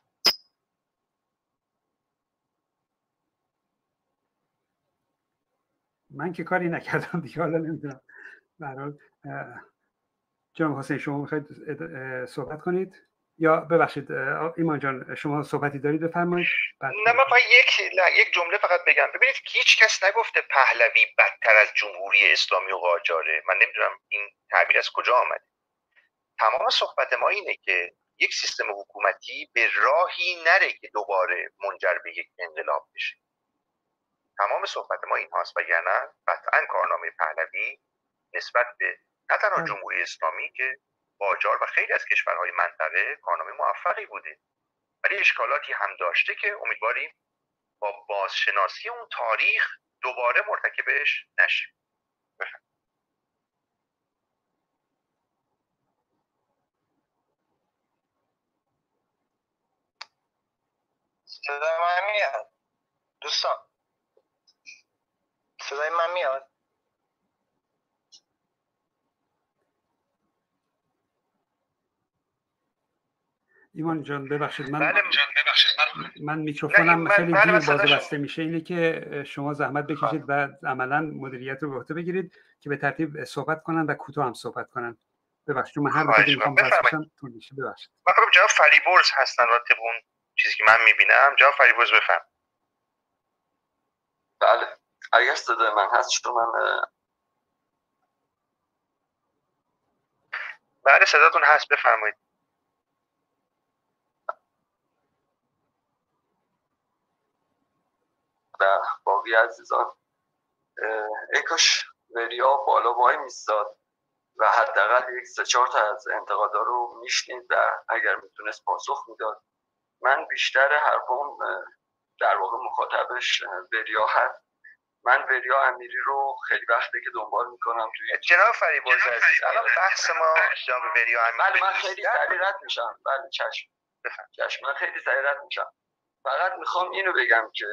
من که کاری نکردم دیگه، حالا نمیدونم. به هر حال جناب حسین شما میخواید صحبت کنید؟ یا ببخشید ایمان جان شما صحبتی دارید بفرمایید. نه من فقط یک جمله فقط بگم. ببینید هیچ کس نگفته پهلوی بدتر از جمهوری اسلامی و قاجاره. من نمیدونم این تعبیر از کجا آمده. تمام صحبت ما اینه که یک سیستم حکومتی به راهی نره که دوباره منجر به یک انقلاب بشه. تمام صحبت ما این هاست، وگرنه قطعا کارنامه پهلوی نسبت به نه تنها جمهوری اسلامی که قاجار و خیلی از کشورهای منطقه کارنامه موفقی بوده، ولی اشکالاتی هم داشته که امیدواریم با بازشناسی اون تاریخ دوباره مرتکبش نشیم. صدای من میاد دوستان؟ صدای من میاد؟ ایمان جان ببخشید من میکروفونم خیلی دیر باز بسته میشه. اینه که شما زحمت بکشید و عملا مدیریت رو به عهده بگیرید که به ترتیب صحبت کنن و کوتاه هم صحبت کنن. ببخشید من هر وقت میخوام بحثم طول میشه. ببخشید من فکر کنم جناب فریبرز هستن و طبق اون چیزی که من میبینم جناب فریبرز بفهم. بله اگر صدای من هست چطور من؟ بله صداتون هست بفرمایید. و باقی عزیزان ای کاش وریا بالا وای میستاد و حداقل یک 3-4 تا از انتقادا رو میشنید و اگر میتونست پاسخ میداد. من بیشتر حرفم در واقع مخاطبش وریا هست. من وریا امیری رو خیلی وقته که دنبال میکنم. جناب فریبرز عزیز الان بحث ما جناب وریا امیری. من خیلی سریع رد میشم. بله چشم چشم من خیلی سریع رد میشم. فقط میخوام اینو بگم که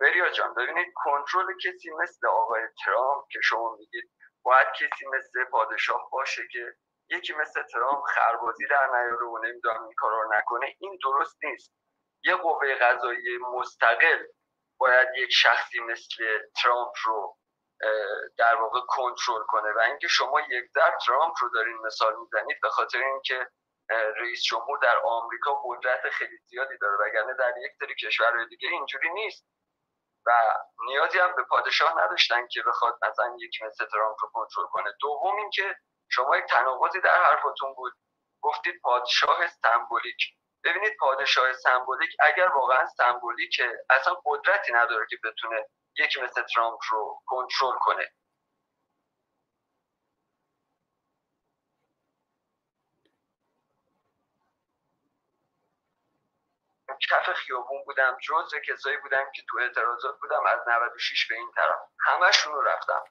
وریا جان ببینید کنترل کسی مثل آقای ترامپ که شما میگید باید کسی مثل پادشاه باشه که یکی مثل ترامپ خربازی در نیاره و نمیدونم این کارا نکنه، این درست نیست. یه قوه قضاییه مستقل باید یک شخصی مثل ترامپ رو در واقع کنترل کنه و اینکه شما یک در ترامپ رو دارین مثال میزنید به خاطر اینکه رئیس جمهور در آمریکا قدرت خیلی زیادی داره، وگرنه در یک سری کشورهای دیگه اینجوری نیست و نیازی هم به پادشاه نداشتن که بخواد مثلا یک مثل ترامپ رو کنترل کنه. دوم اینکه شما یک تناقضی در حرفتون بود، گفتید پادشاه سمبولیک. ببینید پادشاه سمبولیک اگر واقعا سمبولیکه اصلا قدرتی نداره که بتونه یکی مثل ترامپ رو کنترل کنه. کف خیابون بودم، جزء کسایی بودم که تو اعتراضات بودم از 96 به این طرف، همشون رو رفتم.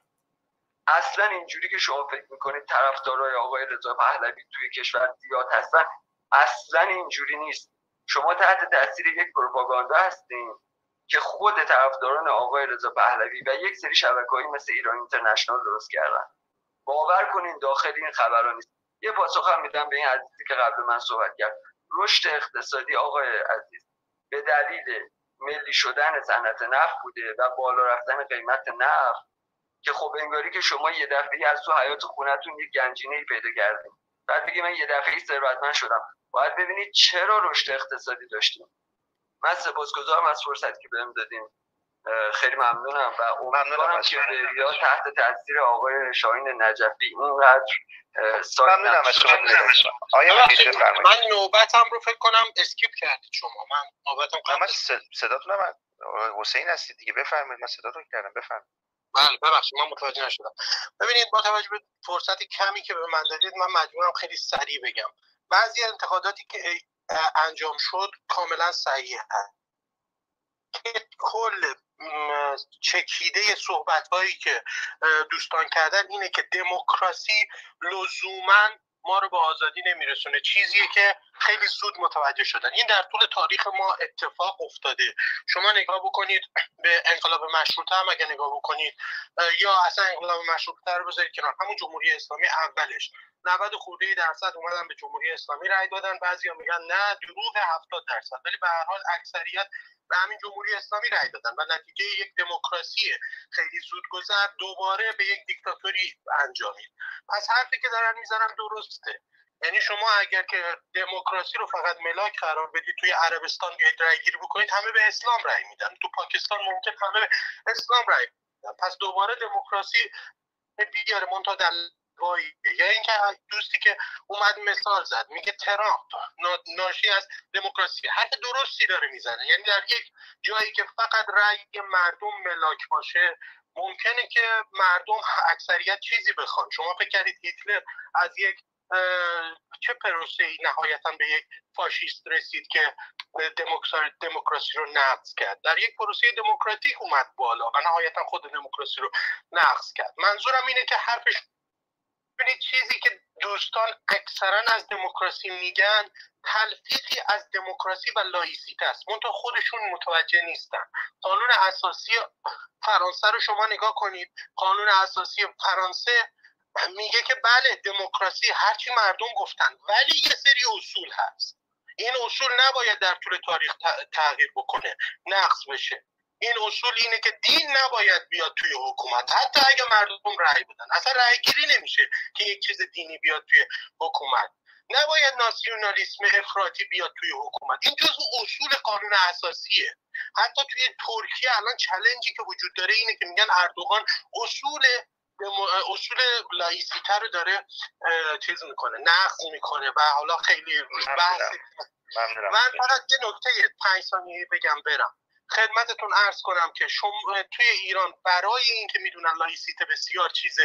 اصلا اینجوری که شما فکر میکنید طرفدارای آقای رضا پهلوی توی کشور زیاد هستن، اصلا اینجوری نیست. شما تحت تاثیر یک پروپاگاندا هستین که خود طرفداران آقای رضا پهلوی و یک سری شبکه‌ای مثل ایران اینترنشنال درست کردن. باور کنین داخل این خبرا نیست. یه پاسخ هم میدم به این عزیزی که قبل من صحبت کرد. رشد اقتصادی آقای عزیز به دلیل ملی شدن صنعت نفت بوده و بالا رفتن قیمت نفت که خب انگاری که شما یه دفعه‌ای از تو حیاط خونتون یه گنجینه‌ای پیدا کردین. بعد بگید من یه دفعه‌ای ثروتمند شدم. باید ببینید چرا رشد اقتصادی داشتیم. من سپاسگزارم از فرصتی که بهم دادین. خیلی ممنونم و امیدوارم که ریا تحت تاثیر آقای شاهین نجفی اینقدر ممنونم از شما. من نوبتم رو فکر کنم اسکیپ کردید شما. من نوبتم قبل صداتون هم حسین هستید دیگه، بفرمایید. من صداتون کردم، بفرمایید. بله ببخشید من متوجه نشدم. ببینید با توجه به فرصت کمی که به من دادید من مجبورم خیلی سریع بگم. بعضی انتقاداتی که انجام شد کاملا صحیح هست که کل چکیده صحبت‌هایی که دوستان کردن اینه که دموکراسی لزوماً ما رو به آزادی نمیرسونه، چیزیه که خیلی زود متوجه شدن. این در طول تاریخ ما اتفاق افتاده. شما نگاه بکنید به انقلاب مشروطه هم اگه نگاه بکنید، یا اصلا انقلاب مشروطه رو بذارید کنار، همون جمهوری اسلامی اولش 90% اومدن به جمهوری اسلامی رای دادن، بعضیا میگن نه دروغ 70%، ولی به هر حال اکثریت به همین جمهوری اسلامی رای دادن و نتیجه یک دموکراسی خیلی زودگذر دوباره به یک دیکتاتوری انجامید. پس حرفی که دارن میزنن درسته. یعنی شما اگر که دموکراسی رو فقط ملاک قرار بدید توی عربستان بیاید رای گیری بکنید همه به اسلام رای میدن، تو پاکستان ممکن همه به اسلام رای میدن. پس دوباره دموکراسی بیاره مونتا در وای. یا اینکه دوستی که اومد مثال زد میگه ترامپ ناشی از دموکراسی، حرف درستی داره میزنه. یعنی در یک جایی که فقط رأی مردم ملاک باشه ممکنه که مردم اکثریت چیزی بخوان. شما فکر کردید هیتلر از یک چه پروسه‌ای نهایتاً به یک فاشیست رسید که دموکراسی رو نقض کرد؟ در یک پروسه دموکراتیک اومد بالا و نهایتاً خود دموکراسی رو نقض کرد. منظورم اینه که حرفش ببینید چیزی که دوستان اکثرا از دموکراسی میگن تلفیقی از دموکراسی و لایسیته است، منتها خودشون متوجه نیستن. قانون اساسی فرانسه رو شما نگاه کنید، قانون اساسی فرانسه میگه که بله دموکراسی هرچی مردم گفتن، ولی یه سری اصول هست، این اصول نباید در طول تاریخ تغییر بکنه، نقض بشه. این اصول اینه که دین نباید بیاد توی حکومت، حتی اگه مردم رأی بدن اصلا رأی گیری نمیشه که یک چیز دینی بیاد توی حکومت. نباید ناسیونالیسم افراطی بیاد توی حکومت. این جزء اصول قانون اساسیه. حتی توی ترکیه الان چالنجی که وجود داره اینه که میگن اردوغان اصول لایسیته رو داره چیز میکنه، نقض میکنه و حالا خیلی بحث. من فقط یه نکته 5 ثانیه‌ای بگم برم. خدمتتون عرض کنم که شما توی ایران برای اینکه میدونن لایسیته بسیار چیز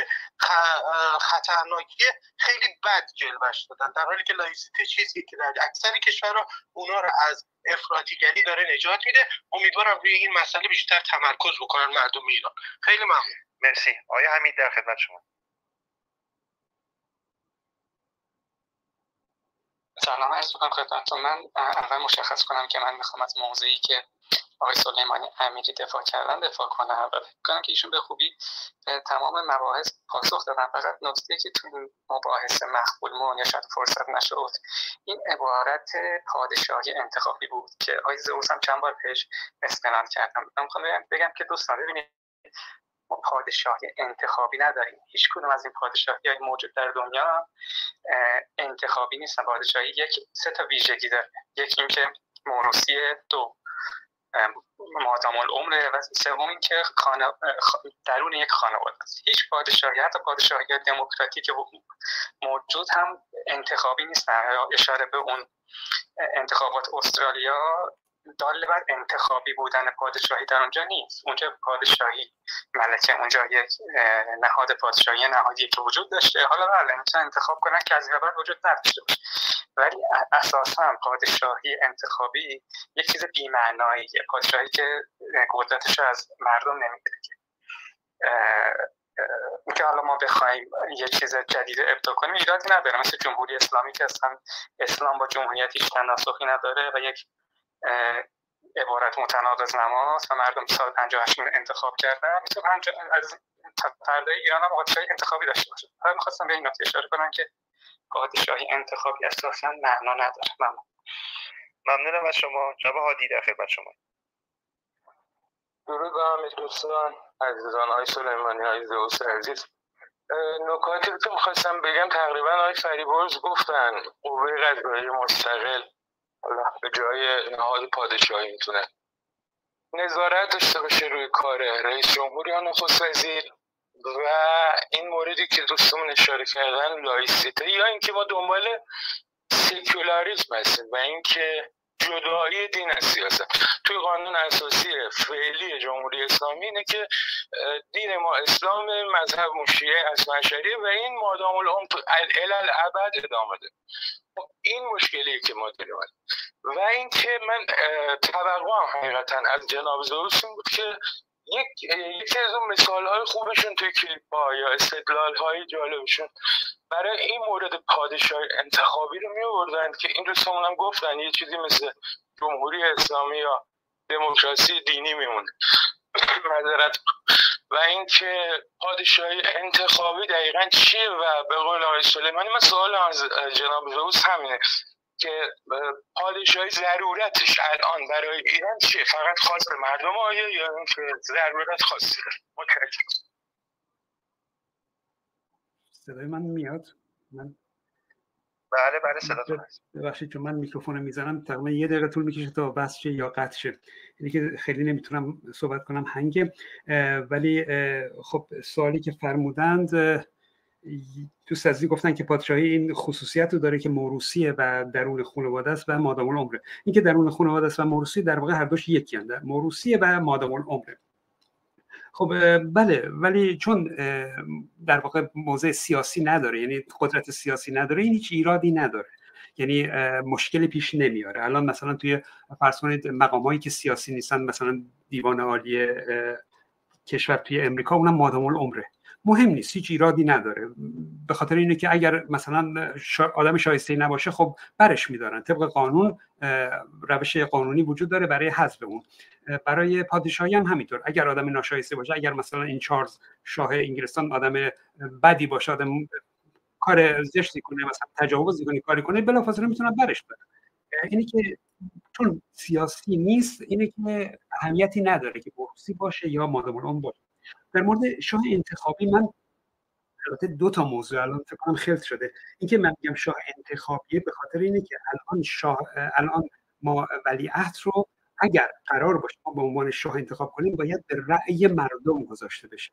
خطرناکیه خیلی بد جلوش دادن، در حالی که لایسیته چیزی که در اکثر کشورها اونا رو از افراطیگری داره نجات میده. امیدوارم روی این مسئله بیشتر تمرکز بکنن مردم ایران. خیلی ممنون. مرسی. آیا حمید در خدمت شما. سلام عرض می‌کنم خدمتتون. من اول مشخص کنم که من میخوام از موضوعی که آقای سلیمانی امیری دفاع کنم و فکر کنم که ایشون به خوبی تمام مباحث پاسخ دادن. فقط نکته‌ای که تو این مباحث مقبولمون یا شاید فرصت نشد این عبارت پادشاهی انتخابی بود که آقای زئوس هم چند بار پیش استناد کردم. می‌خوام بگم که دوستان ببینید ما پادشاهی انتخابی نداریم. هیچ کدوم از این پادشاهی‌های موجود در دنیا انتخابی نیستن. پادشاهی یک سه تا ویژگی داره. یک اینکه موروثیه، دو مادام العمره و سوم این که درون یک خانواده است. هیچ پادشاهی حتی پادشاهی دموکراتیک موجود هم انتخابی نیست. اشاره به اون انتخابات استرالیا دال بر انتخابی بودن پادشاهی در اونجا نیست. اونجا پادشاهی ملکه، اونجا یک نهاد پادشاهی نهادی که وجود داشته. حالا بله میتونن انتخاب کنن که از این بعد وجود نداشته باشه، ولی اساسا پادشاهی انتخابی یک چیز بی‌معناییه. پادشاهی که قدرتش از مردم نمیگیره. که حالا ما بخوایم یه چیز جدید ابدا کنیم ایرادی نداره، مثل جمهوری اسلامی که اصلا اسلام با جمهوریتش تناسخی نداره و یک عبارت متناقض از نماز و مردم سال 58 انتخاب کردن، میتونه از پرده ایران هم پادشاهی انتخابی داشته باشه. حالا میخواستم به این نکته اشاره کنم که پادشاهی انتخابی اساساً معنا نداره. ممنونم از شما. جناب هادی در خدمت شما. درود بر همه دوستان عزیزان. آقای سلیمانی، آقای زئوس عزیز، نکاتی که میخواستم بگم تقریبا آقای فریبرز گفتن. قوه قضاییه مستقل به جای نهاد پادشاهی میتونه نظارت داشته باشه روی کار رئیس جمهور یا نخست وزیر و این موردی که دوستمون اشاره کردن لایسیته یا اینکه ما دنبال سکولاریسم هستیم و اینکه جدایی دین از سیاست. توی قانون اساسی فعلی جمهوری اسلامی اینه که دین ما اسلام، مذهب شیعه اصلا شریعه و این مادام العمر الالعبد ادامه ده. این مشکلیه که ما داریم و اینکه من توقعم حقیقتا از جناب زئوس این بود که یکی از اون مثال‌های خوبشون توی کلیپ‌ها یا استدلال‌های جالبشون برای این مورد پادشاهی انتخابی رو می‌آوردن که این دوستمون هم گفتن یه چیزی مثل جمهوری اسلامی یا دموکراسی دینی میمونه. معذرت. و اینکه پادشاهی انتخابی دقیقاً چیه و به قول آقای سلیمانی من سوال از جناب زئوس همینه که پادشاهی ضرورتش الان برای ایران چیه؟ فقط خاص به مردم آیه یا اینکه ضرورت خاصی داره؟ متشکرم. صدای من میاد؟ بله صداتون هست. ببخشید چون من میکروفون میزنم تقریبا یه دقیقه طول میکشه تا بس شه یا قطع شه، یعنی که خیلی نمیتونم صحبت کنم هنگ. ولی خب سوالی که فرمودند دوست از این گفتن که پادشاهی این خصوصیت رو داره که موروثیه و درون خانواده است و مادام العمره. این که درون خانواده است و موروثی در واقع هر دوش یکی اند، موروثیه و مادام العمره. خب بله، ولی چون در واقع موضع سیاسی نداره، یعنی قدرت سیاسی نداره، این هیچ ایرادی نداره، یعنی مشکل پیش نمیاره. الان مثلا توی فرض کنید مقامایی که سیاسی نیستن، مثلا دیوان عالی کشور توی امریکا، اونم مادام العمره، مهم نیست، هیچ ایرادی نداره، به خاطر اینه که اگر مثلا آدم شایسته‌ای نباشه خب برش می‌دارن. طبق قانون روش قانونی وجود داره برای حذف اون. برای پادشاهی هم همینطور، اگر آدم ناشایسته باشه، اگر مثلا این چارلز شاه انگلستان آدم بدی باشه، آدم کار زشتی کنه، مثلا تجاوز کنه، کاری کنه، بلافاصله میتونن برش بدن. اینی که چون سیاسی نیست، اینی که اهمیتی نداره که بورسی باشه یا مادام العمر باشه. در مورد شاه انتخابی من البته دو تا موضوع الان فکر کنم خلط شده. اینکه من میگم شاه انتخابیه به خاطر اینه که الان ما ولیعهد رو اگر قرار باشه ما به عنوان شاه انتخاب کنیم باید به رأی مردم گذاشته بشه،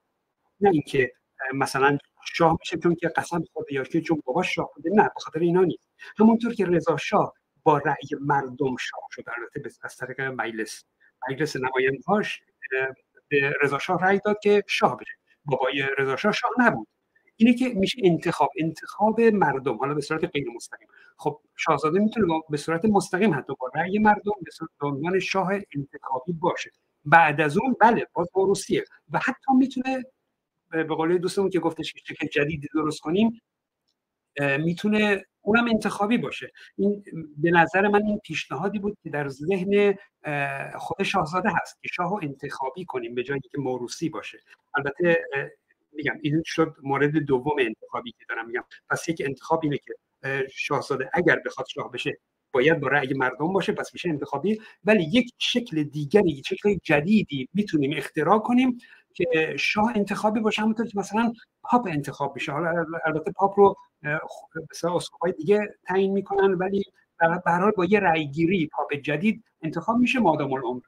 نه اینکه مثلا شاه میشه چون که قسم خورده یا چون باباش شاه بوده. نه، به خاطر اینا نیست. همونطور که رضا شاه با رأی مردم شاه شد، البته از طریق مجلس نمایندهاش به رضا شاه رأی داد که شاه بشه. بابای رضا شاه شاه نبود. اینه که میشه انتخاب مردم، حالا به صورت غیر مستقیم. خب شاهزاده میتونه به صورت مستقیم حتی با رأی مردم به صورت عنوان شاه انتخابی باشه. بعد از اون بله باز وروثیه و حتی میتونه به قول دوستمون که گفتش که شکل جدیدی درست کنیم، میتونه اونم انتخابی باشه. این به نظر من این پیشنهادی بود که در ذهن خود شاهزاده هست که شاهو انتخابی کنیم به جایی که موروثی باشه. البته میگم این شد مورد دوم انتخابی که دارم میگم. پس یک انتخاب اینه که شاهزاده اگر بخواد شاه بشه باید با رأی مردم باشه، پس میشه انتخابی. ولی یک شکل دیگری، یک شکل جدیدی میتونیم اختراع کنیم که شاه انتخابی باشه، همونطور که مثلا پاپ انتخاب بشه. حالا البته پاپ رو مثلا اسقف‌های دیگه تعیین میکنن، ولی به هر حال با یه رأیگیری پاپ جدید انتخاب میشه مادام العمر.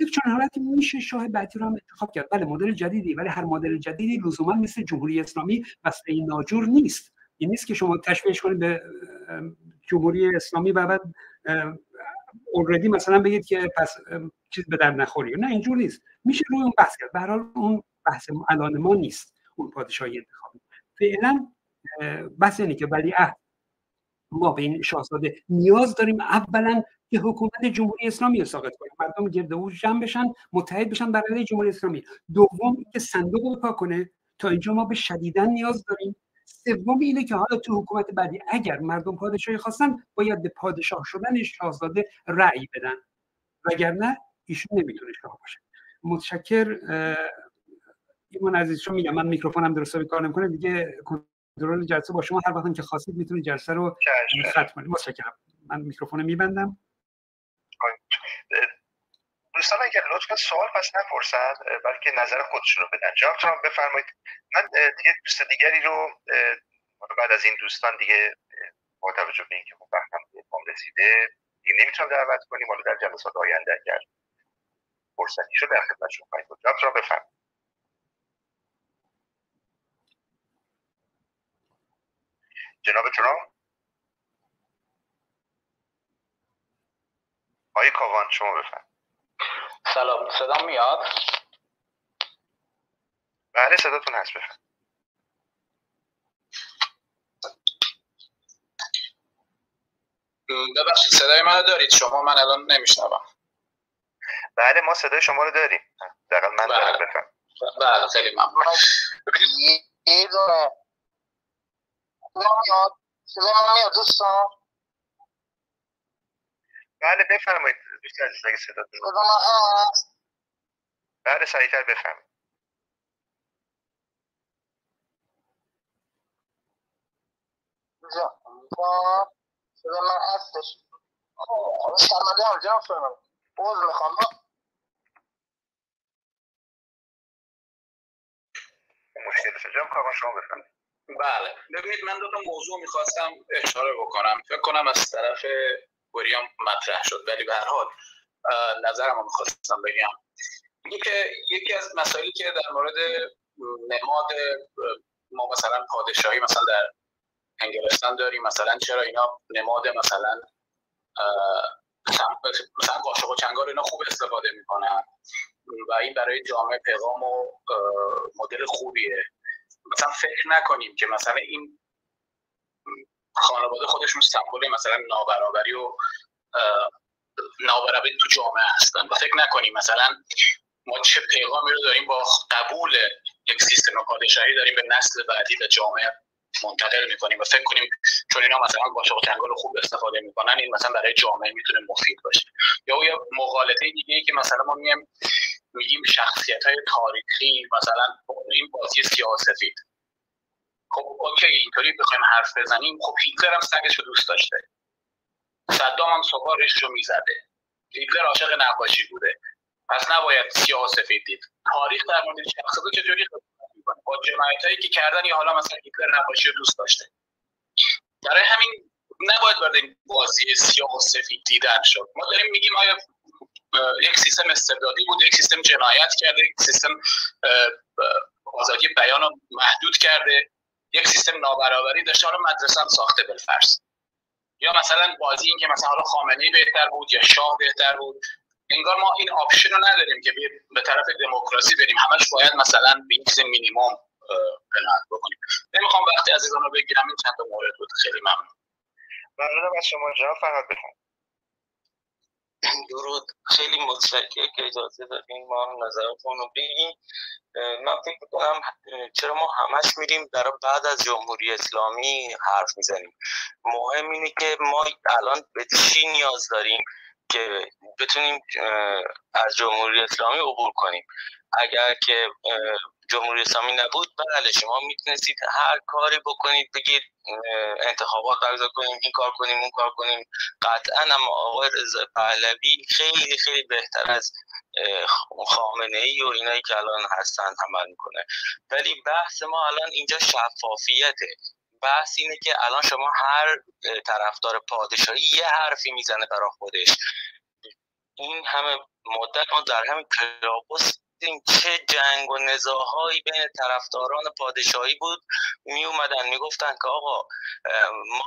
یک چون حالتی میشه شاه بعدی رو هم انتخاب کرد. بله مدل جدیدی، ولی هر مدل جدیدی لزوما مثل جمهوری اسلامی وسیله ناجور نیست. این نیست که شما تشبیهش کنید به جمهوری اسلامی و بعد اوردی مثلا بگید که پس چیز به در نخوری. نه اینجور نیست، میشه روی اون بحث کرد. به هر حال اون بحث الان ما نیست، اون پادشاهی انتخابی. فعلا بحث اینه که ولیعهد ما به این شاهزاده نیاز داریم اولا که حکومت جمهوری اسلامی رو ساقط کنه، مردم گرد او جمع بشن، متحد بشن بر علیه جمهوری اسلامی. دوم که صندوق رو پاک کنه. تا اینجا ما به شدیداً نیاز داریم. سوم اینه که حالا تو حکومت بعدی اگر مردم پادشاهی خواستن باید به پادشاه شدن شاهزاده رأی بدن، وگرنه ایشون نمیتونه شاه باشه. متشکر ایمان عزیز. شما میگم من میکروفونم درست کار نمیکنه دیگه، کنترل جلسه با شما. هر وقتم که خواستید میتونید جلسه رو ختم کنید. متشکرم. من میکروفون رو میبندم. دوستان اگر لطفا سوال پس نپرسند بلکه نظر خودشون رو بدن. جناب ترامپ بفرمایید. من دیگه دوست دیگری رو بعد از این دوستان دیگه با توجه به اینکه وقتم تمام رسیده دیگه نمیتونم دعوت کنیم، حالا در جلسات آینده اگر فرصتی شد در خدمتشون خواهیم بود. جناب ترامپ بفرمایید. جناب ترامپ، آقای کاوان شما بفرمایید. سلام، صدام میاد؟ بله صداتون هست، بفرمایید. ببخشید صدای منو دارید شما؟ من الان نمیشنوم. بله ما صدای شما رو داریم. دقیقاً من دارم. بفرمایید. بله خیلی ممنون. صدام میاد دوستان؟ بله بفرمایید. بیشتر از دیگه صدا درست. بله سریعتر بفهمید. صدا من هستش. سمده هم جمع فرمانید. باز میخوام. مشکل سجام کاغان شما بفهمید. بله. ببینید من دوتا موضوع میخواستم اشاره بکنم. فکر کنم از طرف وریام مطرح شد ولی به هر حال نظرم رو می‌خواستم بگم. یکی از مسائلی که در مورد نماد ما مثلا پادشاهی مثلا در انگلستان داریم، مثلا چرا اینا نماد مثلا قاشق و چنگال اینا خوب استفاده میکنن و این برای جامعه پیغام و مدل خوبیه. مثلا فکر نکنیم که مثلا این خانواده خودشون سمبل مثلا نابرابری و نابرابری تو جامعه هستن و فکر نکنیم مثلا ما چه پیغامی رو داریم با قبول یک سیستم پادشاهی داریم به نسل بعدی و جامعه منتقل میکنیم و فکر کنیم چون اینا مثلا قاشق و چنگال خوب استفاده میکنن این مثلا برای جامعه میتونه مفید باشه. یا یه مغالطه دیگه ای که مثلا ما میگیم شخصیت‌های تاریخی مثلا این بازی سیاسی. خب اوکی اینطوری بخوایم حرف بزنیم، خب هیتلر هم سگش رو دوست داشته، صدام هم صبح ریش رو میزده، هیتلر عاشق نقاشی بوده، پس نباید سیاه و سفید دید. تاریخ در مورد شخصیت‌ها چجوری خدمت می‌کنه با جنایتایی که کردن، یا حالا مثلا هیتلر نقاشی رو دوست داشته، برای همین نباید وارد این بازی سیاه و سفید دیدن شد. ما داریم میگیم آیا یک سیستم استبدادی بود، یک سیستم جنایت کرده، یک سیستم آزادی بیان رو محدود کرده، یک سیستم نابرابری داشته، حالا مدرسه هم ساخته بالفرض، یا مثلا بازی این که مثلا حالا خامنه‌ای بهتر بود یا شاه بهتر بود. انگار ما این آپشن رو نداریم که به طرف دموکراسی بریم، همش باید مثلا به این چیز مینیمم قناعت بکنیم. نمیخوام وقتی عزیزان رو بگیرم، این چند تا مورد بود. خیلی ممنون. ممنونم از شما. جواب فرهاد بفرمایید. درود. خیلی متشکرم که اجازه دادیم ما هم نظراتمون رو بگیم. من فکر می‌کنم چرا ما همش میریم در بعد از جمهوری اسلامی حرف میزنیم، مهم اینه که ما الان به چی نیاز داریم که بتونیم از جمهوری اسلامی عبور کنیم. اگر که جمهوری اسلامی نبود، بله شما میتونستید هر کاری بکنید، بگید انتخابات برگزار کنیم، این کار کنیم، اون کار کنیم، قطعا. اما آقای رضا پهلوی خیلی خیلی بهتر از خامنه ای و اینایی که الان هستن عمل میکنه. ولی بحث ما الان اینجا شفافیته. بحث اینه که الان شما هر طرفدار پادشاهی یه حرفی میزنه برای خودش. این همه مدت ما در همین کلابوس چه جنگ و نزاع‌هایی بین طرفداران پادشاهی بود، می اومدن می گفتن که آقا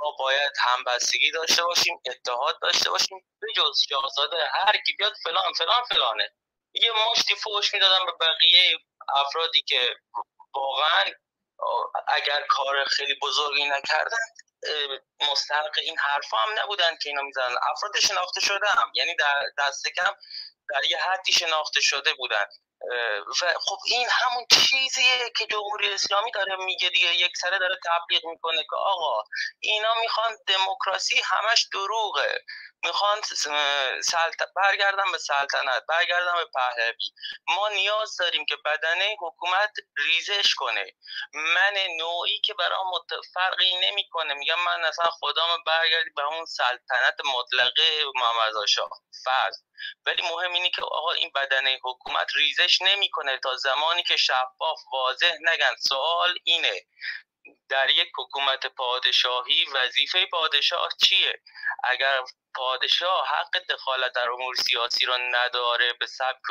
ما باید همبستگی داشته باشیم، اتحاد داشته باشیم، بجز شاهزاده هر کی بیاد فلان فلان فلانه. یه مشتی فوش میدادن به بقیه افرادی که واقعا اگر کار خیلی بزرگی نکردن مستحق این حرفا هم نبودن که اینا میزنن. افراد شناخته شده هم، یعنی در دست کم در یه حدی شناخته شده بودن. و خب این همون چیزیه که جمهوری اسلامی داره میگه دیگه، یک سره داره تبلیغ میکنه که آقا اینا میخوان دموکراسی، همش دروغه، میخوان برگردن به سلطنت، برگردن به پهلوی. ما نیاز داریم که بدنه حکومت ریزش کنه. من نوعی که برام فرقی نمیکنه، میگم من اصلا خدامه برگردی به اون سلطنت مطلقه محمد رضا شاه فرض. ولی مهم اینه که آقا این بدنه حکومت ریزش نمیکنه تا زمانی که شفاف واضح نگن. سوال اینه در یک حکومت پادشاهی وظیفه پادشاه چیه؟ اگر پادشاه حق دخالت در امور سیاسی را نداره به سبک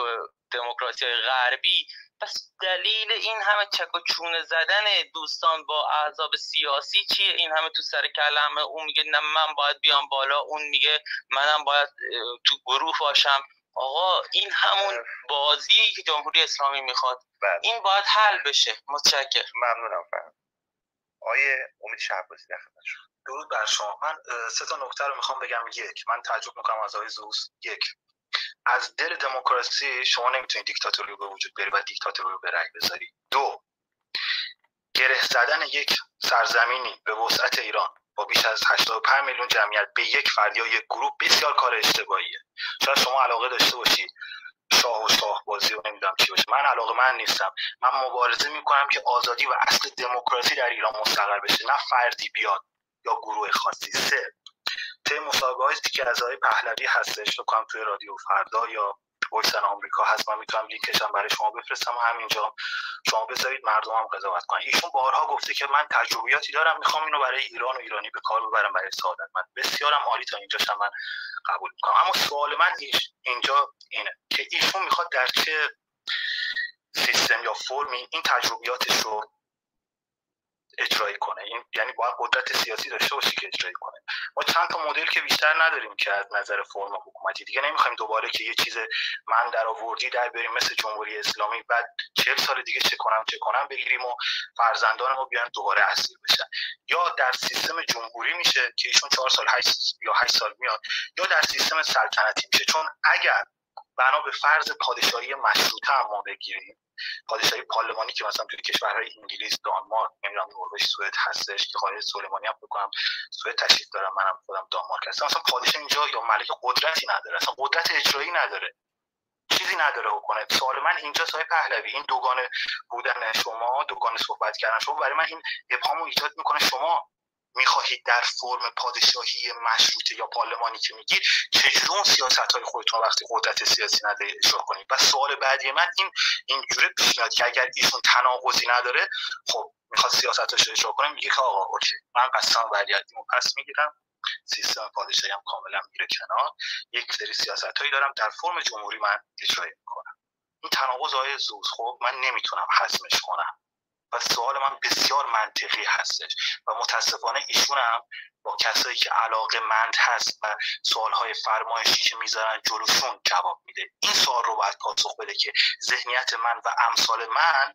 دموکراسی غربی، پس دلیل این همه چک و چونه زدن دوستان با احزاب سیاسی چیه؟ این همه تو سر کلمه، اون میگه نه من باید بیام بالا، اون میگه منم باید تو گروه باشم. آقا این همون بازی که جمهوری اسلامی میخواد، این باید حل بشه. متشکرم. ممنونم. آیه امید شهبازی در خدمت شما. درود بر شما. من سه تا نکته رو میخوام بگم. یک، من تعجب میکنم از آقای زوس. یک، از دل دموکراسی شما نمیتونی دیکتاتوری به وجود بیاری و دیکتاتوری رو به رأی بذاری. دو، گره زدن یک سرزمینی به وسعت ایران با بیش از 85 میلیون جمعیت به یک فرد یا یک گروه بسیار کار اشتباهیه. شاید شما علاقه داشته باشید شاه و شاه بازی و نمیدونم چی باشه. من علاقه من نیستم. من مبارزه میکنم که آزادی و اصل دموکراسی در ایران مستقر بشه، نه فردی بیاد یا گروه خاصی. سه، ته مصاحبه‌ای که از آقای پهلوی هستش، بکنم توی رادیو فردا یا وایس آمریکا هست، من میتونم لینکش هم برای شما بفرستم همینجا، شما بذارید مردمم قضاوت کنن. ایشون بارها گفته که من تجربیاتی دارم، میخوام اینو برای ایران و ایرانی به کار ببرم برای سعادت. من بسیارم عالی، تا اینجاش هم من قبول میکنم. اما سوال من اینجا اینه که ایشون میخواد در چه سیستم یا فرمی این تجربیاتش رو اجرایی کنه. یعنی باید قدرت سیاسی داشته باشی که اجرایی کنه. ما چند تا مدل که بیشتر نداریم که از نظر فرم حکومتی دیگه نمیخوایم دوباره که یه چیز من در آوردی در بریم مثل جمهوری اسلامی، بعد 40 سال دیگه چه کنم بگیریم و فرزندان ما بیان دوباره اسیر بشن. یا در سیستم جمهوری میشه که ایشون 4 سال 8 سال میاد، یا در سیستم سلطنتی میشه. چون اگر بنا به فرض پادشاهی مشروطه ما بگیریم، پادشاهی پارلمانی که مثلا توی کشورهای انگلیس، دانمارک، نمیدونم نروژ، سوئد هستش که خالد سلیمانی هم بکنم سوئد تشریف دارم، منم خودم دانمارک هستم، مثلا پادشاه اینجا یا ملکه قدرتی نداره، اصلا قدرت اجرایی نداره، چیزی نداره بکنه. سوال من اینجا سای پهلوی، این دوگانه بودن شما، دوگانه صحبت کردن شما، برای من این ابهامو ایجاد میکنه. شما میخواهید در فرم پادشاهی مشروطه یا پارلمانی که میگید چجور سیاستهای خودتون وقتی قدرت سیاسی نداره اجرا کنید. و سوال بعدی من اینجوری پیش میاد که اگر ایشون تناقضی نداره، خب میخواد سیاستاشو اجرا کنه، میگه که آقا اوکی من قسم ولیعهدیمو پس میگیرم، سیستم پادشاهی هم کاملا میره کنار، یک سری سیاستهایی دارم در فرم جمهوری من اجرا میکنم. این تناقض های زوز خب من نمیتونم هضمش کنم و سوال من بسیار منطقی هستش و متاسفانه ایشون هم با کسایی که علاقه‌مند هست و سوالهای فرمایشی که میذارن جلوشون جواب میده. این سوال رو باید پاسخ بده که ذهنیت من و امثال من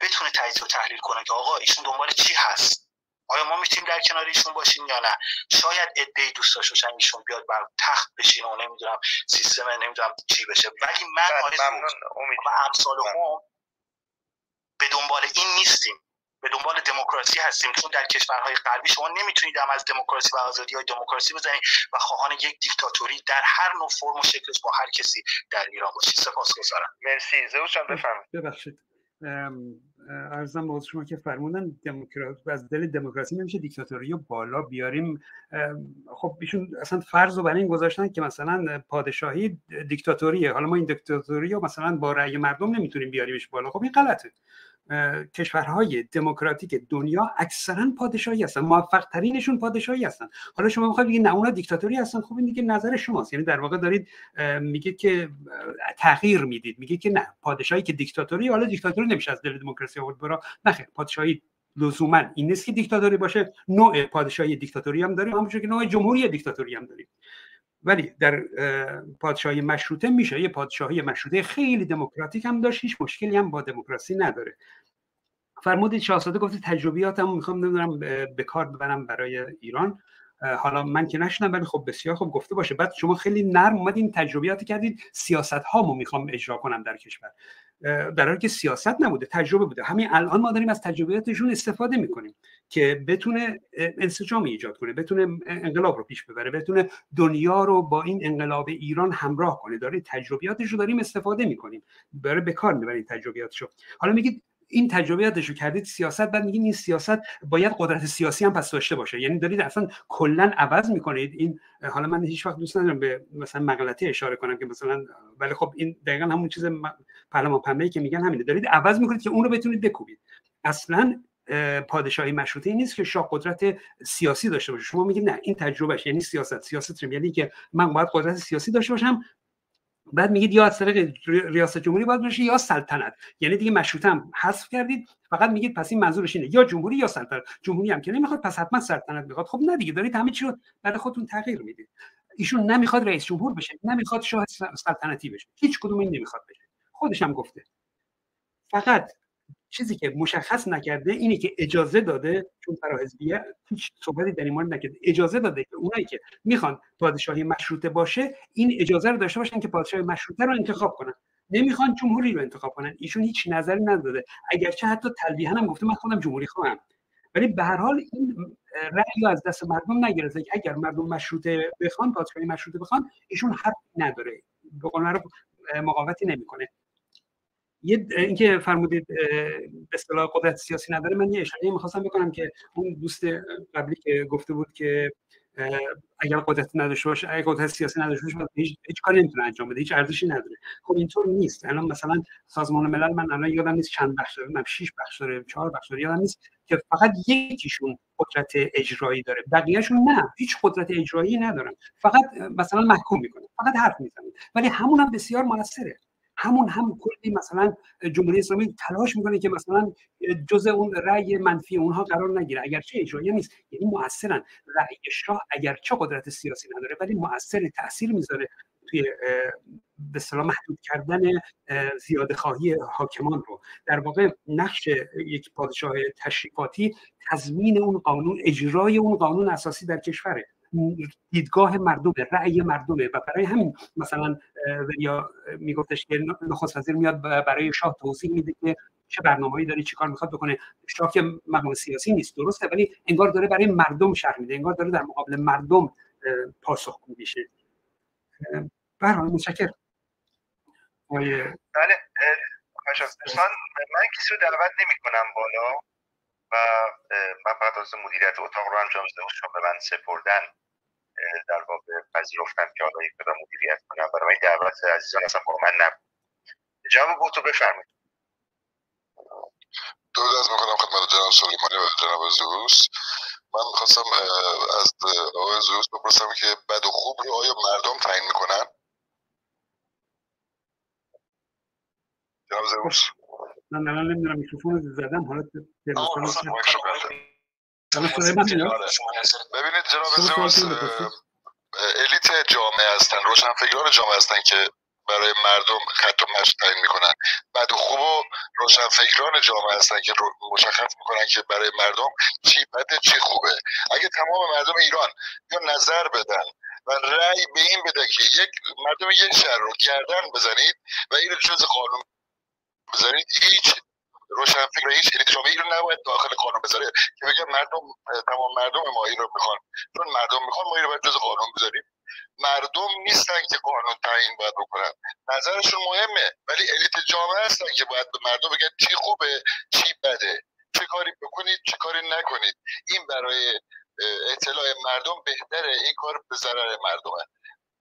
بتونه تجزیه و تحلیل کنه که آقا ایشون دنبال چی هست، آیا ما میتونیم در کنار ایشون باشیم یا نه؟ شاید عده‌ای دوست داشتن ایشون بیاد بر تخت بشین و نمیدونم سیستم نمیدونم چی بشه، ولی من امثال هم به دنبال این نیستیم، به دنبال دموکراسی هستیم. چون در کشورهای غربی شما نمیتونید هم از دموکراسی و آزادی‌های دموکراسی بزنید و خواهان یک دیکتاتوری در هر نوع فرم و شکلش با هر کسی در ایران باشید. سپاسگزارم. مرسی. زوشان بفرمایید. ببخشید. عرضم باز شما که فرمودن دموکراسی از دل دموکراسی نمیشه دیکتاتوری رو بالا بیاریم. خب ایشون اصلا فرض رو برای این گذاشتن که مثلا پادشاهی دیکتاتوریه، حالا ما این دیکتاتوری رو مثلا با رأی مردم نمیتونیم بیاریمش بالا. خب این غلطه. کشورهای دموکراتیک دنیا اکثرا پادشاهی هستن، موفق ترینشون پادشاهی هستن. حالا شما میخواید بگید نه اونا دیکتاتوری هستن، خب این دیگه نظر شماست. یعنی در واقع دارید میگید که تغییر میدید، میگید که نه پادشاهی که دیکتاتوری، حالا دیکتاتوری نمیشه از دل دموکراسی آورد برا. نه خیر، پادشاهی لزوما این نیست که دیکتاتوری باشه. نوع پادشاهی دیکتاتوری هم داریم، همونجوری که نوع جمهوری دیکتاتوری هم داریم. ولی در پادشاهی مشروطه میشه یه پادشاهی مشروطه خیلی دموکراتیک هم داشت، هیچ مشکلی هم با دموکراسی نداره. فرمودید شاهزاده گفت تجربیاتم میخوام نمیدونم به کار ببرم برای ایران. حالا من که نشدم، ولی خب بسیار خوب گفته باشه. بعد شما خیلی نرم اومدین تجربیات کردید، سیاست هامو میخوام اجرا کنم در کشور، در حالی که سیاست نبوده، تجربه بوده. همین الان ما داریم از تجربیاتشون استفاده میکنیم که بتونه انسجام ایجاد کنه، بتونه انقلاب رو پیش ببره، بتونه دنیا رو با این انقلاب ایران همراه کنه. داره تجربیاتش رو داریم استفاده میکنیم، داره به کار میبریم تجربیاتشو. حالا میگید این تجربیاتشو کردید سیاست، بعد میگید این سیاست باید قدرت سیاسی هم پس داشته باشه. یعنی دارید اصلا کلا عوض میکنید این. حالا من هیچ وقت دوست ندارم به مثلا مغلطه اشاره کنم که مثلا، ولی خب این دقیقاً همون چیز پلماپمه‌ای که میگن همینه. دارید عوض میکنید که اون رو بتونید بکوبید. اصلا پادشاهی مشروطه نیست که شاه قدرت سیاسی داشته باشه. شما میگید نه این تجربهش، یعنی سیاست یعنی که من باید قدرت سیاسی داشته باشم. بعد میگید یا از طریق ریاست جمهوری باید بشه یا سلطنت. یعنی دیگه مشروطه هم حذف کردید، فقط میگید پس این منظورش اینه یا جمهوری یا سلطنت. جمهوری هم که نمیخواد، پس حتما سلطنت میخواد. خب نه دیگه، دارید همه چی رو برای خودتون تغییر میدید. ایشون نمیخواد رئیس جمهور بشه، نمیخواد شاه سلطنتی بشه، هیچ کدوم این نمیخواد بشه. خودش هم گفته. فقط چیزی که مشخص نکرده اینه که اجازه داده، چون فراحزبیه هیچ صحبتی در این مورد نکرده، اجازه داده که اونایی که میخوان پادشاهی مشروطه باشه این اجازه رو داشته باشن که پادشاهی مشروطه رو انتخاب کنن، نمیخوان جمهوری رو انتخاب کنن. ایشون هیچ نظری نداده، اگرچه حتی تلویحا هم گفته من خودم جمهوری خواهم، ولی به هر حال این رأی رو از دست مردم نگرفته که اگر مردم مشروطه بخوان، پادشاهی مشروطه بخوان، ایشون حق نداره، به قول معروف مقاومتی نمیکنه. اینکه فرمودید به اصطلاح قدرت سیاسی نداره، من یه اشاره می‌خواستم بکنم که اون دوست قبلی که گفته بود که اگر قدرت نداشته باشه، اگر قدرت سیاسی نداشته باشه هیچ کاری نمیتونه انجام بده، هیچ ارزشی نداره. خب اینطور نیست. الان مثلا سازمان ملل، من الان یادم نیست چند بخش داره، من 6 بخش داره، 4 بخش داره، یادم نیست، که فقط یکیشون قدرت اجرایی داره، بقیه‌شون نه، هیچ قدرت اجرایی ندارن، فقط مثلا محکوم می‌کنن، فقط حرف می‌زنن. ولی همون هم بسیار موثره. همون هم کلی مثلا جمهوری اسلامی تلاش میکنه که مثلا جزء اون رأی منفی اونها قرار نگیره، اگرچه اجرایی نیست. یعنی مؤثرن. رأی شاه اگرچه قدرت سیاسی نداره، ولی مؤثر، تاثیر میذاره توی به اصطلاح محدود کردن زیاده خواهی حاکمان رو. در واقع نقش یک پادشاه تشریفاتی تضمین اون قانون، اجرای اون قانون اساسی در کشوره، دیدگاه مردم، رأی مردم. و برای همین مثلا یا میگفتش که نخست وزیر میاد برای شاه توضیح میده که چه برنامه‌ای داره، چیکار میخواد بکنه. شاه که مقام سیاسی نیست، درسته، ولی انگار داره برای مردم شرح میده، انگار داره در مقابل مردم پاسخگو میشه. برای متشکرم. بله، خواهش می‌کنم. من کسی رو دعوت نمی‌کنم بالا و من فقط از مدیریت اتاق رو انجام شده و شما به من سپردن، در واقع پذیرفتم که آقای کدا مدیریت کنم. برای دعوت عزیزان اصلا با من نبود. جواب گفتو بفرمایید. درود از میکنم خدمت جناب سلیمانی و جناب زیروس. من میخواستم از آقای زیروس بپرسم که بد و خوب رو آیا مردم تعیین میکنن؟ جناب زیروس، من الان نمیدونم میکروفون رو زدم، حالا تلفن ببینید جناب زئوس الیت جامعه هستن، روشنفکران جامعه هستن که برای مردم خط و مشق تعیین میکنن. بد و خوب و روشنفکران جامعه هستن که مشخص میکنن که برای مردم چی بده چی خوبه. اگه تمام مردم ایران یا نظر بدن و رأی به این بده که یک مردم یک شهر رو گردن بزنید و این رو جز قانون بزنید، هیچ روشنفکر هیچ الیت جامعه رو نباید داخل قانون بذاره که بگه مردم تمام مردم ما این رو میخوان، چون مردم میخوان ما این رو باید جز قانون بذاریم. مردم نیستن که قانون تعیین باید بکنن، نظرشون مهمه، ولی الیت جامعه هستن که باید به مردم بگن چی خوبه چی بده، چه کاری بکنید چه کاری نکنید. این برای اطلاع مردم بهتره، این کار به ضرر مردمه.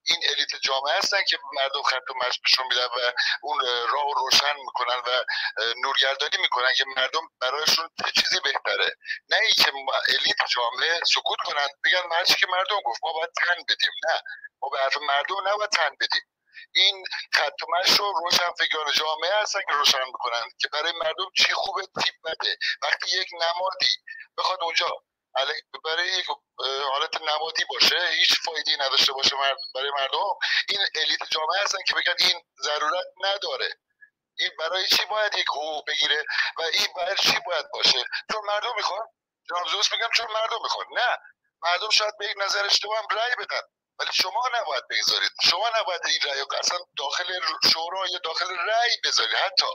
این الیت جامعه هستن که مردم خط و مشقشون میدن و اون راه رو روشن میکنن و نورگردانی میکنن که مردم برایشون چیزی بهتره، نه اینکه الیت جامعه سکوت کنن بگن هرچی که مردم گفت ما باید تن بدیم. نه، ما به حرف مردم نباید تن بدیم. این خط و مشق رو روشنفکران جامعه هستن که روشن میکنن که برای مردم چی خوبه چی بده. وقتی یک نمادی بخواد اونجا برای یک حالت نمادی باشه، هیچ فایده‌ای نداشته باشه برای مردم، این الیت جامعه هستن که بگن این ضرورت نداره، این برای چی باید یک حقوق بگیره و این برای چی باید باشه؟ چون مردم میخوان. جناب زوس میگم چون مردم میخوان. نه، مردم شاید به یک نظر اشتباه هم رأی بدن، ولی شما نباید بگذارید، شما نباید این رأی اصلا داخل شورا یا داخل رأی بذارید، حتی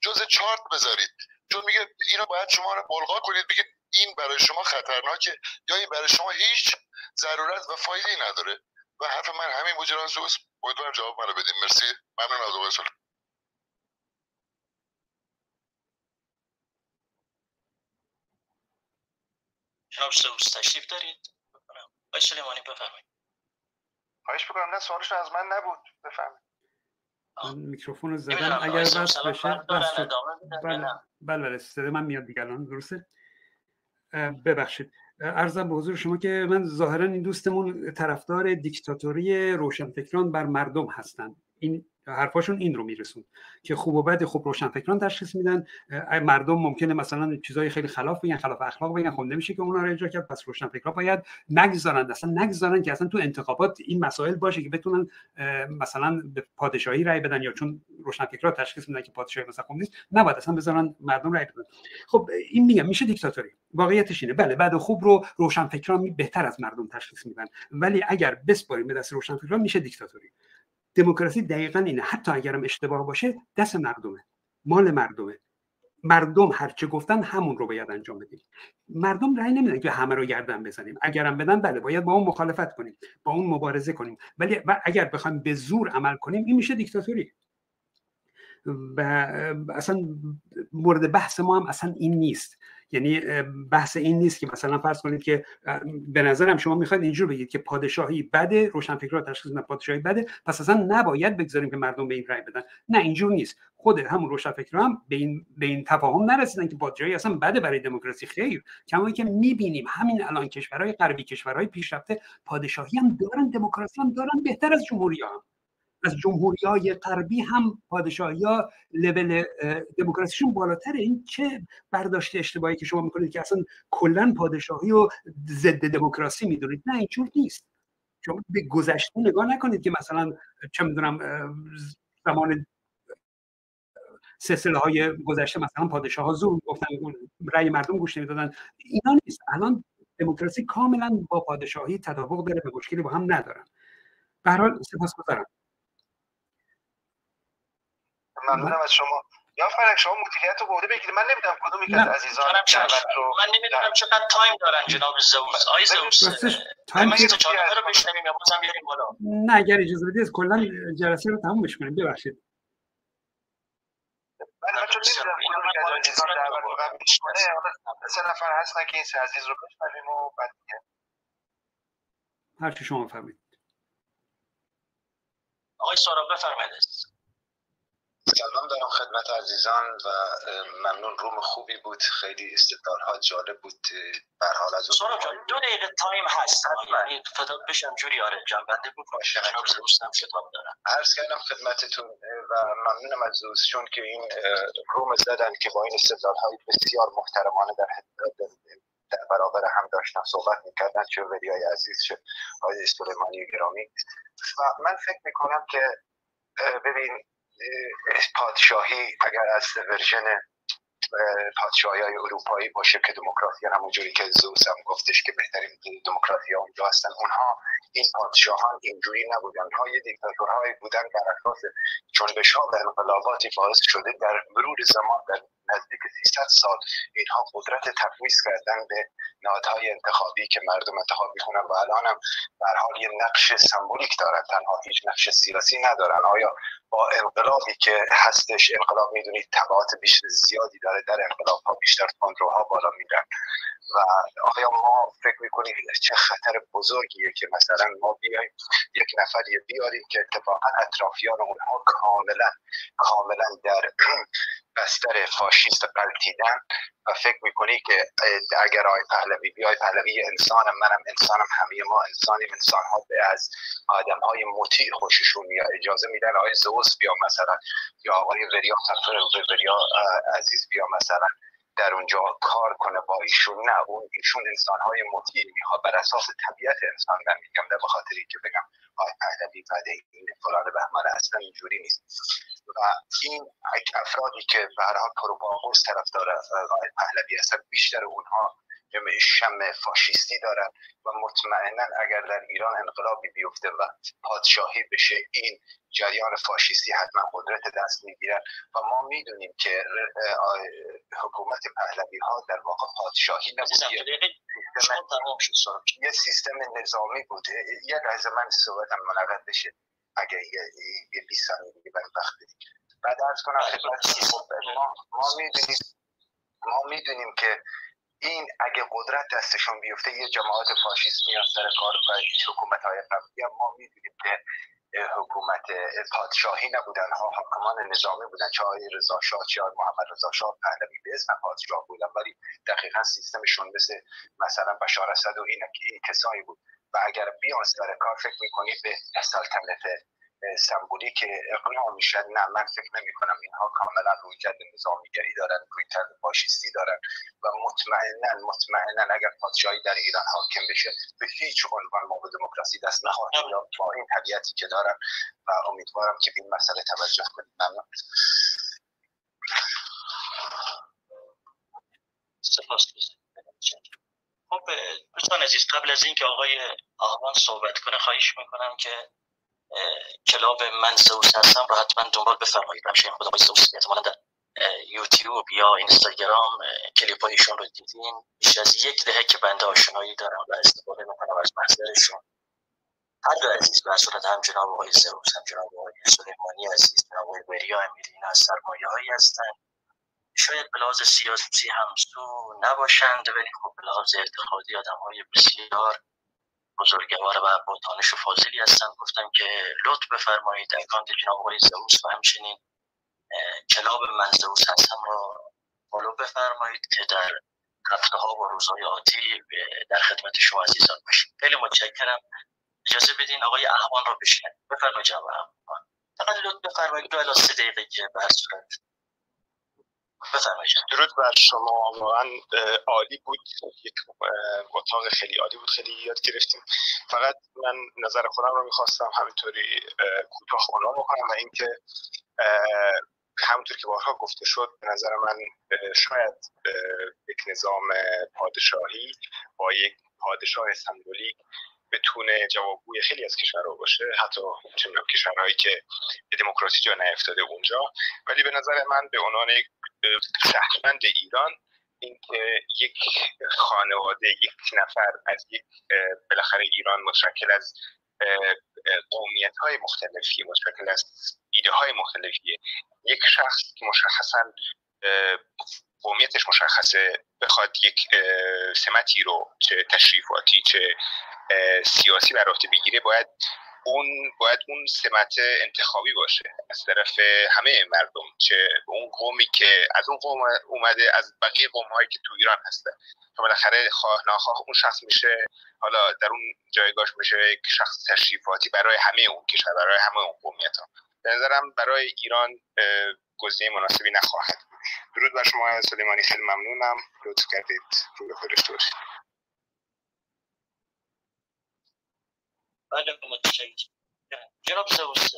جزء چارت بذارید، چون میگه اینو باید شما ملغا کنید، بگید این برای شما خطرناکه یا این برای شما هیچ ضرورت و فایده‌ای نداره. و حرف من همین بود جناب زوس، امیدوارم جواب منو بدین. مرسی، ممنون از وقتتون. جناب زوس تشریف دارید؟ آقای سلیمانی بفرمایید. خواهش می‌کنم. نه، سوالشون از من نبود، بفرمایید. من میکروفون رو زدم، اگر بس بشه بس. بله صدای من میاد دیگه الان، درسته؟ ببخشید، عرضم به حضور شما که من ظاهرا این دوستمون طرفدار دیکتاتوری روشنفکران بر مردم هستن. این حرفاشون این رو میرسون که خوب و بد خب روشنفکران تشخیص میدن، مردم ممکنه مثلا چیزای خیلی خلاف بگن، خلاف اخلاق بگن، خب نمیشه که اونا رو اجرا کرد. پس روشنفکران باید نگذارن، اصلا نگذارن که اصلا تو انتخابات این مسائل باشه که بتونن مثلا به پادشاهی رأی بدن، یا چون روشنفکران تشخیص میدن که پادشاهی مثلا خوب نیست، نباید اصلا بذارن مردم رأی بدن. خب این میگم میشه دیکتاتوری، واقعیتش اینه. بله، بد و خوب رو روشنفکران بهتر از مردم تشخیص میدن، ولی اگر بسپاریم به دست روشنفکران میشه دیکتاتوری. دموکراسی دقیقاً اینه، حتی اگرم اشتباه باشه دست مردمه، مال مردمه، مردم هر چه گفتن همون رو باید انجام بدیم. مردم رأی نمیدن که همه رو گردن بزنیم، اگرم بدن بله باید با اون مخالفت کنیم، با اون مبارزه کنیم، ولی اگر بخوایم به زور عمل کنیم این میشه دیکتاتوری. و اصلا مورد بحث ما هم اصلا این نیست، یعنی بحث این نیست که مثلا فرض کنید که به نظرم شما میخواید اینجور بگید که پادشاهی بده، روشنفکرها تشخیص میدن پادشاهی بده، پس اصلا نباید بگذاریم که مردم به این رأی بدن. نه، اینجور نیست. خود همون روشنفکرها هم به این تفاهم نرسیدن که پادشاهی اصلا بده برای دموکراسی. خیر، کما اینکه میبینیم همین الان کشورهای غربی، کشورهای پیشرفته، پادشاهی هم دارن، دموکراسی هم دارن، بهتر از جمهوری‌ها هم. از جمهوری‌های غربی هم پادشاهی‌ها لول دموکراسیشون بالاتره. این چه برداشت اشتباهی که شما میکنید که اصلا کلا پادشاهی رو ضد دموکراسی میدونید. نه، اینجور نیست. شما به گذشته نگاه نکنید که مثلا چه میدونم زمان سلسله های گذشته مثلا پادشاه‌ها زور گفتن، رأی مردم گوش نمیدادن، اینا نیست. الان دموکراسی کاملا با پادشاهی تطابق داره، به مشکلی با هم ندارن. به هر حال سپاسگزارم. ممنونم از شما. یا فرق شما مدیریت رو بوده بگید. من نمیدونم کدوم یک از عزیزان رو من نمیدونم چقدر تایم دارن. جناب زوس، آقای زوس تایم رو بشنویم یا بازم بیاریم بالا؟ نه، اگر اجازه بدید کلا جلسه رو تمومش کنیم. ببخشید من چون نمیدونم کدوم یک از عزیزان رو قبل بشنویم. سه نفر هستن که این سه عزیز رو بشنویم و بعد دیگه هر چی شما بفرمایید. آقای سارا بفرمایید. سلام دارم خدمت عزیزان و ممنون. روم خوبی بود، خیلی استدلال‌ها جالب بود. به هر حال از شما دو دقیقه تایم هست، یعنی فدا بشم جوری آره جنبنده باشه. جناب زوستم خطاب دارم عرض کردم خدمتتون و ممنونم از زوستون که این روم زدن که با این استدلال‌های بسیار محترمانه در برابر هم داشتن صحبت می‌کردن. چه ولیای عزیز، چه آقای سلیمانی گرامی. و من فکر می‌کنم که ببین پادشاهی اگر از ورژن پادشاهی‌های اروپایی باشه که دموکراسی همونجوری که زوس هم گفتش که بهترین دموکراتی‌ها اونجا هستن، اونها این پادشاهان اینجوری نبودن، اونها یه دیکتاتورهایی بودن بر اساس جنبش‌ها و انقلاباتی باعث شده در مرور زمان در نزدیک 300 سال اینها قدرت تفویض کردن به نهادهای انتخابی که مردم انتخاب می‌کنن و الان هم به هر حال یه نقش سمبولیک دارن، تنها هیچ نقش سیاسی ندارن. آیا با انقلابی که هستش، انقلاب میدونید تبعات بیشتر زیادی داره، در انقلاب ها بیشتر تندروها بالا میرن و آیا ما فکر میکنیم چه خطر بزرگیه که مثلا ما بیاییم یک نفری بیاریم که اتفاقا اطرافیان اونها کاملا در بستر فاشیست غلطیدن و فکر میکنی که اگر آقای پهلوی بیای، پهلوی انسانم، منم انسانم، همه ما انسانیم، انسانها به از آدمهای مطیع خوششون میاد، اجازه میدن آقای زوس بیا مثلا یا آقای وریا عزیز بیا مثلا در اونجا کار کنه با ایشون. نه، اون ایشون انسانهای مطیع میخواد بر اساس طبیعت انسان. من میگم نه به خاطر اینکه بگم آقای پهلوی این فلان بهمان، اصلا اینجوری نیست. و این افرادی که به هر حال پروپاگانداست طرفدار آقای پهلوی هستن، بیشتر اونها شم فاشیستی دارن و مطمئنا اگر در ایران انقلابی بیفته و پادشاهی بشه، این جریان فاشیستی حتما قدرت دست میگیرن و ما میدونیم که حکومت پهلوی ها در واقع پادشاهی نبودیه، یه سیستم نظامی بوده. یه لحظه من صحبتم منعقد بشه اگر یه 20 ثانیه دیگه وقت بدید بعد عرض کنم خدمت ما میدونیم که این اگه قدرت دستشون بیفته، یه جماعات فاشیست میان سر کار و حکومت‌های قبلی ما می‌دونیم که حکومت پادشاهی نبودن، ها حاکمان نظامی بودن، چه آقای رضا شاه چه آقای محمد رضا شاه پهلوی به اسم پادشاه بودن، ولی دقیقاً سیستمشون مثل مثلا بشار اسد و این کسایی بود و اگر بیان سر کار فکر می‌کنید به سلطنت سمبولی که اقناع میشد. نه، من فکر نمی‌کنم. اینها کاملا رویکرد نظامیگری دارن، رویکرد فاشیستی دارن و مطمئنا اگر پادشاهی در ایران حاکم بشه به هیچ عنوان ما به دموکراسی دست نخواهیم داد با این طبیعتی که دارن و امیدوارم که به این مسئله توجه کنید. ممنون. خب دوستان عزیز، قبل از اینکه آقای آهوان صحبت کنه خواهش می‌کنم که کلاب من زوس هستم رو حتما دنبال بفرمایید. همچنین خود آقای زوس احتمالا در یوتیوب یا اینستاگرام کلیپ هایشون رو دیدین. بیش از 1 دهه که بنده آشنایی دارم و استفاده میکنم از محضرشون. هر دو عزیز به صورت هم جناب آقای زوس، هم جناب آقای سلیمانی عزیز، جناب آقای وریا امیری، اینا از سرمایه هایی هستن. شاید به لحاظ سیاسی همسو نباشند ولی خب به لحاظ اعتقادی آدم‌های بسیار بزرگوار و با دانش و فاضلی هستن. گفتم که لطف بفرمایید اکانت جناب آقای زئوس و همچنین کلاب من زئوس هستم رو فالو بفرمایید که در هفته ها و روزهای آتی در خدمت شما عزیزان باشید. خیلی متشکرم. اجازه بدین آقای اهوان رو بشنوید. بفرمایید جناب اهوان. فقط لطف بفرمایید 2 الی 3 دقیقه به هر صورت. درود بر شما، واقعا عالی بود، یک اتاق خیلی عالی بود، خیلی یاد گرفتیم. فقط من نظر خودم رو میخواستم همینطوری کوتاه اعلام بکنم و اینکه همونطور که بارها گفته شد به نظر من شاید یک نظام پادشاهی با یک پادشاه سمبولیک بتونه جوابگوی خیلی از کشورها باشه، حتی چندان کشورهایی که به دموکراسی جا نیفتاده اونجا. ولی به نظر من به عنوان یک شهروند ایران اینکه یک خانواده، یک نفر از یک بالاخره ایران متشکل از قومیت‌های مختلفی، متشکل از ایده‌های مختلفی، یک شخص که مشخصاً قومیتش مشخصه بخواد یک سمتی رو چه تشریفاتی چه سیاسی بر عهده بگیره، باید اون سمت انتخابی باشه از طرف همه مردم، چه اون قومی که از اون قوم اومده از بقیه قوم‌هایی که تو ایران هستن. تا بالاخره خواه ناخواه اون شخص میشه، حالا در اون جایگاهش میشه یک شخص تشریفاتی برای همه اون کشور، برای همه اون قومیت‌ها. به نظرم برای ایران گزینه مناسبی نخواهد بود. درود بر شما سلیمانی، خیلی ممنونم، لطف کردید. روز خوش باشید. بله متشکرم. جناب زئوس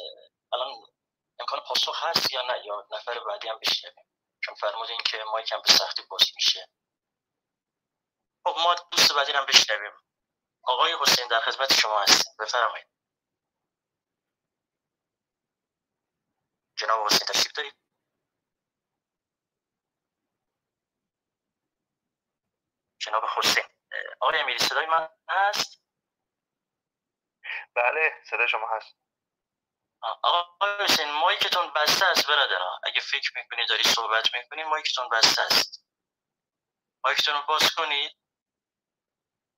الان امکان پاسخ هست یا نه، یا نفر بعدی هم بشنویم، چون فرمودین که ما یکم به سختی باز میشه. خب ما دوست بعدی هم بشنویم. آقای حسین در خدمت شما هستیم، بفرمایید. جناب حسین تشریف دارید؟ جناب حسین، آقای امیری صدای من هست؟ بله صدای شما هست. آقای حسین مایکتون بسته است برادرها، اگه فکر میکنی داری صحبت میکنی مایکتون بسته است، مایکتون رو باز کنید.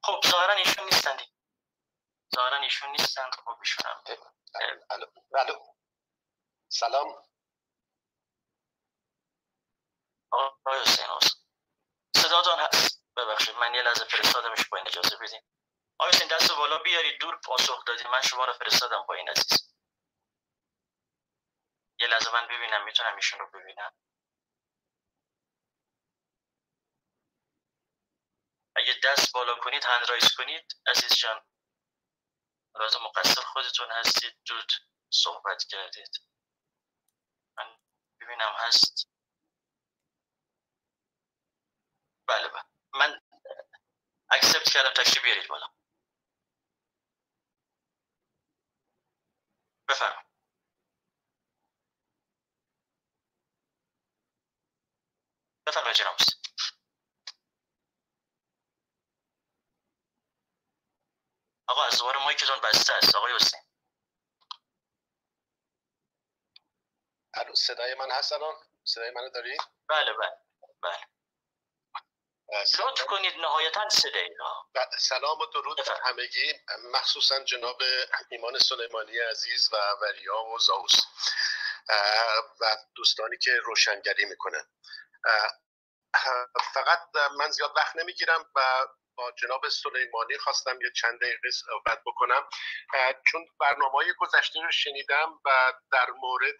خب ظاهرا ایشون نیستن دیگه، ظاهرا ایشون نیستن. خب ایشون هم الو سلام. آقای حسین صداتون هست؟ ببخشید من یه لحظه فرستادمش پایین، اجازه بدین. آقای حسین دست بالا بیارید، دور پاسخ دادید، من شما رو فرستادم پایین عزیز. یه لحظه من ببینم میتونم ایشون رو ببینم. اگه دست بالا کنید، هند رایز کنید عزیز جان، البته مقصر خودتون هستید، دود صحبت کردید. من ببینم هست. بله بله من اکسپت کردم، تشریف بیارید بالا. بفرمایید. بفرمایید جناب. آقا از دوباره مایکتون بسته است آقای حسین. الو صدای من هست الان؟ صدای منو دارید؟ بله بله بله. لطف کنید نهایتاً صدای ما. سلام و درود بر همگی، مخصوصاً جناب ایمان سلیمانی عزیز و وریا و زاوس و دوستانی که روشنگری میکنن. فقط من زیاد وقت نمیگیرم و با جناب سلیمانی خواستم یه چند دقیقه صحبت بکنم، چون برنامه‌های گذشته رو شنیدم و در مورد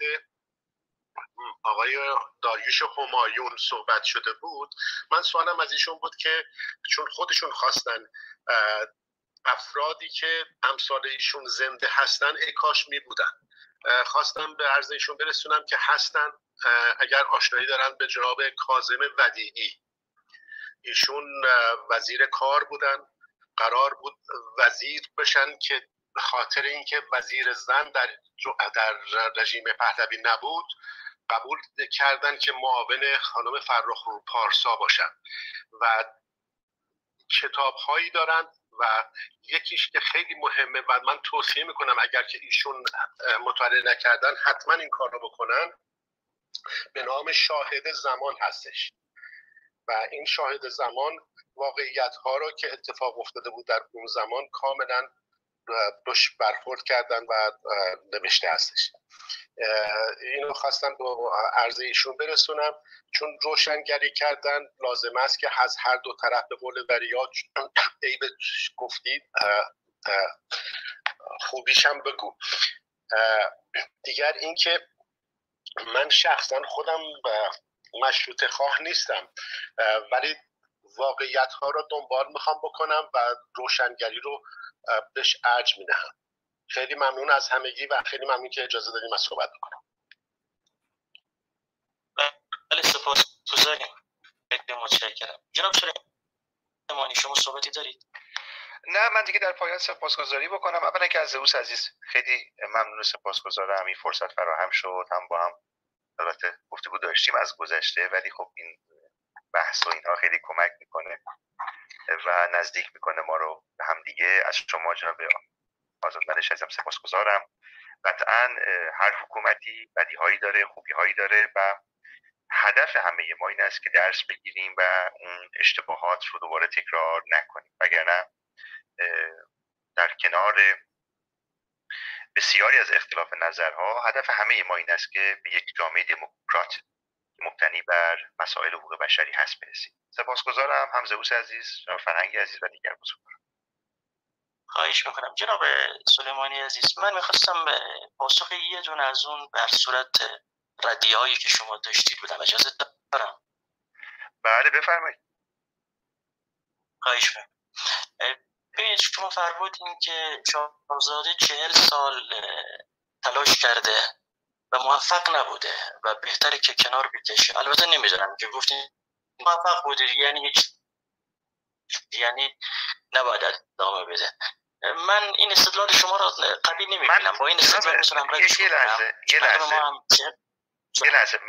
آقای داریوش همایون صحبت شده بود. من سوالم از ایشون بود که چون خودشون خواستن افرادی که امثال ایشون زنده هستن ای کاش می بودن، خواستم به عرض ایشون برسونم که هستن، اگر آشنایی دارن به جناب کاظم ودیعی. ایشون وزیر کار بودن، قرار بود وزیر بشن که به خاطر اینکه وزیر زن در رژیم پهلوی نبود قبول کردن که معاون خانم فرخ پارسا باشن و کتاب‌هایی دارن و یکیش که خیلی مهمه و من توصیه میکنم اگر که ایشون مطالعه نکردن حتما این کار رو بکنن، به نام شاهد زمان هستش و این شاهد زمان واقعیت‌ها رو که اتفاق افتاده بود در اون زمان کاملا باش برخورد کردن و نوشته هستش. اینو خواستم با عرض ایشون برسونم، چون روشنگری کردن لازم است که از هر دو طرف به قول وریا عیب گفتید خوبیش هم بگو. دیگر اینکه من شخصا خودم مشروطه خواه نیستم، ولی واقعیت ها رو دنبال میخوام بکنم و روشنگری رو بهش ارج میدهم. خیلی ممنون از همگی و خیلی ممنون که اجازه دادیم از صحبت بکنم. بله سپاسگزاریم، خیلی متشکرم. جناب سلیمانی شما صحبتی دارید؟ نه من دیگه در پایان سپاسگزاری بکنم. اولا که از زئوس عزیز خیلی ممنون و سپاسگزارم، این فرصت فراهم شد، هم با هم البته گفتگو داشتیم از گذشته، ولی خب این بحث و اینها خیلی کمک میکنه و نزدیک میکنه ما رو به هم دیگه. از شما جناب آزادمند عزیزم سپاسگزارم. قطعا هر حکومتی بدیهایی داره، خوبیهایی داره و هدف همه ما این است که درس بگیریم و اون اشتباهات رو دوباره تکرار نکنیم، وگرنه در کنار بسیاری از اختلاف نظرها هدف همه ما این است که به یک جامعه دموکرات مبتنی بر مسائل حقوق بشری هست برسید. سپاسگزارم هم زئوس عزیز، جناب فرهنگ عزیز و دیگر بزرگان. خواهش میکنم. جناب سلیمانی عزیز من میخواستم پاسخ یه دونه از اون بر صورت ردیه‌هایی که شما داشتید بدم، اجازه دارم؟ بله بفرمایید. خواهش میکنم. ببینید شما فرمودین که شاهزاده 40 سال تلاش کرده و موفق نبوده و بهتره که کنار بکشه. البته نمیدونم که گفتیم موفق بوده یعنی نباید ادامه بده. من این استدلال شما را قبیل نمی‌بینم. با این استدلال میتونم رد کنم.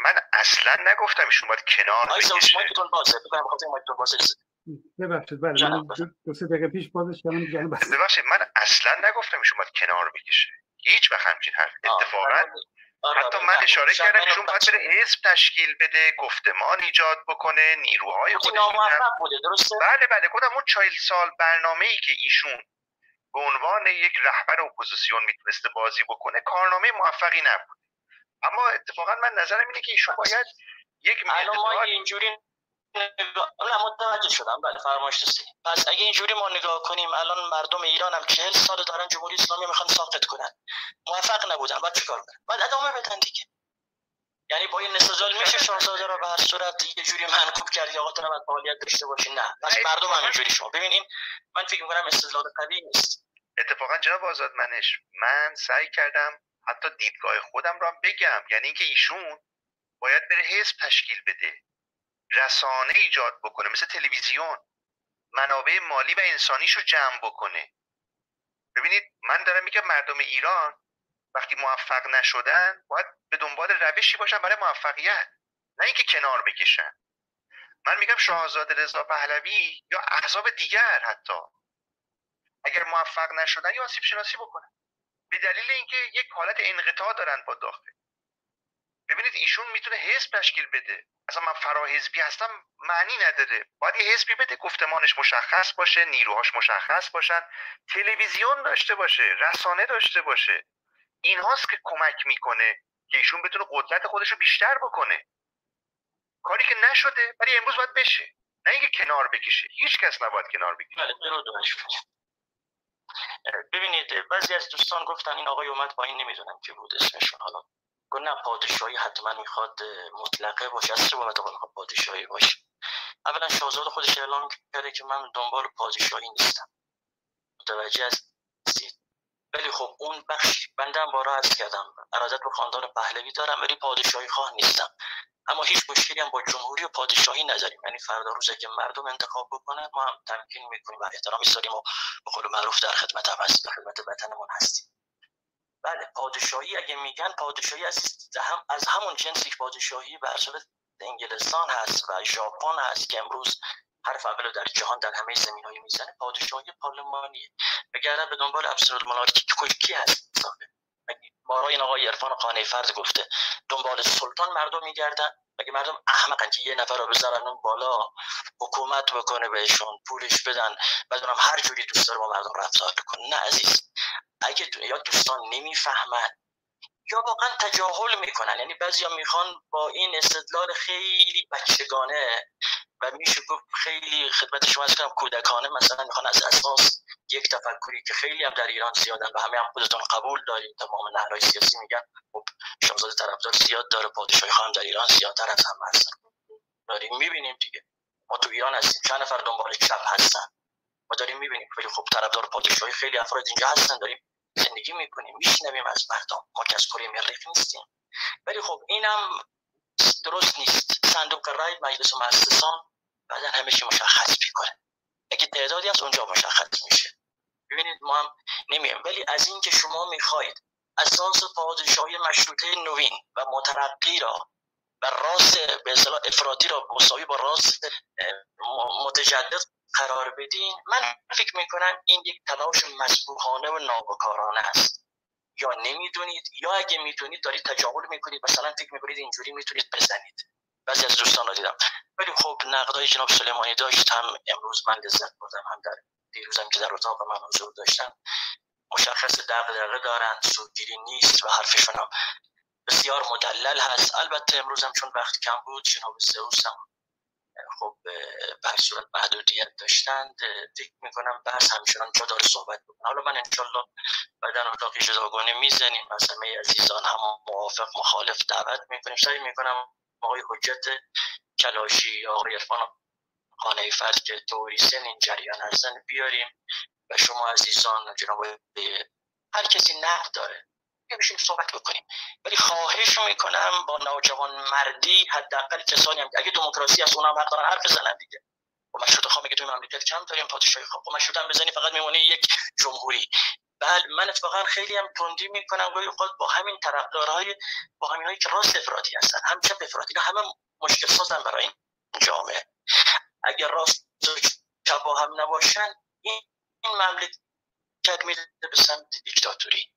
من اصلا نگفتم شما باید کنار بکشید. شما میتون باشه بگم خاطر مایتون باشه. ببخشید بله من دو سه دقیقه پیش بازش کردم جانب. ببخشید من اصلا نگفتم شما باید کنار بکشه. هیچ وقت همچین حرف اتفاقا حتی من اشاره کردم ایشون باید بره حزب تشکیل بده، گفتمان ایجاد بکنه، نیروهای خودش درسته؟ بله گفتم اون 40 سال برنامه‌ای که ایشون به عنوان یک رهبر اپوزیسیون میتونسته بازی بکنه کارنامه موفقی نبود. اما اتفاقا من نظرم اینه که ایشون باید یک مقدار اینجوری الان متوجه شدم. بله فرمایشتسی. پس اگه اینجوری ما نگاه کنیم الان مردم ایران هم 40 سال دارن جمهوری اسلامی میخوان ساقط کنن، موفق نبودن، بعد چیکار کنن؟ بعد ادامه بدن دیگه. یعنی با این استدلال میشه شاهزاده را به هر صورت یه جوری منکوب کرد یا آقا نباید فعالیت داشته باشین. نه پس مردم هم اینجوری شما ببینین من فکر میکنم استدلال قوی نیست. اتفاقا جناب آزادمنش من سعی کردم حتی دیدگاه خودم را بگم، یعنی اینکه ایشون باید بره حزب تشکیل بده، رسانه ایجاد بکنه مثل تلویزیون، منابع مالی و انسانیشو جمع بکنه. ببینید من دارم میگم مردم ایران وقتی موفق نشدن باید به دنبال روشی باشن برای موفقیت، نه اینکه کنار بکشن. من میگم شاهزاده رضا پهلوی یا احزاب دیگر حتی اگر موفق نشدن یا آسیب شناسی بکنن به دلیل اینکه یک حالت انقطاع دارن با داخل. ببینید ایشون میتونه حزب تشکیل بده. اصلا من فراحزبی هستم معنی نداره. باید یه حزبی بده، گفتمانش مشخص باشه، نیروهاش مشخص باشن، تلویزیون داشته باشه، رسانه داشته باشه. اینهاست که کمک میکنه که ایشون بتونه قدرت خودش رو بیشتر بکنه. کاری که نشده ولی امروز باید بشه. نه اینکه کنار بکشه. هیچ کس نباید کنار بکشه. ببینید بعضی از دوستان گفتن این آقای اومد با این نمیدونم که بود اسمشون حالا. گونه پادشاهی حتما میخواد مطلقه باشه، از چه بابت میخواد پادشاهی باشه؟ اولا شاهزاده خودش اعلام کرده که من دنبال پادشاهی نیستم. متوجه هستید؟ ولی خب اون بخش بنده هم بارها عرض کردم ارادت به خاندان پهلوی دارم ولی پادشاهی خواه نیستم. اما هیچ مشکلی هم با جمهوری و پادشاهی نداریم. یعنی فردا روزه که مردم انتخاب بکنن ما هم تمکین میکنیم و احترامی سالیم و به قول معروف در خدمت وطنمون هستیم. بله پادشاهی اگه میگن پادشاهی از همون جنسی پادشاهی به اصالت انگلستان هست و ژاپن هست که امروز حرف اولو در جهان در همه زمینه‌ای میزنه. پادشاهی پارلمانیه بگردن به دنبال ابسولوت مونارکی کی هست؟ بارها این آقای عرفان قانعی فرد گفته دنبال سلطان مردم میگردن. اگه مردم احمقن که یه نفر رو بذارن اون بالا حکومت بکنه بهشون پولش بدن بدونم هر جوری دوست داره با مردم رفتار کنه. نه عزیز، اگه یا دوستان نمیفهمن یا واقعا تجاهل میکنن. یعنی بعضیا میخوان با این استدلال خیلی بچگانه و میشه گفت خیلی خدمت شما هستم کودکانه مثلا میخوان از اساس یک تفکری که خیلی هم در ایران زیادن و همه هم خودتون قبول داریم تمام نهادهای سیاسی میگن خب شاهزاده طرفدار زیاد داره، پادشاهی خواهم در ایران زیادتر از همه هستن. داریم میبینیم دیگه ما تو ایران هستیم چند نفر دنبال چپ هستن ما داریم میبینیم. ولی خب طرفدار پادشاهی خیلی افراد اینجا هستن داریم زندگی میکنیم میشنویم از مردم. ما که از کره مریخ نیستیم. ولی خب اینم درست نیست. صندوق رای مجلس مؤسسان بعدن همه چی مشخص میکنه. اگه تعدادی از اونجا مشخص میشه ببینید ما هم نمیایم. ولی از این که شما میخواید اساس پادشاهی مشروطه نوین و مترقی را و راست به اصطلاح افراطی را مساوی با راست متجدد قرار بدین، من فکر میکنم این یک تلاش مسفوحانه و نابکارانه است. یا نمیدونید یا اگه میدونید دارید تجاهل میکنید. مثلا فکر میکنید اینجوری میتونید بزنید. بعضی از دوستان را دیدم. ولی خب نقدای جناب سلیمانی داشت هم امروز من لذت بردم هم در دیروزم که در اتاق من حضور داشتم. مشخص دغدغه دارن، سودگیری نیست و حرفشون هم بسیار مدلل هست. البته امروز هم چون وقت کم بود جناب سئوس هم خب به هر صورت محدودیت داشتند. فکر میکنم بحث همچنان جا داره صحبت بکنه. حالا من انشالله بعدن اتاقی جداگانه میزنیم. از همه عزیزان هم موافق مخالف دعوت میکنیم. سعی میکنم آقای حجت کلاشی، آقای عرفان قانعی فرد که توریسن این جریان هستن بیاریم و شما عزیزان جناب هر کسی نقد داره میشه صحبت بکنیم، ولی خواهش میکنم با نوجوان مردی حداقل کسانی هم اگه دموکراسی از اونم حق دارن حرف بزنن دیگه. و مشروط خواهم میگه توی مملکت چند تا این پادشاهی خواهم و مشروط هم بزنی فقط میمونه یک جمهوری. بله من اتفاقا خیلی هم تندی میکنم گاهی اوقات با همین طرفدارهای با همینایی که راست افراطی هستن هم چپ افراطی همه مشکل سازن برای این جامعه. اگر راست و چپ با هم نباشن این مملکت میره به سمت دیکتاتوری.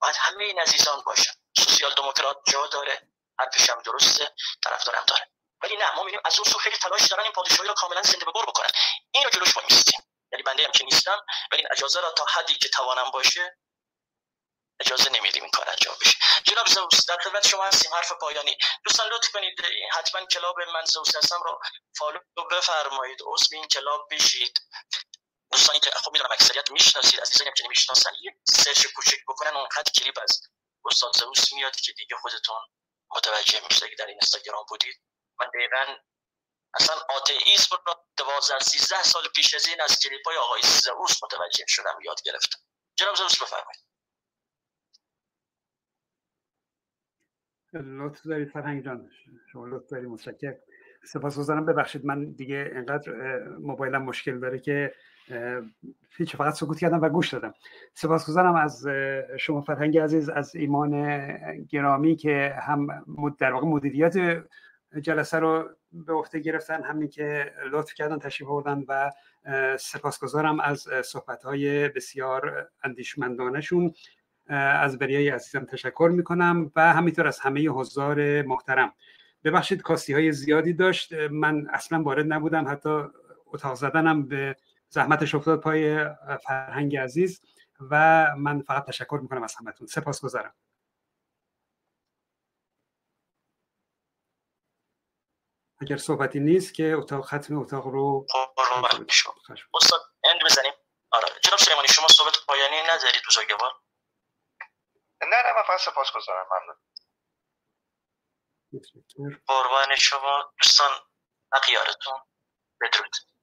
باید همه این عزیزان باشن. سوسیال دموکرات جا داره، حرفش هم درسته، طرفدارم داره، ولی نه ما میبینیم از اون سو خیلی تلاش دارن این پادشاهی رو کاملا زنده به گور بکنن. اینو جلوش ما نیستیم، یعنی بنده هم که نیستم، ولی این اجازه را تا حدی که توانم باشه اجازه نمیدیم این کار انجام بشه. جناب زوس در خدمت شما هستیم. حرف پایانی دوستان لطف کنید حتما کلاب من زوس هستم رو فالو بفرمایید، عضو این کلاب بشید. دوستانی که خب میدونم اکثریت میشناسید، عزیزانی هم که نمیشناسن یه سرچ کوچک بکنن، اونقدر کلیپ از استاد زوس میاد که دیگه خودتون متوجه میشید. در اینستاگرام بودید من دقیقاً اصلا آتئیسم رو 12-13 سال پیش از این از کلیپای آقای زئوس متوجه شدم، یاد گرفتم. جناب زئوس بفرمایید. لطف داری فرهنگ جان، شما لطف داری، متشکرم. سپاسگزارم. ببخشید من دیگه اینقدر موبایلم مشکل داره که هیچ، فقط سکوت کردم و گوش دادم. سپاسگزارم از شما فرهنگ عزیز، از ایمان گرامی که هم در واقع مدیریت جلسه رو به عهده گرفتن، همین که لطف کردن تشریف آوردن، و سپاسگزارم از صحبت‌های بسیار اندیشمندانشون. از بریای عزیزم تشکر میکنم و همینطور از همه حضار محترم. ببخشید کاستی‌های زیادی داشت، من اصلا وارد نبودم، حتی اتاق زدنم به زحمتش افتاد پای فرهنگ عزیز، و من فقط تشکر میکنم از همتون. سپاسگزارم. اگر صحبتی نیست که اتاق ختم اتاق رو استاد اند بزنیم. آره جناب سلیمانی شما صحبت پایانی ندارید بزرگوار؟ نه من فقط سپاسگزارم. ممنون. قربان شما دوستان، اقیارتون بدرود.